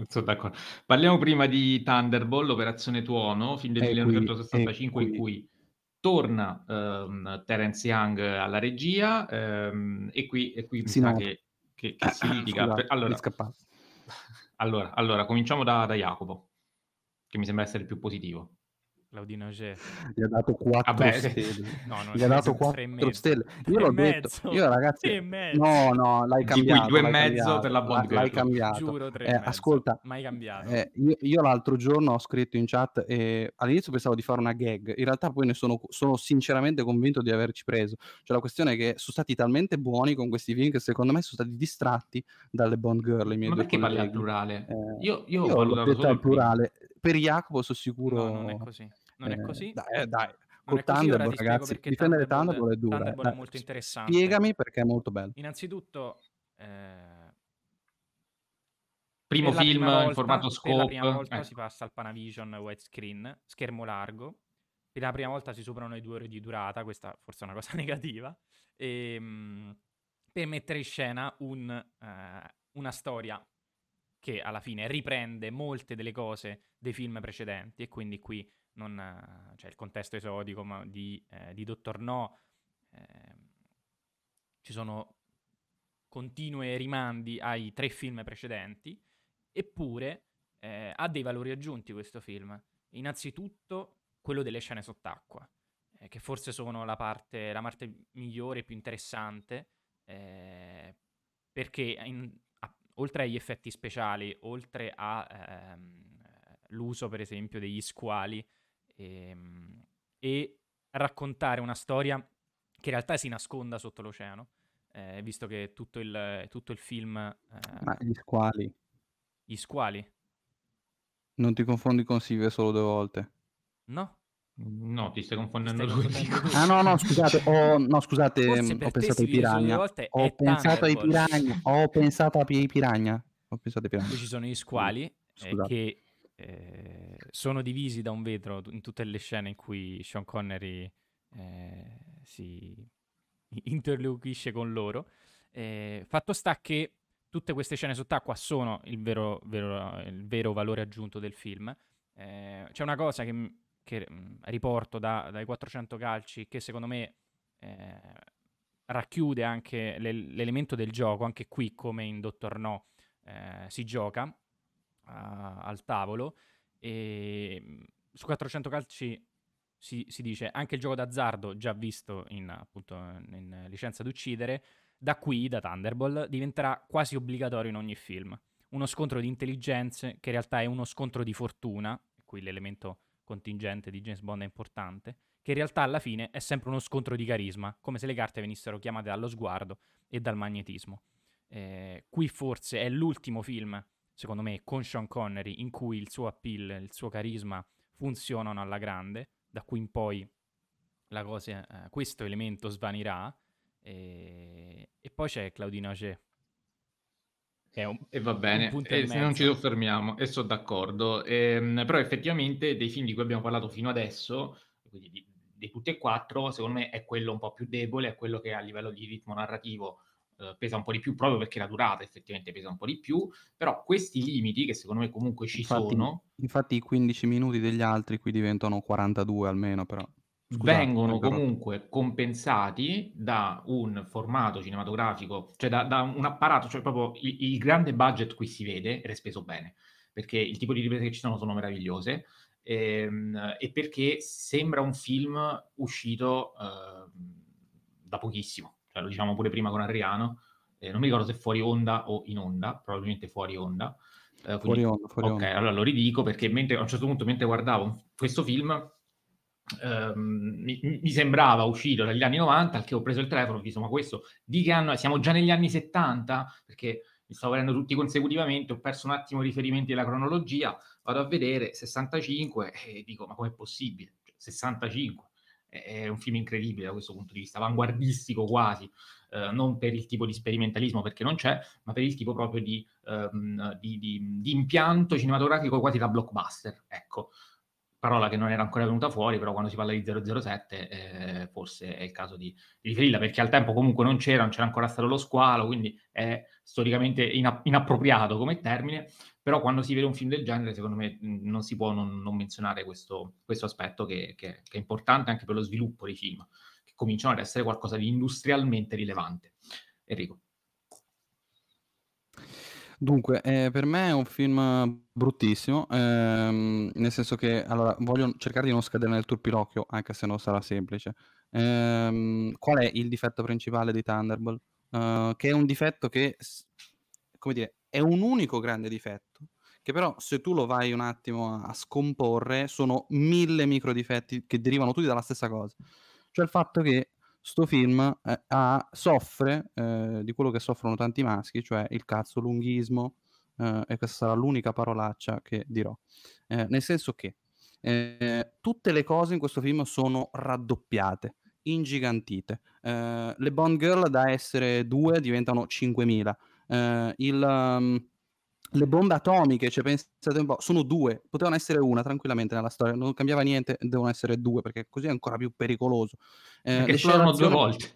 sono d'accordo. Parliamo prima di Thunderball, Operazione Tuono, film del millenovecentosessantacinque, in cui torna ehm, Terence Young alla regia, ehm, e qui e qui mi sa che, che, che si litiga. Scusate, allora, allora, allora cominciamo da, da Jacopo, che mi sembra essere il più positivo. Claudine Auger gli ha dato quattro ah beh, stelle, no, non gli ha dato quattro stelle. Io l'ho detto, io ragazzi, no, no, l'hai cambiato. Di cui due e mezzo cambiato, per la Bond Girl. L'hai cambiato. Giuro, tre eh, ascolta, mai cambiato. Eh, io, io l'altro giorno ho scritto in chat e all'inizio pensavo di fare una gag, in realtà poi ne sono, sono sinceramente convinto di averci preso. Cioè la questione è che sono stati talmente buoni con questi film che secondo me sono stati distratti dalle Bond Girl. I miei ma due perché parli al plurale? Eh, io io, io ho detto al plurale. Per Jacopo sono sicuro. No, non è così. Non eh, è così? Dai, dai. Con Thunderball, ragazzi, difendere Thunderball è dura. Thunderball eh. è molto interessante. Spiegami perché è molto bello. Innanzitutto, eh, primo film volta, in formato scope. Per la prima volta eh. si passa al Panavision widescreen, schermo largo. Per la prima volta si superano le due ore di durata, questa forse è una cosa negativa, e, mh, per mettere in scena un, eh, una storia che alla fine riprende molte delle cose dei film precedenti e quindi qui non, cioè il contesto esotico ma di, eh, di Dottor No, eh, ci sono continue rimandi ai tre film precedenti, eppure eh, ha dei valori aggiunti questo film. Innanzitutto quello delle scene sott'acqua, eh, che forse sono la parte, la parte migliore e più interessante, eh, perché in, a, oltre agli effetti speciali, oltre a ehm, l'uso per esempio degli squali ehm, e raccontare una storia che in realtà si nasconda sotto l'oceano, eh, visto che tutto il, tutto il film... Eh, Ma gli squali. Gli squali. Non ti confondi con Si vive solo due volte? No. No, ti stai confondendo. Ti stai confondendo. Ah no, no, scusate, oh, no, scusate ho pensato ai piranha. Ho pensato ai piranha, ho pensato ai piranha. Ho pensato ai piranha. Qui ci sono gli squali eh, che... Eh, sono divisi da un vetro in tutte le scene in cui Sean Connery eh, si interloquisce con loro. Eh, fatto sta che tutte queste scene sott'acqua sono il vero, vero, il vero valore aggiunto del film. Eh, c'è una cosa che, che riporto da, dai quattrocento calci che secondo me eh, racchiude anche l'e- l'elemento del gioco, anche qui come in Dottor No eh, si gioca al tavolo, e su quattrocento calci si, si dice anche il gioco d'azzardo già visto in, appunto, in Licenza di Uccidere, da qui, da Thunderball, diventerà quasi obbligatorio in ogni film. Uno scontro di intelligenze che in realtà è uno scontro di fortuna, qui l'elemento contingente di James Bond è importante, che in realtà alla fine è sempre uno scontro di carisma, come se le carte venissero chiamate dallo sguardo e dal magnetismo. Eh, qui forse è l'ultimo film secondo me, con Sean Connery, in cui il suo appeal, il suo carisma funzionano alla grande, da cui in poi la cosa, eh, questo elemento svanirà, e, e poi c'è Claudine Auger. È un, e va bene, e se non ci soffermiamo, e sono d'accordo, ehm, però effettivamente dei film di cui abbiamo parlato fino adesso, quindi di, di tutti e quattro, secondo me è quello un po' più debole, è quello che a livello di ritmo narrativo pesa un po' di più, proprio perché la durata effettivamente pesa un po' di più, però questi limiti che secondo me comunque ci infatti, sono infatti i quindici minuti degli altri qui diventano quarantadue almeno, però Scusate, vengono però... comunque compensati da un formato cinematografico, cioè da, da un apparato, cioè proprio il, il grande budget qui si vede ed è speso bene, perché il tipo di riprese che ci sono sono meravigliose, ehm, e perché sembra un film uscito eh, da pochissimo. Cioè, lo diciamo pure prima con Adriano, eh, non mi ricordo se fuori onda o in onda, probabilmente fuori onda. Eh, quindi, fuori onda, fuori onda. Ok, allora lo ridico, perché mentre, a un certo punto, mentre guardavo questo film, eh, mi, mi sembrava uscito dagli anni novanta, al che ho preso il telefono e ho visto, ma questo, di che anno? Siamo già negli anni settanta? Perché mi stavo vedendo tutti consecutivamente, ho perso un attimo i riferimenti della cronologia, vado a vedere sessantacinque e dico, ma com'è possibile? Cioè, sessantacinque È un film incredibile da questo punto di vista, avanguardistico quasi, eh, non per il tipo di sperimentalismo perché non c'è, ma per il tipo proprio di, ehm, di, di, di impianto cinematografico quasi da blockbuster, ecco, parola che non era ancora venuta fuori, però quando si parla di zero zero sette eh, forse è il caso di, di riferirla, perché al tempo comunque non c'era, non c'era ancora stato lo squalo, quindi è storicamente ina- inappropriato come termine, però quando si vede un film del genere secondo me non si può non, non menzionare questo, questo aspetto che, che, che è importante anche per lo sviluppo dei film, che cominciano ad essere qualcosa di industrialmente rilevante. Enrico? Dunque, eh, per me è un film bruttissimo, ehm, nel senso che allora, voglio cercare di non scadere nel turpilocchio, anche se non sarà semplice. Ehm, qual è il difetto principale di Thunderball? Eh, che è un difetto che, come dire, è un unico grande difetto, che però se tu lo vai un attimo a, a scomporre sono mille micro difetti che derivano tutti dalla stessa cosa. Cioè il fatto che sto film eh, ha, soffre eh, di quello che soffrono tanti maschi, cioè il cazzo lunghismo, eh, e questa sarà l'unica parolaccia che dirò, eh, nel senso che eh, tutte le cose in questo film sono raddoppiate, ingigantite, eh, le Bond Girl da essere due diventano cinquemila, eh, il, um, le bombe atomiche, cioè, pensate un po', sono due, potevano essere una tranquillamente nella storia, non cambiava niente, devono essere due perché così è ancora più pericoloso, eh, perché c'erano due volte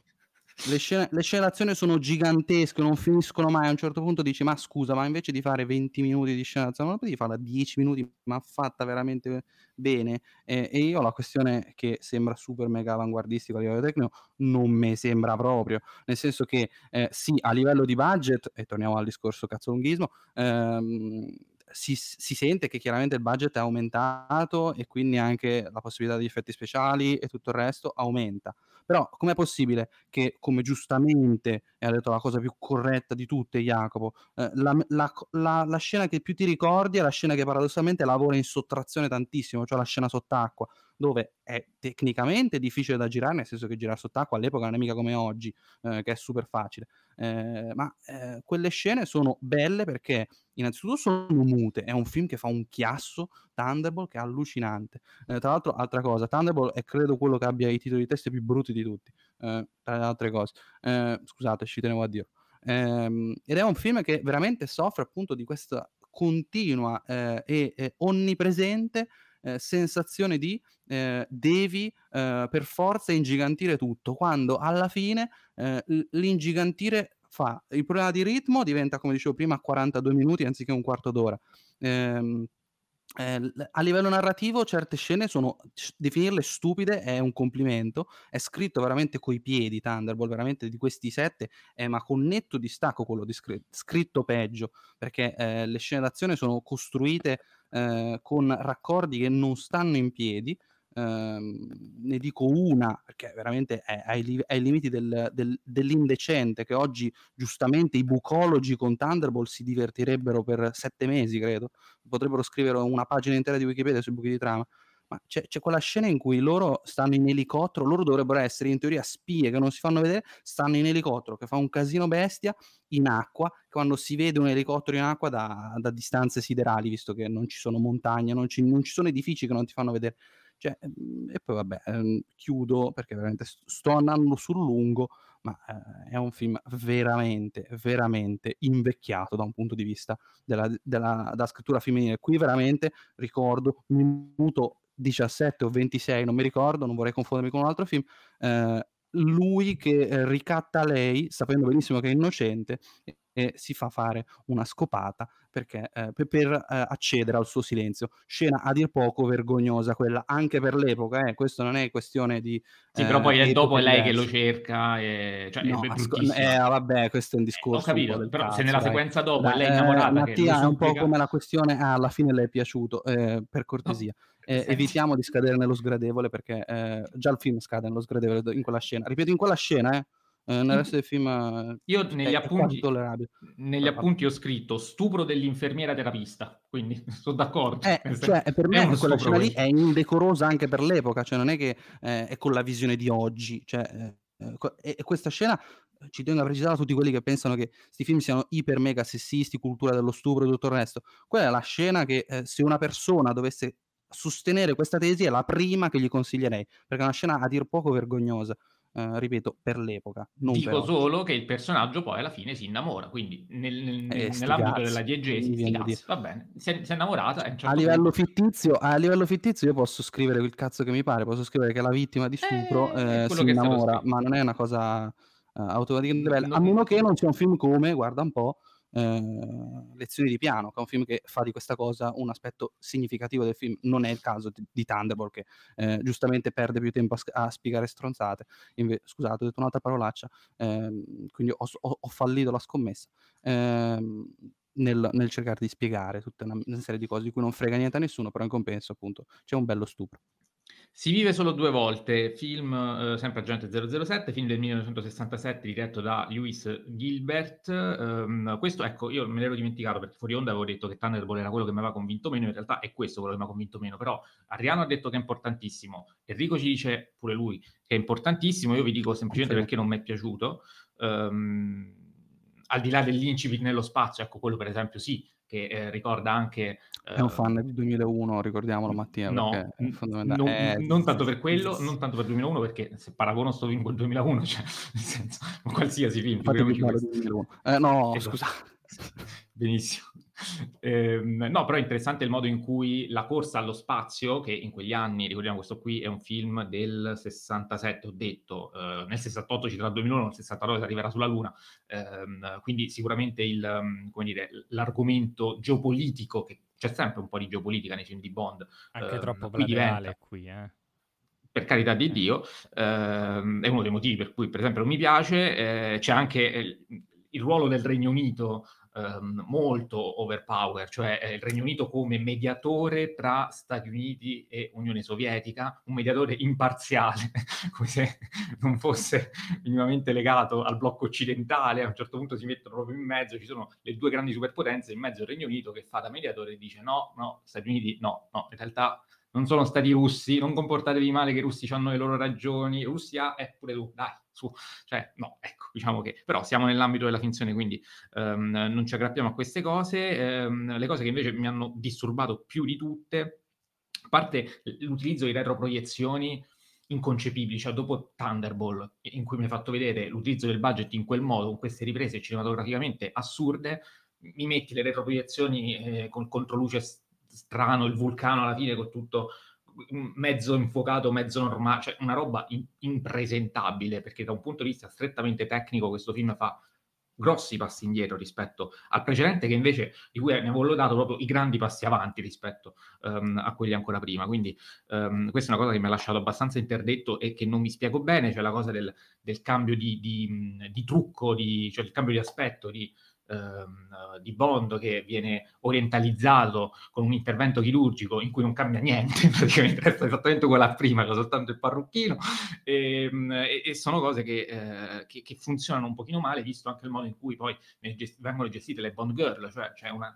le scene, le scene d'azione sono gigantesche, non finiscono mai. A un certo punto dici ma scusa, ma invece di fare venti minuti di scena d'azione non potevi farla dieci minuti ma fatta veramente bene, eh, e io la questione che sembra super mega avanguardistica a livello tecnico non mi sembra proprio, nel senso che eh, sì, a livello di budget, e torniamo al discorso cazzolunghismo, ehm, Si, si sente che chiaramente il budget è aumentato e quindi anche la possibilità di effetti speciali e tutto il resto aumenta, però com'è possibile che, come giustamente ha detto la cosa più corretta di tutte Jacopo, eh, la, la, la, la scena che più ti ricordi è la scena che paradossalmente lavora in sottrazione tantissimo, cioè la scena sott'acqua, dove è tecnicamente difficile da girare, nel senso che girare sott'acqua all'epoca non è mica come oggi, eh, che è super facile, eh, ma eh, quelle scene sono belle perché innanzitutto sono mute, è un film che fa un chiasso, Thunderball, che è allucinante. Eh, tra l'altro, altra cosa, Thunderball è credo quello che abbia i titoli di testa più brutti di tutti, eh, tra le altre cose. Eh, scusate, ci tenevo a dirlo. Eh, ed è un film che veramente soffre appunto di questa continua eh, e, e onnipresente Eh, sensazione di eh, devi eh, per forza ingigantire tutto, quando alla fine eh, l'ingigantire fa il problema di ritmo, diventa come dicevo prima quarantadue minuti anziché un quarto d'ora. eh, eh, a livello narrativo certe scene sono, definirle stupide è un complimento, è scritto veramente coi piedi Thunderball, veramente di questi sette eh, ma con netto distacco quello di scr- scritto peggio, perché eh, le scene d'azione sono costruite Eh, con raccordi che non stanno in piedi. Ehm, ne dico una perché veramente è ai, li- ai limiti del, del, dell'indecente, che oggi giustamente i bucologi con Thunderball si divertirebbero per sette mesi, credo potrebbero scrivere una pagina intera di Wikipedia sui buchi di trama. Ma c'è, c'è quella scena in cui loro stanno in elicottero, loro dovrebbero essere in teoria spie che non si fanno vedere, stanno in elicottero che fa un casino bestia in acqua, quando si vede un elicottero in acqua da, da distanze siderali, visto che non ci sono montagne, non ci, non ci sono edifici che non ti fanno vedere, cioè, e poi vabbè, chiudo perché veramente sto andando sul lungo, ma eh, è un film veramente veramente invecchiato da un punto di vista della, della, della scrittura femminile. Qui veramente ricordo minuto diciassette o ventisei, non mi ricordo, non vorrei confondermi con un altro film, eh, lui che eh, ricatta lei sapendo benissimo che è innocente e, e si fa fare una scopata perché, eh, per, per eh, accedere al suo silenzio. Scena a dir poco vergognosa quella, anche per l'epoca, eh, questo non è questione di... Sì, eh, però poi è dopo è lei diverse. Che lo cerca e... Cioè, no, è asco- eh, vabbè, questo è un discorso. Eh, ho capito, un però cazzo, se nella dai. sequenza dopo da, è lei innamorata... Eh, Mattia, è un po' come la questione, ah, alla fine le è piaciuto, eh, per cortesia. No. Eh, evitiamo di scadere nello sgradevole perché eh, già il film scade nello sgradevole in quella scena, ripeto in quella scena, eh, eh, nel resto del film io è, negli, è appunti, negli appunti ho scritto stupro dell'infermiera terapista, quindi sono d'accordo, eh, cioè, per me è quella scena lì è indecorosa anche per l'epoca, cioè non è che eh, è con la visione di oggi, cioè, eh, e, e questa scena ci tengo a precisare a tutti quelli che pensano che questi film siano iper mega sessisti, cultura dello stupro e tutto il resto, quella è la scena che eh, se una persona dovesse sostenere questa tesi è la prima che gli consiglierei, perché è una scena a dir poco vergognosa, eh, ripeto, per l'epoca. Non dico per solo che il personaggio poi alla fine si innamora, quindi nel, nel, eh, nell'ambito della diegesi va bene, si è, si è innamorata è certo a, livello fittizio, a livello fittizio io posso scrivere il cazzo che mi pare, posso scrivere che la vittima di stupro eh, eh, si che innamora, ma non è una cosa uh, automaticamente bella, non, a meno che non sia un film come, guarda un po', Eh, Lezioni di piano, che è un film che fa di questa cosa un aspetto significativo del film. Non è il caso di, di Thunderball, che eh, giustamente perde più tempo a, a spiegare stronzate. Inve- scusate, ho detto un'altra parolaccia, eh, quindi ho, ho, ho fallito la scommessa. Eh, nel, nel cercare di spiegare tutta una, una serie di cose di cui non frega niente a nessuno, però in compenso appunto c'è un bello stupro. Si vive solo due volte, film eh, sempre Agente zero zero sette, film del millenovecentosessantasette diretto da Lewis Gilbert. Um, questo, ecco, io me l'ero dimenticato perché fuori onda avevo detto che Thunderball era quello che mi aveva convinto meno, in realtà è questo quello che mi ha convinto meno, però Adriano ha detto che è importantissimo, Enrico ci dice pure lui che è importantissimo, io vi dico semplicemente perché non mi è piaciuto, um, al di là dell'incipit nello spazio, ecco quello per esempio sì, che eh, ricorda anche... Eh, è un fan di duemilauno, ricordiamolo Mattia, no, perché è fondamentale. Non, eh, non tanto per quello, non tanto per duemilauno, perché se paragono sto film col duemilauno, cioè, nel senso, qualsiasi film. Eh, no, esatto. Scusa. Benissimo. Eh, no, però è interessante il modo in cui la corsa allo spazio, che in quegli anni, ricordiamo questo qui è un film del sessantasette, ho detto, eh, nel sessantotto ci sarà il duemilauno, nel sessantanove si arriverà sulla Luna, eh, quindi sicuramente il, come dire, l'argomento geopolitico, che c'è sempre un po' di geopolitica nei film di Bond. Anche eh, troppo plateale qui, diventa... qui, eh. Per carità di Dio, eh, è uno dei motivi per cui per esempio non mi piace, eh, c'è anche il, il ruolo del Regno Unito, Um, molto overpower, cioè eh, il Regno Unito come mediatore tra Stati Uniti e Unione Sovietica, un mediatore imparziale, come se non fosse minimamente legato al blocco occidentale, a un certo punto si mettono proprio in mezzo, ci sono le due grandi superpotenze, in mezzo il Regno Unito che fa da mediatore e dice no, no, Stati Uniti no, no, in realtà non sono stati russi, non comportatevi male che i russi hanno le loro ragioni, Russia è pure tu, dai, su, cioè, no, ecco, diciamo che, però siamo nell'ambito della finzione, quindi um, non ci aggrappiamo a queste cose, um, le cose che invece mi hanno disturbato più di tutte, a parte l'utilizzo di retroproiezioni inconcepibili, cioè dopo Thunderball, in cui mi hai fatto vedere l'utilizzo del budget in quel modo, con queste riprese cinematograficamente assurde, mi metti le retroproiezioni eh, con controluce strano, il vulcano alla fine con tutto mezzo infuocato, mezzo normale, cioè una roba in- impresentabile, perché da un punto di vista strettamente tecnico questo film fa grossi passi indietro rispetto al precedente, che invece di cui ne avevo dato proprio i grandi passi avanti rispetto um, a quelli ancora prima, quindi um, questa è una cosa che mi ha lasciato abbastanza interdetto e che non mi spiego bene, cioè la cosa del, del cambio di, di, di trucco, di, cioè il cambio di aspetto, di di Bond che viene orientalizzato con un intervento chirurgico in cui non cambia niente, praticamente resta esattamente quella prima, c'è soltanto il parrucchino e, e sono cose che, eh, che, che funzionano un pochino male, visto anche il modo in cui poi vengono gestite le Bond Girl, cioè c'è una,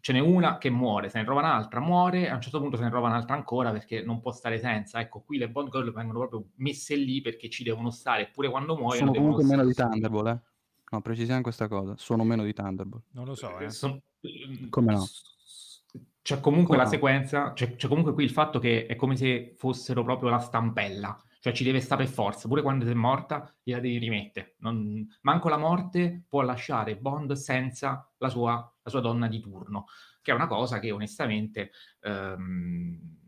ce n'è una che muore, se ne trova un'altra, muore, a un certo punto se ne trova un'altra ancora perché non può stare senza, ecco qui le Bond Girl vengono proprio messe lì perché ci devono stare, eppure quando muoiono sono comunque meno di Thunderball, eh? No, precisiamo questa cosa, sono meno di Thunderball. Non lo so, eh. Sono... Come no? C'è comunque come la no? sequenza, c'è, c'è comunque qui il fatto che è come se fossero proprio la stampella, cioè ci deve stare per forza, pure quando sei morta gliela devi rimettere. Non... Manco la morte può lasciare Bond senza la sua, la sua donna di turno, che è una cosa che onestamente... Ehm...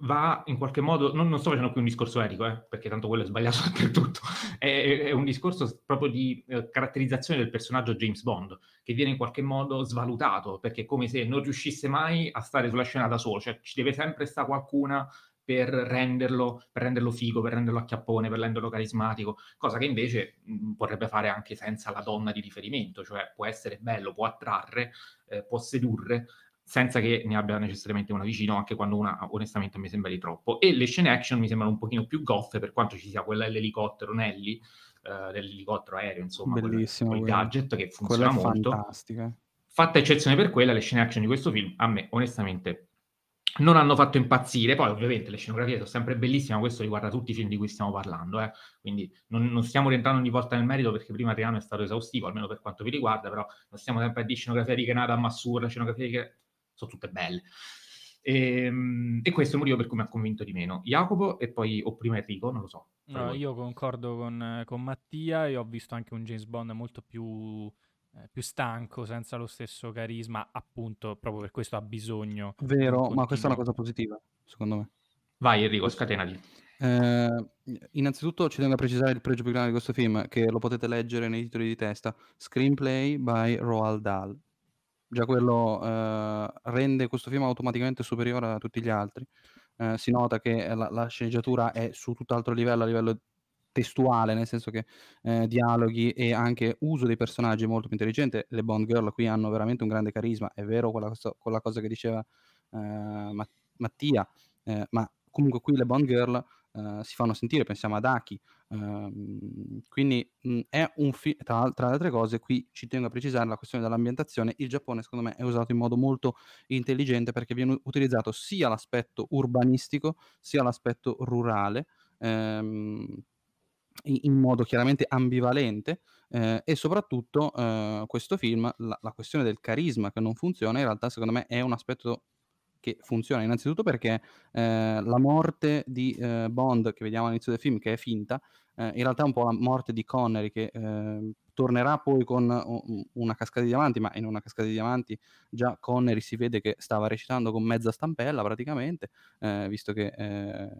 va in qualche modo, non, non sto facendo qui un discorso etico, eh, perché tanto quello è sbagliato dappertutto, è, è un discorso proprio di eh, caratterizzazione del personaggio James Bond, che viene in qualche modo svalutato, perché è come se non riuscisse mai a stare sulla scena da solo, cioè ci deve sempre stare qualcuna per renderlo, per renderlo figo, per renderlo acchiappone, per renderlo carismatico, cosa che invece mh, potrebbe fare anche senza la donna di riferimento, cioè può essere bello, può attrarre, eh, può sedurre, senza che ne abbia necessariamente una vicino, anche quando una onestamente mi sembra di troppo. E le scene action mi sembrano un pochino più goffe, per quanto ci sia quella dell'elicottero Nelly, eh, dell'elicottero aereo, insomma, bellissimo, quel, quel gadget che funziona molto. Fantastica. Fatta eccezione per quella, le scene action di questo film a me onestamente non hanno fatto impazzire. Poi ovviamente le scenografie sono sempre bellissime, ma questo riguarda tutti i film di cui stiamo parlando, eh. Quindi non, non stiamo rientrando ogni volta nel merito, perché prima Adriano è stato esaustivo, almeno per quanto vi riguarda, però non stiamo sempre a dire scenografia di Kenada Massura, scenografia di... sono tutte belle. E, e questo è il motivo per cui mi ha convinto di meno. Jacopo e poi o prima Enrico, non lo so. No, io concordo con, con Mattia e ho visto anche un James Bond molto più, eh, più stanco, senza lo stesso carisma, appunto, proprio per questo ha bisogno. Vero, ma questa è una cosa positiva, secondo me. Vai Enrico, scatenati. Eh, innanzitutto ci tengo a precisare il pregio più grande di questo film, che lo potete leggere nei titoli di testa. Screenplay by Roald Dahl. Già quello eh, rende questo film automaticamente superiore a tutti gli altri. Eh, si nota che la, la sceneggiatura è su tutt'altro livello, a livello testuale, nel senso che eh, dialoghi e anche uso dei personaggi molto più intelligente. Le Bond Girl qui hanno veramente un grande carisma, è vero quella, quella cosa che diceva eh, Matt- Mattia, eh, ma comunque qui le Bond Girl eh, si fanno sentire, pensiamo ad Aki, eh, quindi mh, è un fi- tra, tra le altre cose, qui ci tengo a precisare la questione dell'ambientazione, il Giappone secondo me è usato in modo molto intelligente perché viene utilizzato sia l'aspetto urbanistico sia l'aspetto rurale, ehm, in modo chiaramente ambivalente, eh, e soprattutto eh, questo film, la, la questione del carisma che non funziona, in realtà secondo me è un aspetto che funziona innanzitutto perché eh, la morte di eh, Bond che vediamo all'inizio del film, che è finta, eh, in realtà è un po' la morte di Connery che eh, tornerà poi con uh, Una cascata di diamanti, ma in Una cascata di diamanti già Connery si vede che stava recitando con mezza stampella praticamente, eh, visto che eh,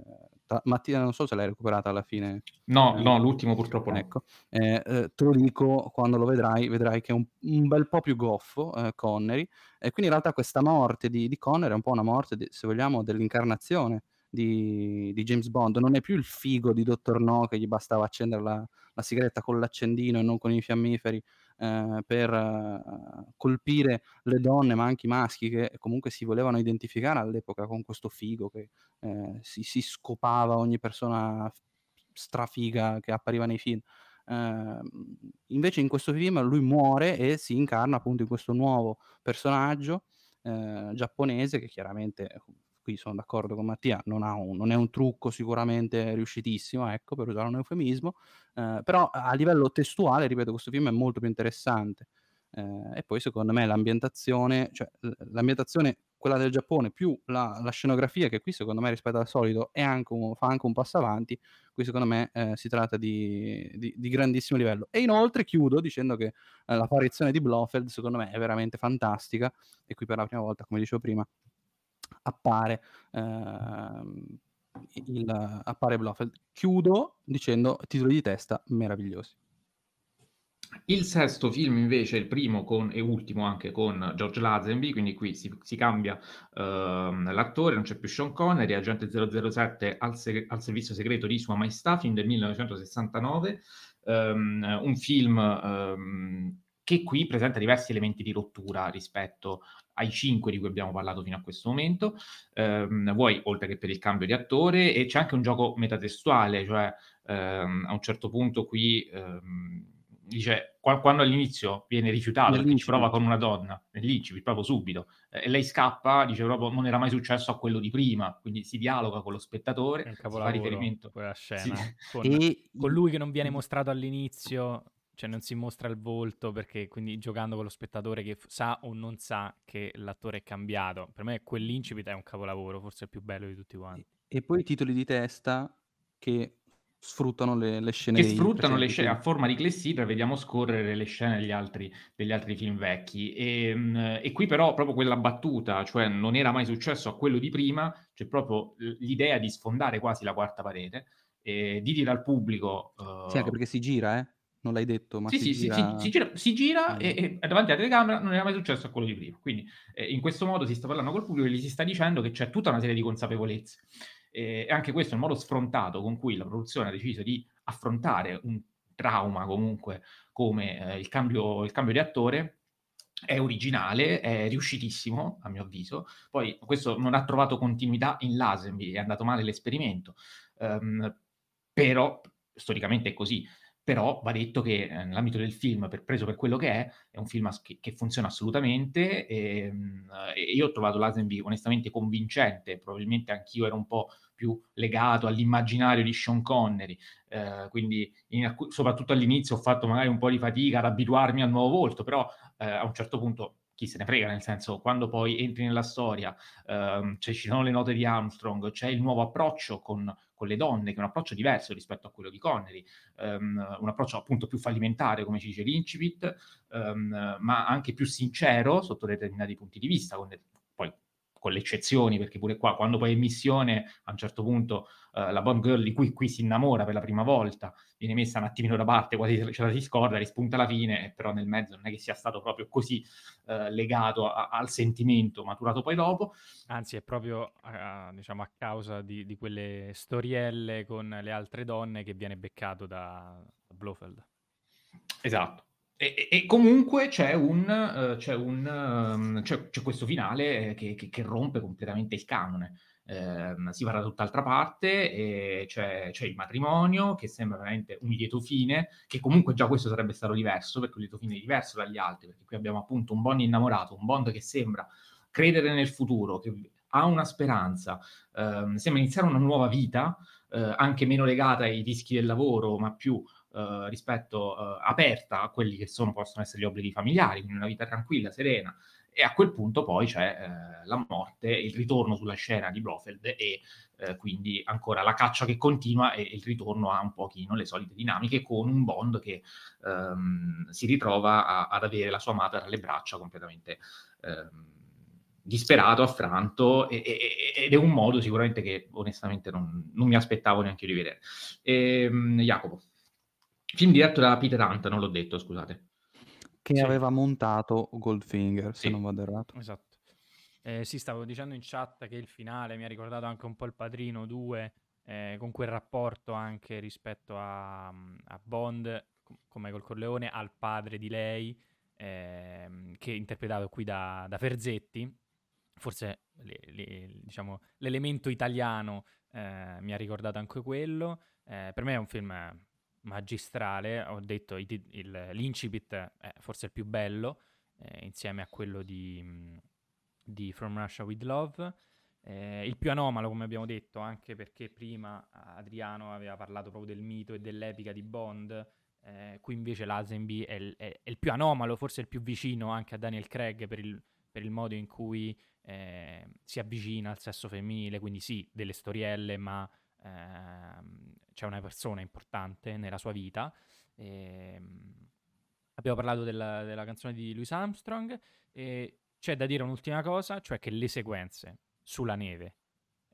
ta- Mattia non so se l'hai recuperata alla fine. No, eh, no, l'ultimo purtroppo no. Ecco, eh, eh, te lo dico, quando lo vedrai, vedrai che è un, un bel po' più goffo eh, Connery, e quindi in realtà questa morte di, di Connery è un po' una morte, di, se vogliamo, dell'incarnazione Di, di James Bond. Non è più il figo di Dottor No che gli bastava accendere la, la sigaretta con l'accendino e non con i fiammiferi eh, per eh, colpire le donne, ma anche i maschi che comunque si volevano identificare all'epoca con questo figo che eh, si, si scopava ogni persona strafiga che appariva nei film. Eh, invece in questo film lui muore e si incarna appunto in questo nuovo personaggio eh, giapponese che chiaramente... qui sono d'accordo con Mattia, non, ha un, non è un trucco sicuramente riuscitissimo, ecco, per usare un eufemismo, eh, però a livello testuale, ripeto, questo film è molto più interessante. Eh, e poi secondo me l'ambientazione, cioè l'ambientazione, quella del Giappone, più la, la scenografia, che qui secondo me rispetto al solito è anche un, fa anche un passo avanti, qui secondo me eh, si tratta di, di, di grandissimo livello. E inoltre chiudo dicendo che eh, l'apparizione di Blofeld secondo me è veramente fantastica, e qui per la prima volta, come dicevo prima, appare ehm, il, appare Blofeld. Chiudo dicendo titoli di testa meravigliosi. Il sesto film invece, il primo con, e ultimo anche con George Lazenby, quindi qui si, si cambia ehm, l'attore, non c'è più Sean Connery, agente zero zero sette al, seg- al servizio segreto di Sua Maestà, film del millenovecentosessantanove, ehm, un film ehm, che qui presenta diversi elementi di rottura rispetto ai cinque di cui abbiamo parlato fino a questo momento, ehm, vuoi oltre che per il cambio di attore, e c'è anche un gioco metatestuale, cioè ehm, a un certo punto qui ehm, dice, quando all'inizio viene rifiutato nell'incipit, perché ci prova con una donna, nell'incipit, proprio subito, eh, e lei scappa, dice proprio non era mai successo a quello di prima, quindi si dialoga con lo spettatore, si fa riferimento quella scena, sì, con, e... con lui che non viene mostrato all'inizio, cioè non si mostra il volto, perché quindi giocando con lo spettatore che f- sa o non sa che l'attore è cambiato. Per me quell'incipit è un capolavoro, forse il più bello di tutti quanti. E poi i titoli di testa che sfruttano le, le scene. Che sfruttano le scene a forma di clessidra, vediamo scorrere le scene degli altri, degli altri film vecchi. E, e qui però proprio quella battuta, cioè non era mai successo a quello di prima, cioè proprio l'idea di sfondare quasi la quarta parete, e di dire al pubblico... Uh... Sì, anche perché si gira, eh? Non l'hai detto, ma sì, si, sì, gira... Si, si gira, si gira eh. e, e davanti alla telecamera non era mai successo a quello di prima, quindi eh, in questo modo si sta parlando col pubblico e gli si sta dicendo che c'è tutta una serie di consapevolezze, e eh, anche questo è il modo sfrontato con cui la produzione ha deciso di affrontare un trauma comunque come eh, il, cambio, il cambio di attore. È originale, è riuscitissimo a mio avviso, poi questo non ha trovato continuità in Lazenby, è andato male l'esperimento, um, però storicamente è così. Però va detto che eh, nell'ambito del film, per, preso per quello che è, è un film as- che, che funziona assolutamente, e, e io ho trovato Lazenby onestamente convincente, probabilmente anch'io ero un po' più legato all'immaginario di Sean Connery, eh, quindi in alc- soprattutto all'inizio ho fatto magari un po' di fatica ad abituarmi al nuovo volto, però eh, a un certo punto chi se ne frega, nel senso, quando poi entri nella storia, ehm, cioè, ci sono le note di Armstrong, c'è il nuovo approccio con... con le donne, che è un approccio diverso rispetto a quello di Connery, um, un approccio appunto più fallimentare, come ci dice l'incipit, um, ma anche più sincero sotto determinati punti di vista, con de- poi con le eccezioni, perché pure qua, quando poi è in missione, a un certo punto eh, la Bond Girl di cui qui si innamora per la prima volta viene messa un attimino da parte, quasi ce la si scorda, rispunta alla fine, però nel mezzo non è che sia stato proprio così eh, legato a, al sentimento maturato poi dopo. Anzi, è proprio a, diciamo, a causa di, di quelle storielle con le altre donne che viene beccato da, da Blofeld. Esatto. E, e comunque c'è un uh, c'è un uh, c'è, c'è questo finale che, che, che rompe completamente il canone. Eh, si va da tutt'altra parte e c'è, c'è il matrimonio che sembra veramente un lieto fine, che comunque già questo sarebbe stato diverso, perché un lieto fine è diverso dagli altri, perché qui abbiamo appunto un Bond innamorato, un Bond che sembra credere nel futuro, che ha una speranza, eh, sembra iniziare una nuova vita, eh, anche meno legata ai rischi del lavoro, ma più Uh, rispetto uh, aperta a quelli che sono possono essere gli obblighi familiari, quindi una vita tranquilla, serena. E a quel punto poi c'è uh, la morte, il ritorno sulla scena di Blofeld e uh, quindi ancora la caccia che continua e il ritorno a un pochino le solite dinamiche, con un Bond che um, si ritrova a, ad avere la sua amata tra le braccia, completamente um, disperato, affranto, e, e, ed è un modo sicuramente che onestamente non, non mi aspettavo neanche io di vedere. E, um, Jacopo, film diretto da Peter Hunt, non l'ho detto, scusate. Che sì. aveva montato Goldfinger, sì. se non vado errato. Esatto. Eh, sì, stavo dicendo in chat che il finale mi ha ricordato anche un po' Il Padrino due, eh, con quel rapporto anche rispetto a, a Bond, come col Corleone, al padre di lei, eh, che è interpretato qui da, da Ferzetti. Forse le, le, diciamo, l'elemento italiano eh, mi ha ricordato anche quello. Eh, per me è un film... magistrale, ho detto il, il, l'incipit è forse il più bello, eh, insieme a quello di, di From Russia with Love, eh, il più anomalo, come abbiamo detto, anche perché prima Adriano aveva parlato proprio del mito e dell'epica di Bond, eh, qui invece Lazenby è, è, è il più anomalo, forse il più vicino anche a Daniel Craig per il, per il modo in cui eh, si avvicina al sesso femminile, quindi sì, delle storielle, ma c'è una persona importante nella sua vita. E abbiamo parlato della, della canzone di Louis Armstrong, e c'è da dire un'ultima cosa, cioè che le sequenze sulla neve,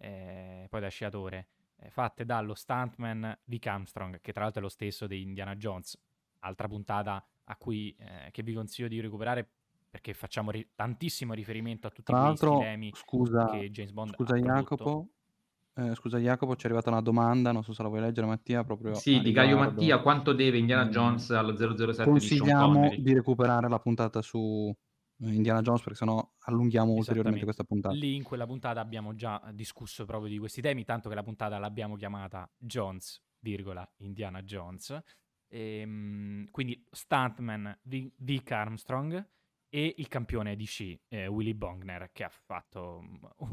eh, poi da sciatore, eh, fatte dallo stuntman Vic Armstrong, che tra l'altro è lo stesso di Indiana Jones, altra puntata a cui eh, che vi consiglio di recuperare, perché facciamo ri- tantissimo riferimento a tutti questi temi, scusa, che James Bond scusa ha Jacopo Eh, scusa Jacopo, c'è arrivata una domanda, non so se la vuoi leggere Mattia, proprio sì, di Gaio Mattia: quanto deve Indiana Jones allo zero zero sette? Consigliamo di, di recuperare la puntata su Indiana Jones, perché sennò allunghiamo ulteriormente questa puntata. Lì in quella puntata abbiamo già discusso proprio di questi temi, tanto che la puntata l'abbiamo chiamata Jones, virgola, Indiana Jones. E, quindi stuntman Vic Armstrong e il campione di sci eh, Willy Bogner, che ha fatto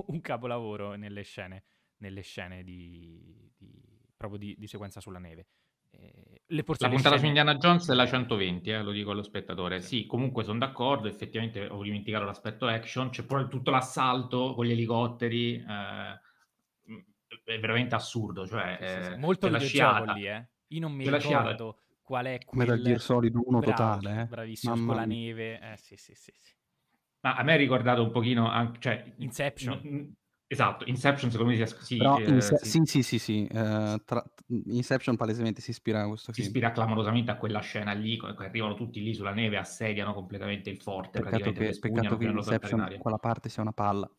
un capolavoro nelle scene nelle scene di, di proprio di, di sequenza sulla neve. Eh, le la le puntata scene... su Indiana Jones è la centoventi, eh, lo dico allo spettatore. Sì, comunque sono d'accordo, effettivamente ho dimenticato l'aspetto action, c'è pure tutto l'assalto con gli elicotteri, eh, è veramente assurdo, cioè sì, sì, sì. Eh, molto videogioco lì, eh. Io non mi c'è ricordo qual è quel Metal Gear Solid uno totale, eh. Bravissimo, mamma con la neve, eh, sì, sì, sì, sì. Ma a me ha ricordato un pochino anche, cioè Inception. N- Esatto, Inception secondo me si... Però, eh, inse- sì, sì, sì, sì. Uh, tra- Inception palesemente si ispira a questo film. Si ispira clamorosamente a quella scena lì, che arrivano tutti lì sulla neve, assediano completamente il forte. Peccato che, peccato che Inception in quella parte sia una palla.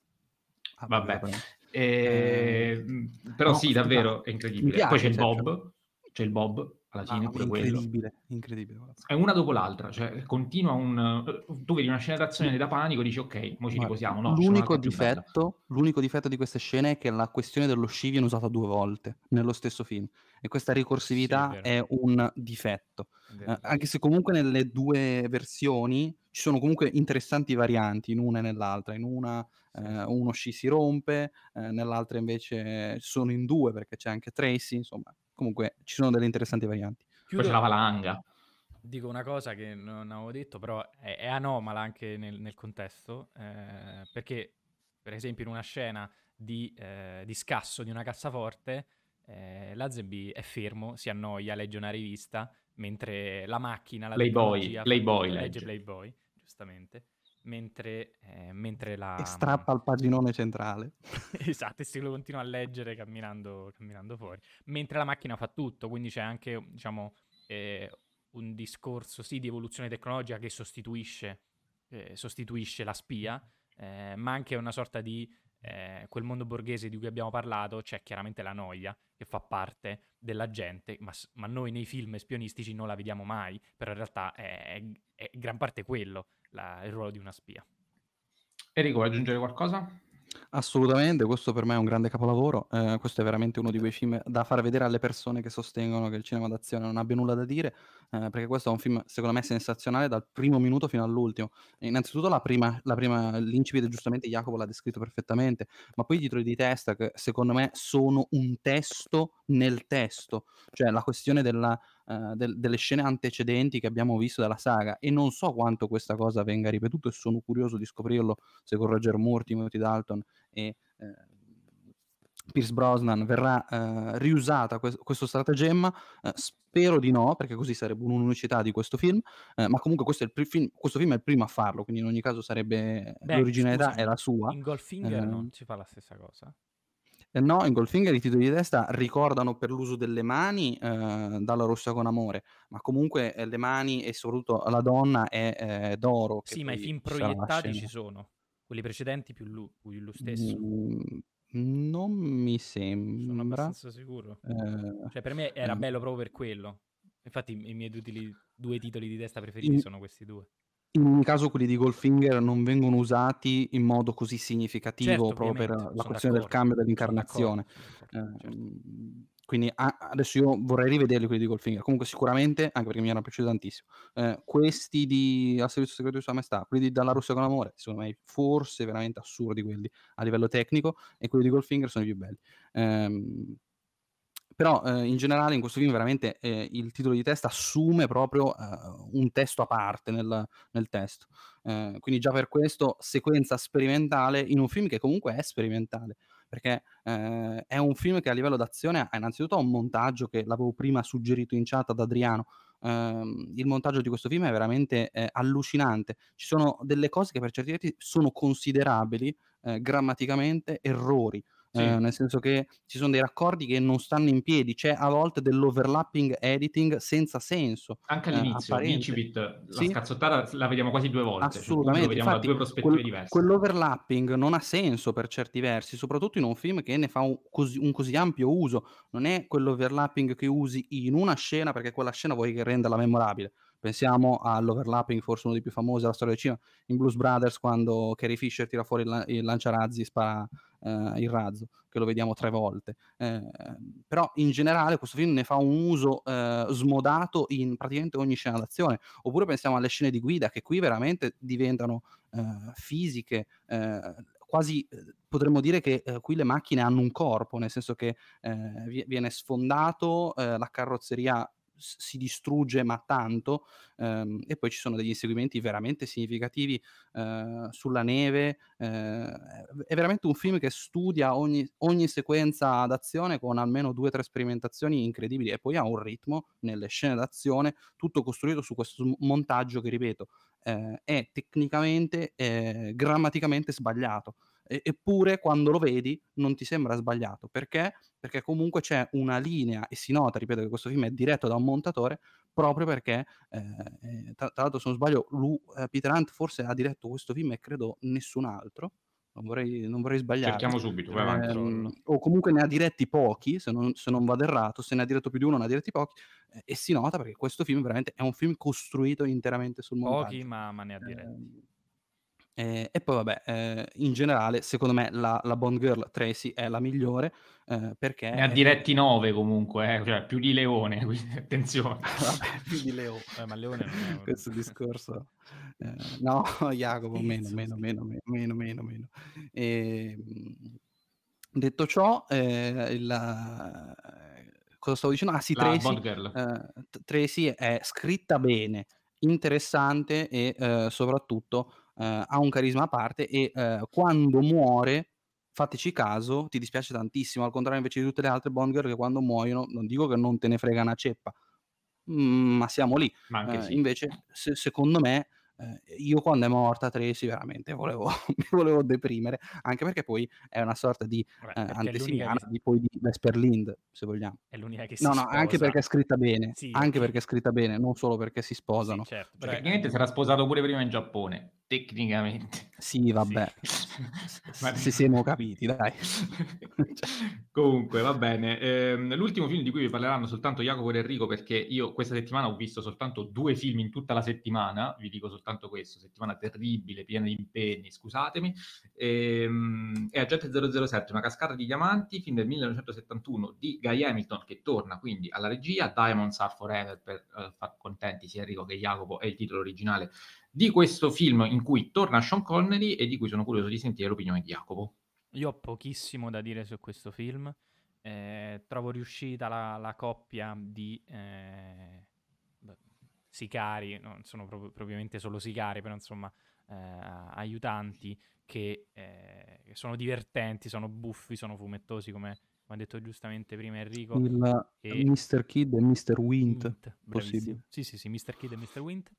Ah, vabbè. Però, eh, però no, sì, davvero è incredibile. Piace, poi c'è il Bob, Inception. c'è il Bob. Alla fine ah, pure incredibile, quello. incredibile. È una dopo l'altra, cioè continua un... Tu vedi una scena d'azione da panico e dici ok, mo ci riposiamo. No, l'unico, difetto, l'unico difetto di queste scene è che la questione dello sci viene usata due volte nello stesso film, e questa ricorsività sì, è, è un difetto. È eh, anche se comunque nelle due versioni ci sono comunque interessanti varianti in una e nell'altra. In una eh, uno sci si rompe, eh, nell'altra invece sono in due perché c'è anche Tracy, insomma. Comunque ci sono delle interessanti varianti. Chiudo, poi c'è la valanga. Dico una cosa che non avevo detto, però è, è anomala anche nel, nel contesto, eh, perché per esempio in una scena di, eh, di scasso di una cassaforte, eh, Lazenby è fermo, si annoia, legge una rivista, mentre la macchina, la Playboy, Playboy legge. legge Playboy, giustamente. mentre, eh, mentre la... E strappa il paginone centrale. Esatto, e si lo continua a leggere camminando, camminando fuori. Mentre la macchina fa tutto, quindi c'è anche, diciamo, eh, un discorso, sì, di evoluzione tecnologica che sostituisce, eh, sostituisce la spia, eh, ma anche una sorta di... Eh, quel mondo borghese di cui abbiamo parlato, c'è chiaramente la noia che fa parte della gente, ma, ma noi nei film spionistici non la vediamo mai, però in realtà è, è, è gran parte quello la, il ruolo di una spia. Enrico, vuoi aggiungere qualcosa? Assolutamente, questo per me è un grande capolavoro, eh, questo è veramente uno di quei film da far vedere alle persone che sostengono che il cinema d'azione non abbia nulla da dire, eh, perché questo è un film secondo me sensazionale dal primo minuto fino all'ultimo. Innanzitutto la prima, la prima l'incipit, giustamente Jacopo l'ha descritto perfettamente, ma poi i titoli di testa che secondo me sono un testo nel testo, cioè la questione della Uh, del, delle scene antecedenti che abbiamo visto dalla saga, e non so quanto questa cosa venga ripetuta e sono curioso di scoprirlo se con Roger Moore, Timothy Dalton e uh, Pierce Brosnan verrà uh, riusata que- questo stratagemma. Uh, spero di no, perché così sarebbe un'unicità di questo film, uh, ma comunque questo, è il pr- film, questo film è il primo a farlo, quindi in ogni caso sarebbe... Beh, l'originalità scusa, è la sua. In Goldfinger uh, non si fa la stessa cosa? Eh no, in Goldfinger i titoli di testa ricordano per l'uso delle mani eh, Dalla Russia con Amore, ma comunque eh, le mani e soprattutto la donna è eh, d'oro. Sì, ma i film proiettati ci sono, quelli precedenti più lo lu- stesso. Mm, non mi sembra. Sono abbastanza sicuro. Eh, cioè per me era ehm. bello proprio per quello. Infatti i miei due, due titoli di testa preferiti mm. sono questi due. In ogni caso quelli di Goldfinger non vengono usati in modo così significativo, certo, proprio per la questione del cambio dell'incarnazione. D'accordo, certo. eh, quindi a- adesso io vorrei rivederli quelli di Goldfinger, comunque sicuramente, anche perché mi erano piaciuti tantissimo, eh, questi di Al servizio segreto di Sua Maestà, quelli di Dalla Russia con Amore secondo me forse veramente assurdi quelli a livello tecnico, e quelli di Goldfinger sono i più belli. eh, Però eh, in generale in questo film veramente eh, il titolo di testa assume proprio eh, un testo a parte nel, nel testo. Eh, quindi già per questo sequenza sperimentale in un film che comunque è sperimentale, perché eh, è un film che a livello d'azione ha innanzitutto un montaggio che l'avevo prima suggerito in chat ad Adriano. Uh, il montaggio di questo film è veramente eh, allucinante, ci sono delle cose che per certi versi sono considerabili eh, grammaticamente errori, sì. eh, nel senso che ci sono dei raccordi che non stanno in piedi, c'è a volte dell'overlapping editing senza senso, anche all'inizio, eh, l'incipit, la sì? scazzottata la vediamo quasi due volte, assolutamente, cioè, vediamo infatti, da due prospettive quel, diverse. Quell'overlapping non ha senso per certi versi, soprattutto in un film che ne fa un così, un così ampio uso. Non è quell'overlapping che usi in una scena perché quella scena vuoi che renderla memorabile. Pensiamo all'overlapping, forse uno dei più famosi della storia del cinema, in Blues Brothers, quando Carrie Fisher tira fuori il, il lanciarazzi e spara eh, il razzo, che lo vediamo tre volte. Eh, però in generale questo film ne fa un uso eh, smodato in praticamente ogni scena d'azione. Oppure pensiamo alle scene di guida, che qui veramente diventano eh, fisiche, eh, quasi potremmo dire che eh, qui le macchine hanno un corpo, nel senso che eh, viene sfondato, eh, la carrozzeria si distrugge ma tanto, ehm, e poi ci sono degli inseguimenti veramente significativi eh, sulla neve. Eh, è veramente un film che studia ogni, ogni sequenza d'azione con almeno due o tre sperimentazioni incredibili, e poi ha un ritmo nelle scene d'azione, tutto costruito su questo montaggio che, ripeto, eh, è tecnicamente eh, grammaticamente sbagliato. Eppure quando lo vedi non ti sembra sbagliato, perché? Perché comunque c'è una linea, e si nota, ripeto, che questo film è diretto da un montatore, proprio perché eh, tra, tra l'altro, se non sbaglio, lui, eh, Peter Hunt forse ha diretto questo film e credo nessun altro, non vorrei, non vorrei sbagliare, cerchiamo subito, vai avanti, ehm, o comunque ne ha diretti pochi, se non, se non vado errato, se ne ha diretto più di uno ne ha diretti pochi, eh, e si nota, perché questo film veramente è un film costruito interamente sul montaggio. Pochi, ma, ma ne ha diretti. Eh, Eh, e poi vabbè, eh, in generale secondo me la, la Bond Girl Tracy è la migliore, eh, perché ne ha diretti nove comunque, eh, cioè più di Leone, quindi attenzione. Vabbè, più di Leone, eh, ma Leone non è... questo discorso eh, no Jacopo, meno meno meno meno meno meno e, detto ciò, eh, la... cosa stavo dicendo? Ah sì, la Tracy, Bond Girl. Eh, Tracy è scritta bene, interessante e eh, soprattutto Uh, ha un carisma a parte, e uh, quando muore, fateci caso, ti dispiace tantissimo, al contrario invece di tutte le altre Bond Girl che quando muoiono, non dico che non te ne frega una ceppa, mm, ma siamo lì. Ma anche uh, sì. Invece se, secondo me eh, io quando è morta Tracy veramente volevo, mi volevo deprimere, anche perché poi è una sorta di eh, antesignana di poi di Vesper Lind, se vogliamo. È l'unica che si no, sposa. No, anche perché è scritta bene, sì, anche perché è scritta bene, non solo perché si sposano. Sì, certo. Perché niente, cioè, sarà sposato pure prima in Giappone, tecnicamente. Sì, vabbè. Sì, sì, siamo capiti, dai. Comunque, va bene. Ehm, l'ultimo film di cui vi parleranno soltanto Jacopo e Enrico, perché io questa settimana ho visto soltanto due film in tutta la settimana, vi dico soltanto questo, settimana terribile, piena di impegni, scusatemi. Ehm, è Agente zero zero sette, Una cascata di diamanti, film del millenovecentosettantuno di Guy Hamilton, che torna quindi alla regia. Diamonds Are Forever, per uh, far contenti sia Enrico che Jacopo, è il titolo originale di questo film in cui torna Sean Connery e di cui sono curioso di sentire l'opinione di Jacopo. Io ho pochissimo da dire su questo film, eh, trovo riuscita la, la coppia di eh, beh, sicari, non sono proprio, propriamente solo sicari, però insomma eh, aiutanti che eh, sono divertenti, sono buffi, sono fumettosi, come ha detto giustamente prima Enrico. Il e... mister Kid e mister Wint, possibile. Sì, sì, sì, mister Kid e mister Wint.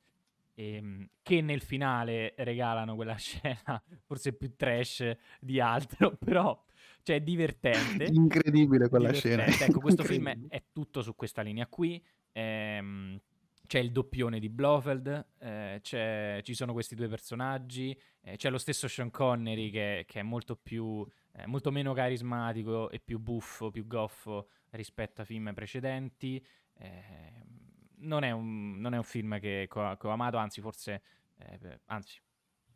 Ehm, che nel finale regalano quella scena forse più trash di altro, però cioè è divertente, incredibile quella divertente. Scena ecco, questo film è, è tutto su questa linea qui. ehm, c'è il doppione di Blofeld, eh, c'è, ci sono questi due personaggi, eh, c'è lo stesso Sean Connery che, che è molto più eh, molto meno carismatico e più buffo, più goffo rispetto a film precedenti. ehm, Non è, un, non è un film che, che, ho, che ho amato, anzi forse, eh, anzi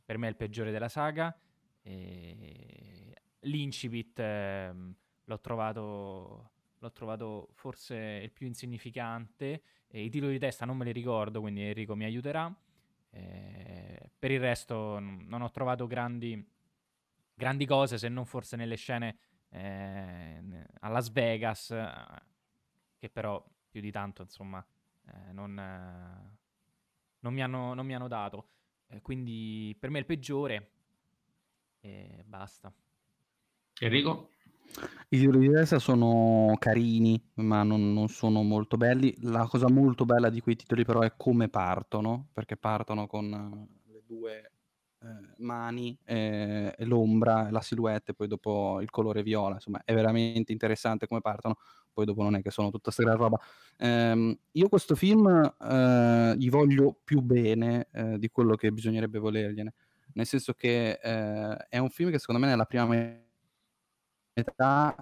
per me è il peggiore della saga. E... L'incipit eh, l'ho trovato l'ho trovato forse il più insignificante, e i titoli di testa non me li ricordo, quindi Enrico mi aiuterà. E... Per il resto non ho trovato grandi, grandi cose, se non forse nelle scene eh, a Las Vegas, che però più di tanto insomma... Eh, non, eh, non, mi hanno, non mi hanno dato, eh, quindi per me è il peggiore e eh, basta. Enrico? I titoli di testa sono carini, ma non, non sono molto belli. La cosa molto bella di quei titoli però è come partono, perché partono con le due eh, mani, eh, l'ombra, la silhouette, poi dopo il colore viola. Insomma, è veramente interessante come partono. Poi dopo non è che sono tutta sta gran roba. Eh, io questo film eh, gli voglio più bene eh, di quello che bisognerebbe volergliene, nel senso che eh, è un film che secondo me nella prima metà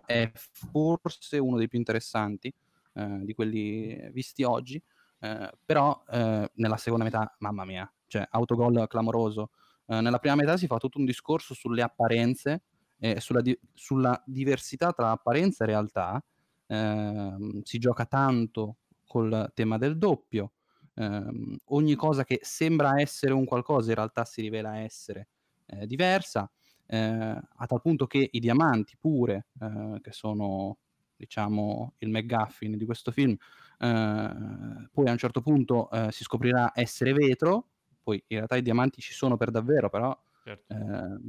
è forse uno dei più interessanti eh, di quelli visti oggi, eh, però eh, nella seconda metà, mamma mia, cioè autogol clamoroso. Eh, nella prima metà si fa tutto un discorso sulle apparenze, eh, sulla, di- sulla diversità tra apparenza e realtà. Eh, si gioca tanto col tema del doppio, eh, ogni cosa che sembra essere un qualcosa in realtà si rivela essere eh, diversa, eh, a tal punto che i diamanti pure, eh, che sono diciamo il McGuffin di questo film, eh, poi a un certo punto eh, si scoprirà essere vetro. Poi in realtà i diamanti ci sono per davvero, però certo. eh,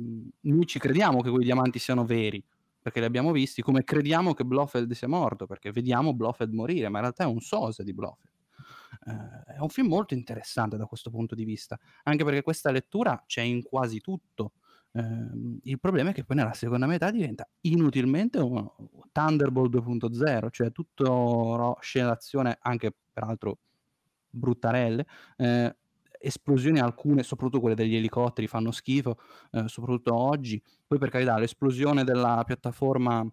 noi ci crediamo che quei diamanti siano veri perché li abbiamo visti, come crediamo che Blofeld sia morto, perché vediamo Blofeld morire, ma in realtà è un sosia di Blofeld. Eh, è un film molto interessante da questo punto di vista, anche perché questa lettura c'è in quasi tutto. Eh, il problema è che poi nella seconda metà diventa inutilmente un Thunderball due punto zero, cioè tutto ro- scena d'azione, anche peraltro bruttarelle, eh, esplosioni alcune, soprattutto quelle degli elicotteri, fanno schifo, eh, soprattutto oggi. Poi per carità, l'esplosione della piattaforma,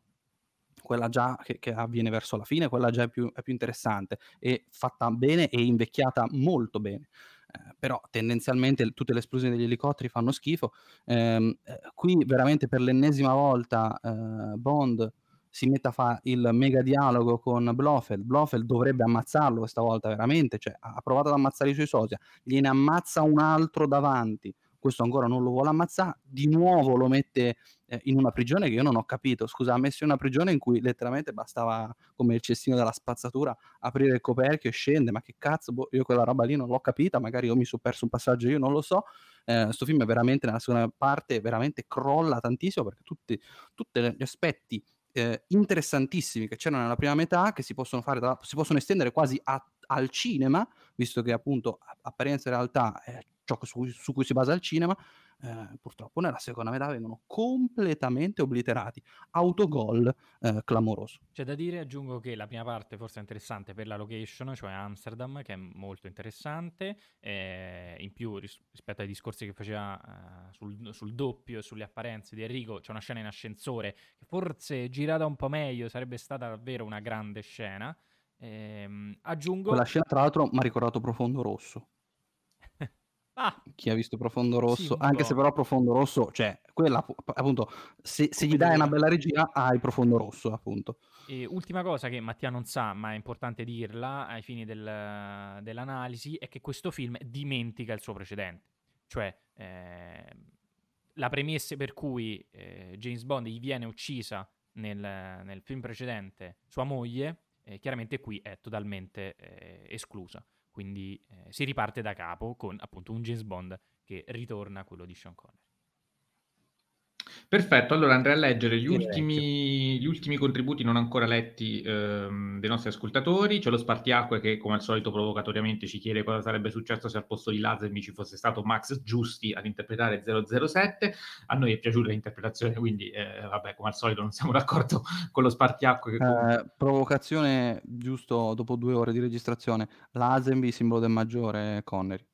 quella già che, che avviene verso la fine, quella già è più, è più interessante, è fatta bene e invecchiata molto bene, eh, però tendenzialmente tutte le esplosioni degli elicotteri fanno schifo. Eh, qui veramente per l'ennesima volta eh, Bond si mette a fare il mega dialogo con Blofeld. Blofeld dovrebbe ammazzarlo questa volta veramente, cioè ha provato ad ammazzare i suoi sosia, gliene ammazza un altro davanti, questo ancora non lo vuole ammazzare, di nuovo lo mette eh, in una prigione che io non ho capito, scusa, ha messo in una prigione in cui letteralmente bastava, come il cestino della spazzatura, aprire il coperchio e scende, ma che cazzo, boh, io quella roba lì non l'ho capita, magari io mi sono perso un passaggio, io non lo so. Eh, sto film è veramente, nella seconda parte veramente crolla tantissimo, perché tutti, tutti gli aspetti Eh, interessantissimi che c'erano nella prima metà, che si possono fare da, si possono estendere quasi a, al cinema, visto che appunto apparenza e realtà eh, ciò su, su cui si basa il cinema, eh, purtroppo nella seconda metà vengono completamente obliterati. Autogol eh, clamoroso. C'è da dire, aggiungo, che la prima parte forse è interessante per la location, cioè Amsterdam, che è molto interessante, eh, in più ris- rispetto ai discorsi che faceva eh, sul, sul doppio e sulle apparenze di Enrico. C'è una scena in ascensore che forse girata un po' meglio sarebbe stata davvero una grande scena. Eh, aggiungo... Quella scena tra l'altro mi ha ricordato Profondo Rosso. Ah, chi ha visto Profondo Rosso, sì, anche se però Profondo Rosso, cioè quella appunto, se, se gli dai una bella regia hai Profondo Rosso, appunto. E ultima cosa che Mattia non sa, ma è importante dirla ai fini del, dell'analisi, è che questo film dimentica il suo precedente, cioè eh, la premessa per cui eh, James Bond gli viene uccisa nel, nel film precedente sua moglie, eh, chiaramente qui è totalmente eh, esclusa. Quindi eh, si riparte da capo con appunto un James Bond che ritorna a quello di Sean Connery. Perfetto, allora andrei a leggere gli, ultimi, gli ultimi contributi non ancora letti ehm, dei nostri ascoltatori. C'è lo Spartiacque che come al solito provocatoriamente ci chiede cosa sarebbe successo se al posto di Lazenby ci fosse stato Max Giusti ad interpretare zero zero sette. A noi è piaciuta l'interpretazione, quindi eh, vabbè, come al solito non siamo d'accordo con lo Spartiacque. Che... Eh, provocazione giusto dopo due ore di registrazione. Lazenby, simbolo del maggiore, Connery.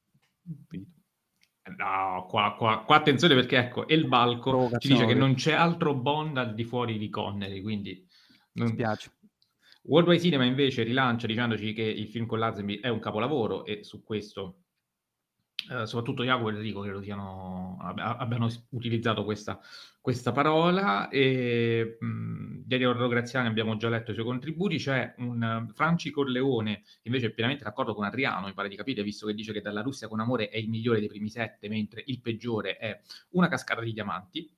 Quindi. No, qua, qua, qua attenzione, perché ecco El Balco ci dice che non c'è altro Bond al di fuori di Connery, quindi non... mi spiace. Worldwide Cinema invece rilancia dicendoci che il film con Lazenby è un capolavoro, e su questo eh, soprattutto Jacopo e Enrico credo siano, abbiano utilizzato questa, questa parola. E Dario Graziani abbiamo già letto i suoi contributi. C'è un uh, Franci Corleone che invece è pienamente d'accordo con Adriano, mi pare di capire, visto che dice che Dalla Russia con Amore è il migliore dei primi sette, mentre il peggiore è Una cascata di diamanti.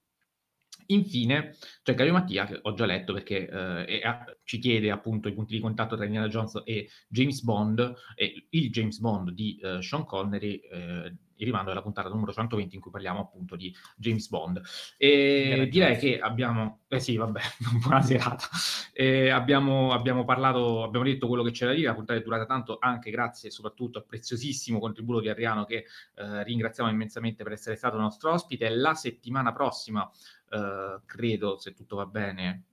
Infine c'è Gaio Mattia, che ho già letto, perché eh, è, a, ci chiede appunto i punti di contatto tra Indiana Jones e James Bond, e il James Bond di uh, Sean Connery, eh, il rimando alla puntata numero centoventi in cui parliamo appunto di James Bond. E direi che abbiamo... Eh sì, vabbè, buona serata. E abbiamo, abbiamo parlato, abbiamo detto quello che c'era da dire, la puntata è durata tanto anche grazie soprattutto al preziosissimo contributo di Adriano, che eh, ringraziamo immensamente per essere stato nostro ospite. La settimana prossima, eh, credo, se tutto va bene...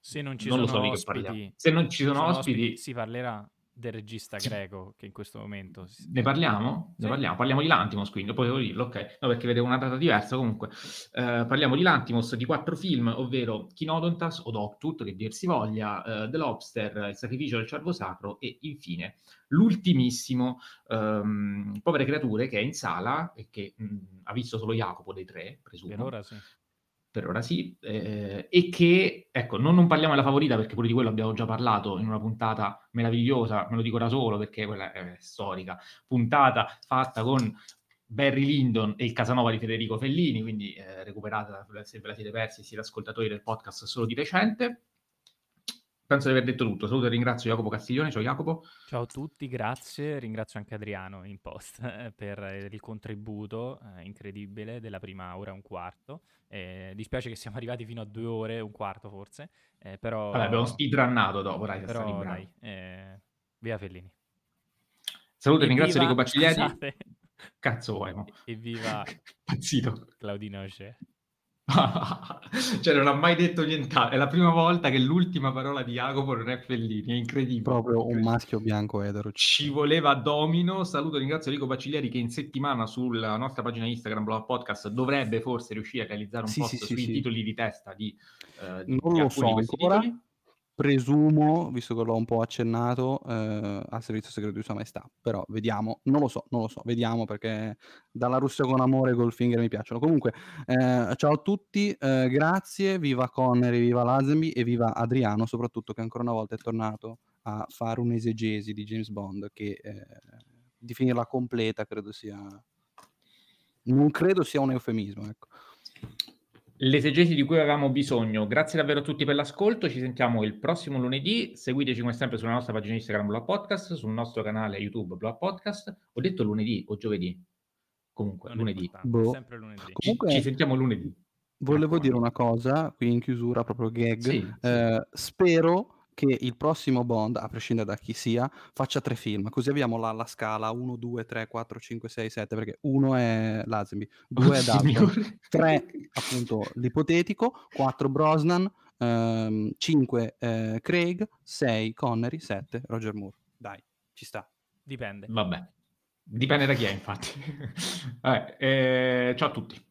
Se non ci non sono ospiti... Se non ci sono, sono ospiti, ospiti... Si parlerà... del regista greco che in questo momento si... ne parliamo? Sì. ne parliamo? Parliamo di Lantimos, quindi poi devo dirlo, ok, no, perché vedevo una data diversa. Comunque eh, parliamo di Lantimos, di quattro film, ovvero Chinodontas o Doctut, che dir si voglia, eh, The Lobster, Il sacrificio del cervo sacro e infine l'ultimissimo ehm, Povere creature, che è in sala e che mh, ha visto solo Jacopo dei tre, presumo. Per ora sì. Per ora sì, eh, e che, ecco, non, non parliamo della favorita, perché pure di quello abbiamo già parlato in una puntata meravigliosa, me lo dico da solo, perché quella è storica, puntata fatta con Barry Lyndon e il Casanova di Federico Fellini, quindi eh, recuperata, se ve la siete persi, siete ascoltatori del podcast solo di recente. Penso di aver detto tutto, saluto e ringrazio Jacopo Castiglione. Ciao Jacopo. Ciao a tutti, grazie, ringrazio anche Adriano in post per il contributo eh, incredibile della prima ora e un quarto, eh, dispiace che siamo arrivati fino a due ore e un quarto forse, eh, però... Vabbè, abbiamo speedrunnato dopo, dai, però dai, eh, via Fellini. Saluto e ringrazio Enrico Bacilieri. Scusate. Cazzo vuoi, mo? Evviva pazzito Claudino Oce. Cioè non ha mai detto nient'altro, è la prima volta che l'ultima parola di Jacopo non è Fellini, è incredibile, proprio un maschio bianco etero, ci voleva domino. Saluto e ringrazio Enrico Bacilieri, che in settimana sulla nostra pagina Instagram Blog Podcast dovrebbe forse riuscire a realizzare un sì, post sì, sui sì, titoli sì. di testa di, eh, di non di lo so ancora titoli. Presumo, visto che l'ho un po' accennato, eh, Al servizio segreto di Sua Maestà, però vediamo, non lo so, non lo so, vediamo, perché Dalla Russia con Amore e Goldfinger mi piacciono. Comunque, eh, ciao a tutti, eh, grazie, viva Connery, viva Lazenby e viva Adriano, soprattutto, che ancora una volta è tornato a fare un'esegesi di James Bond, che eh, definirla completa credo sia... non credo sia un eufemismo, ecco. L'esegesi di cui avevamo bisogno. Grazie davvero a tutti per l'ascolto, ci sentiamo il prossimo lunedì, seguiteci come sempre sulla nostra pagina Instagram Blog Podcast, sul nostro canale YouTube Blog Podcast. Ho detto lunedì o giovedì? Comunque non lunedì, boh. Sempre lunedì. Comunque, ci, ci sentiamo lunedì. Volevo dire una cosa qui in chiusura, proprio gag, sì, eh, sì. Spero che il prossimo Bond, a prescindere da chi sia, faccia tre film, così abbiamo la, la scala uno, due, tre, quattro, cinque, sei, sette, perché uno è Lazenby, due è Dalton, tre appunto l'ipotetico, quattro Brosnan, ehm, cinque eh, Craig, sei Connery, sette Roger Moore. Dai, ci sta. Dipende. Vabbè, dipende da chi è infatti. Vabbè, eh, ciao a tutti.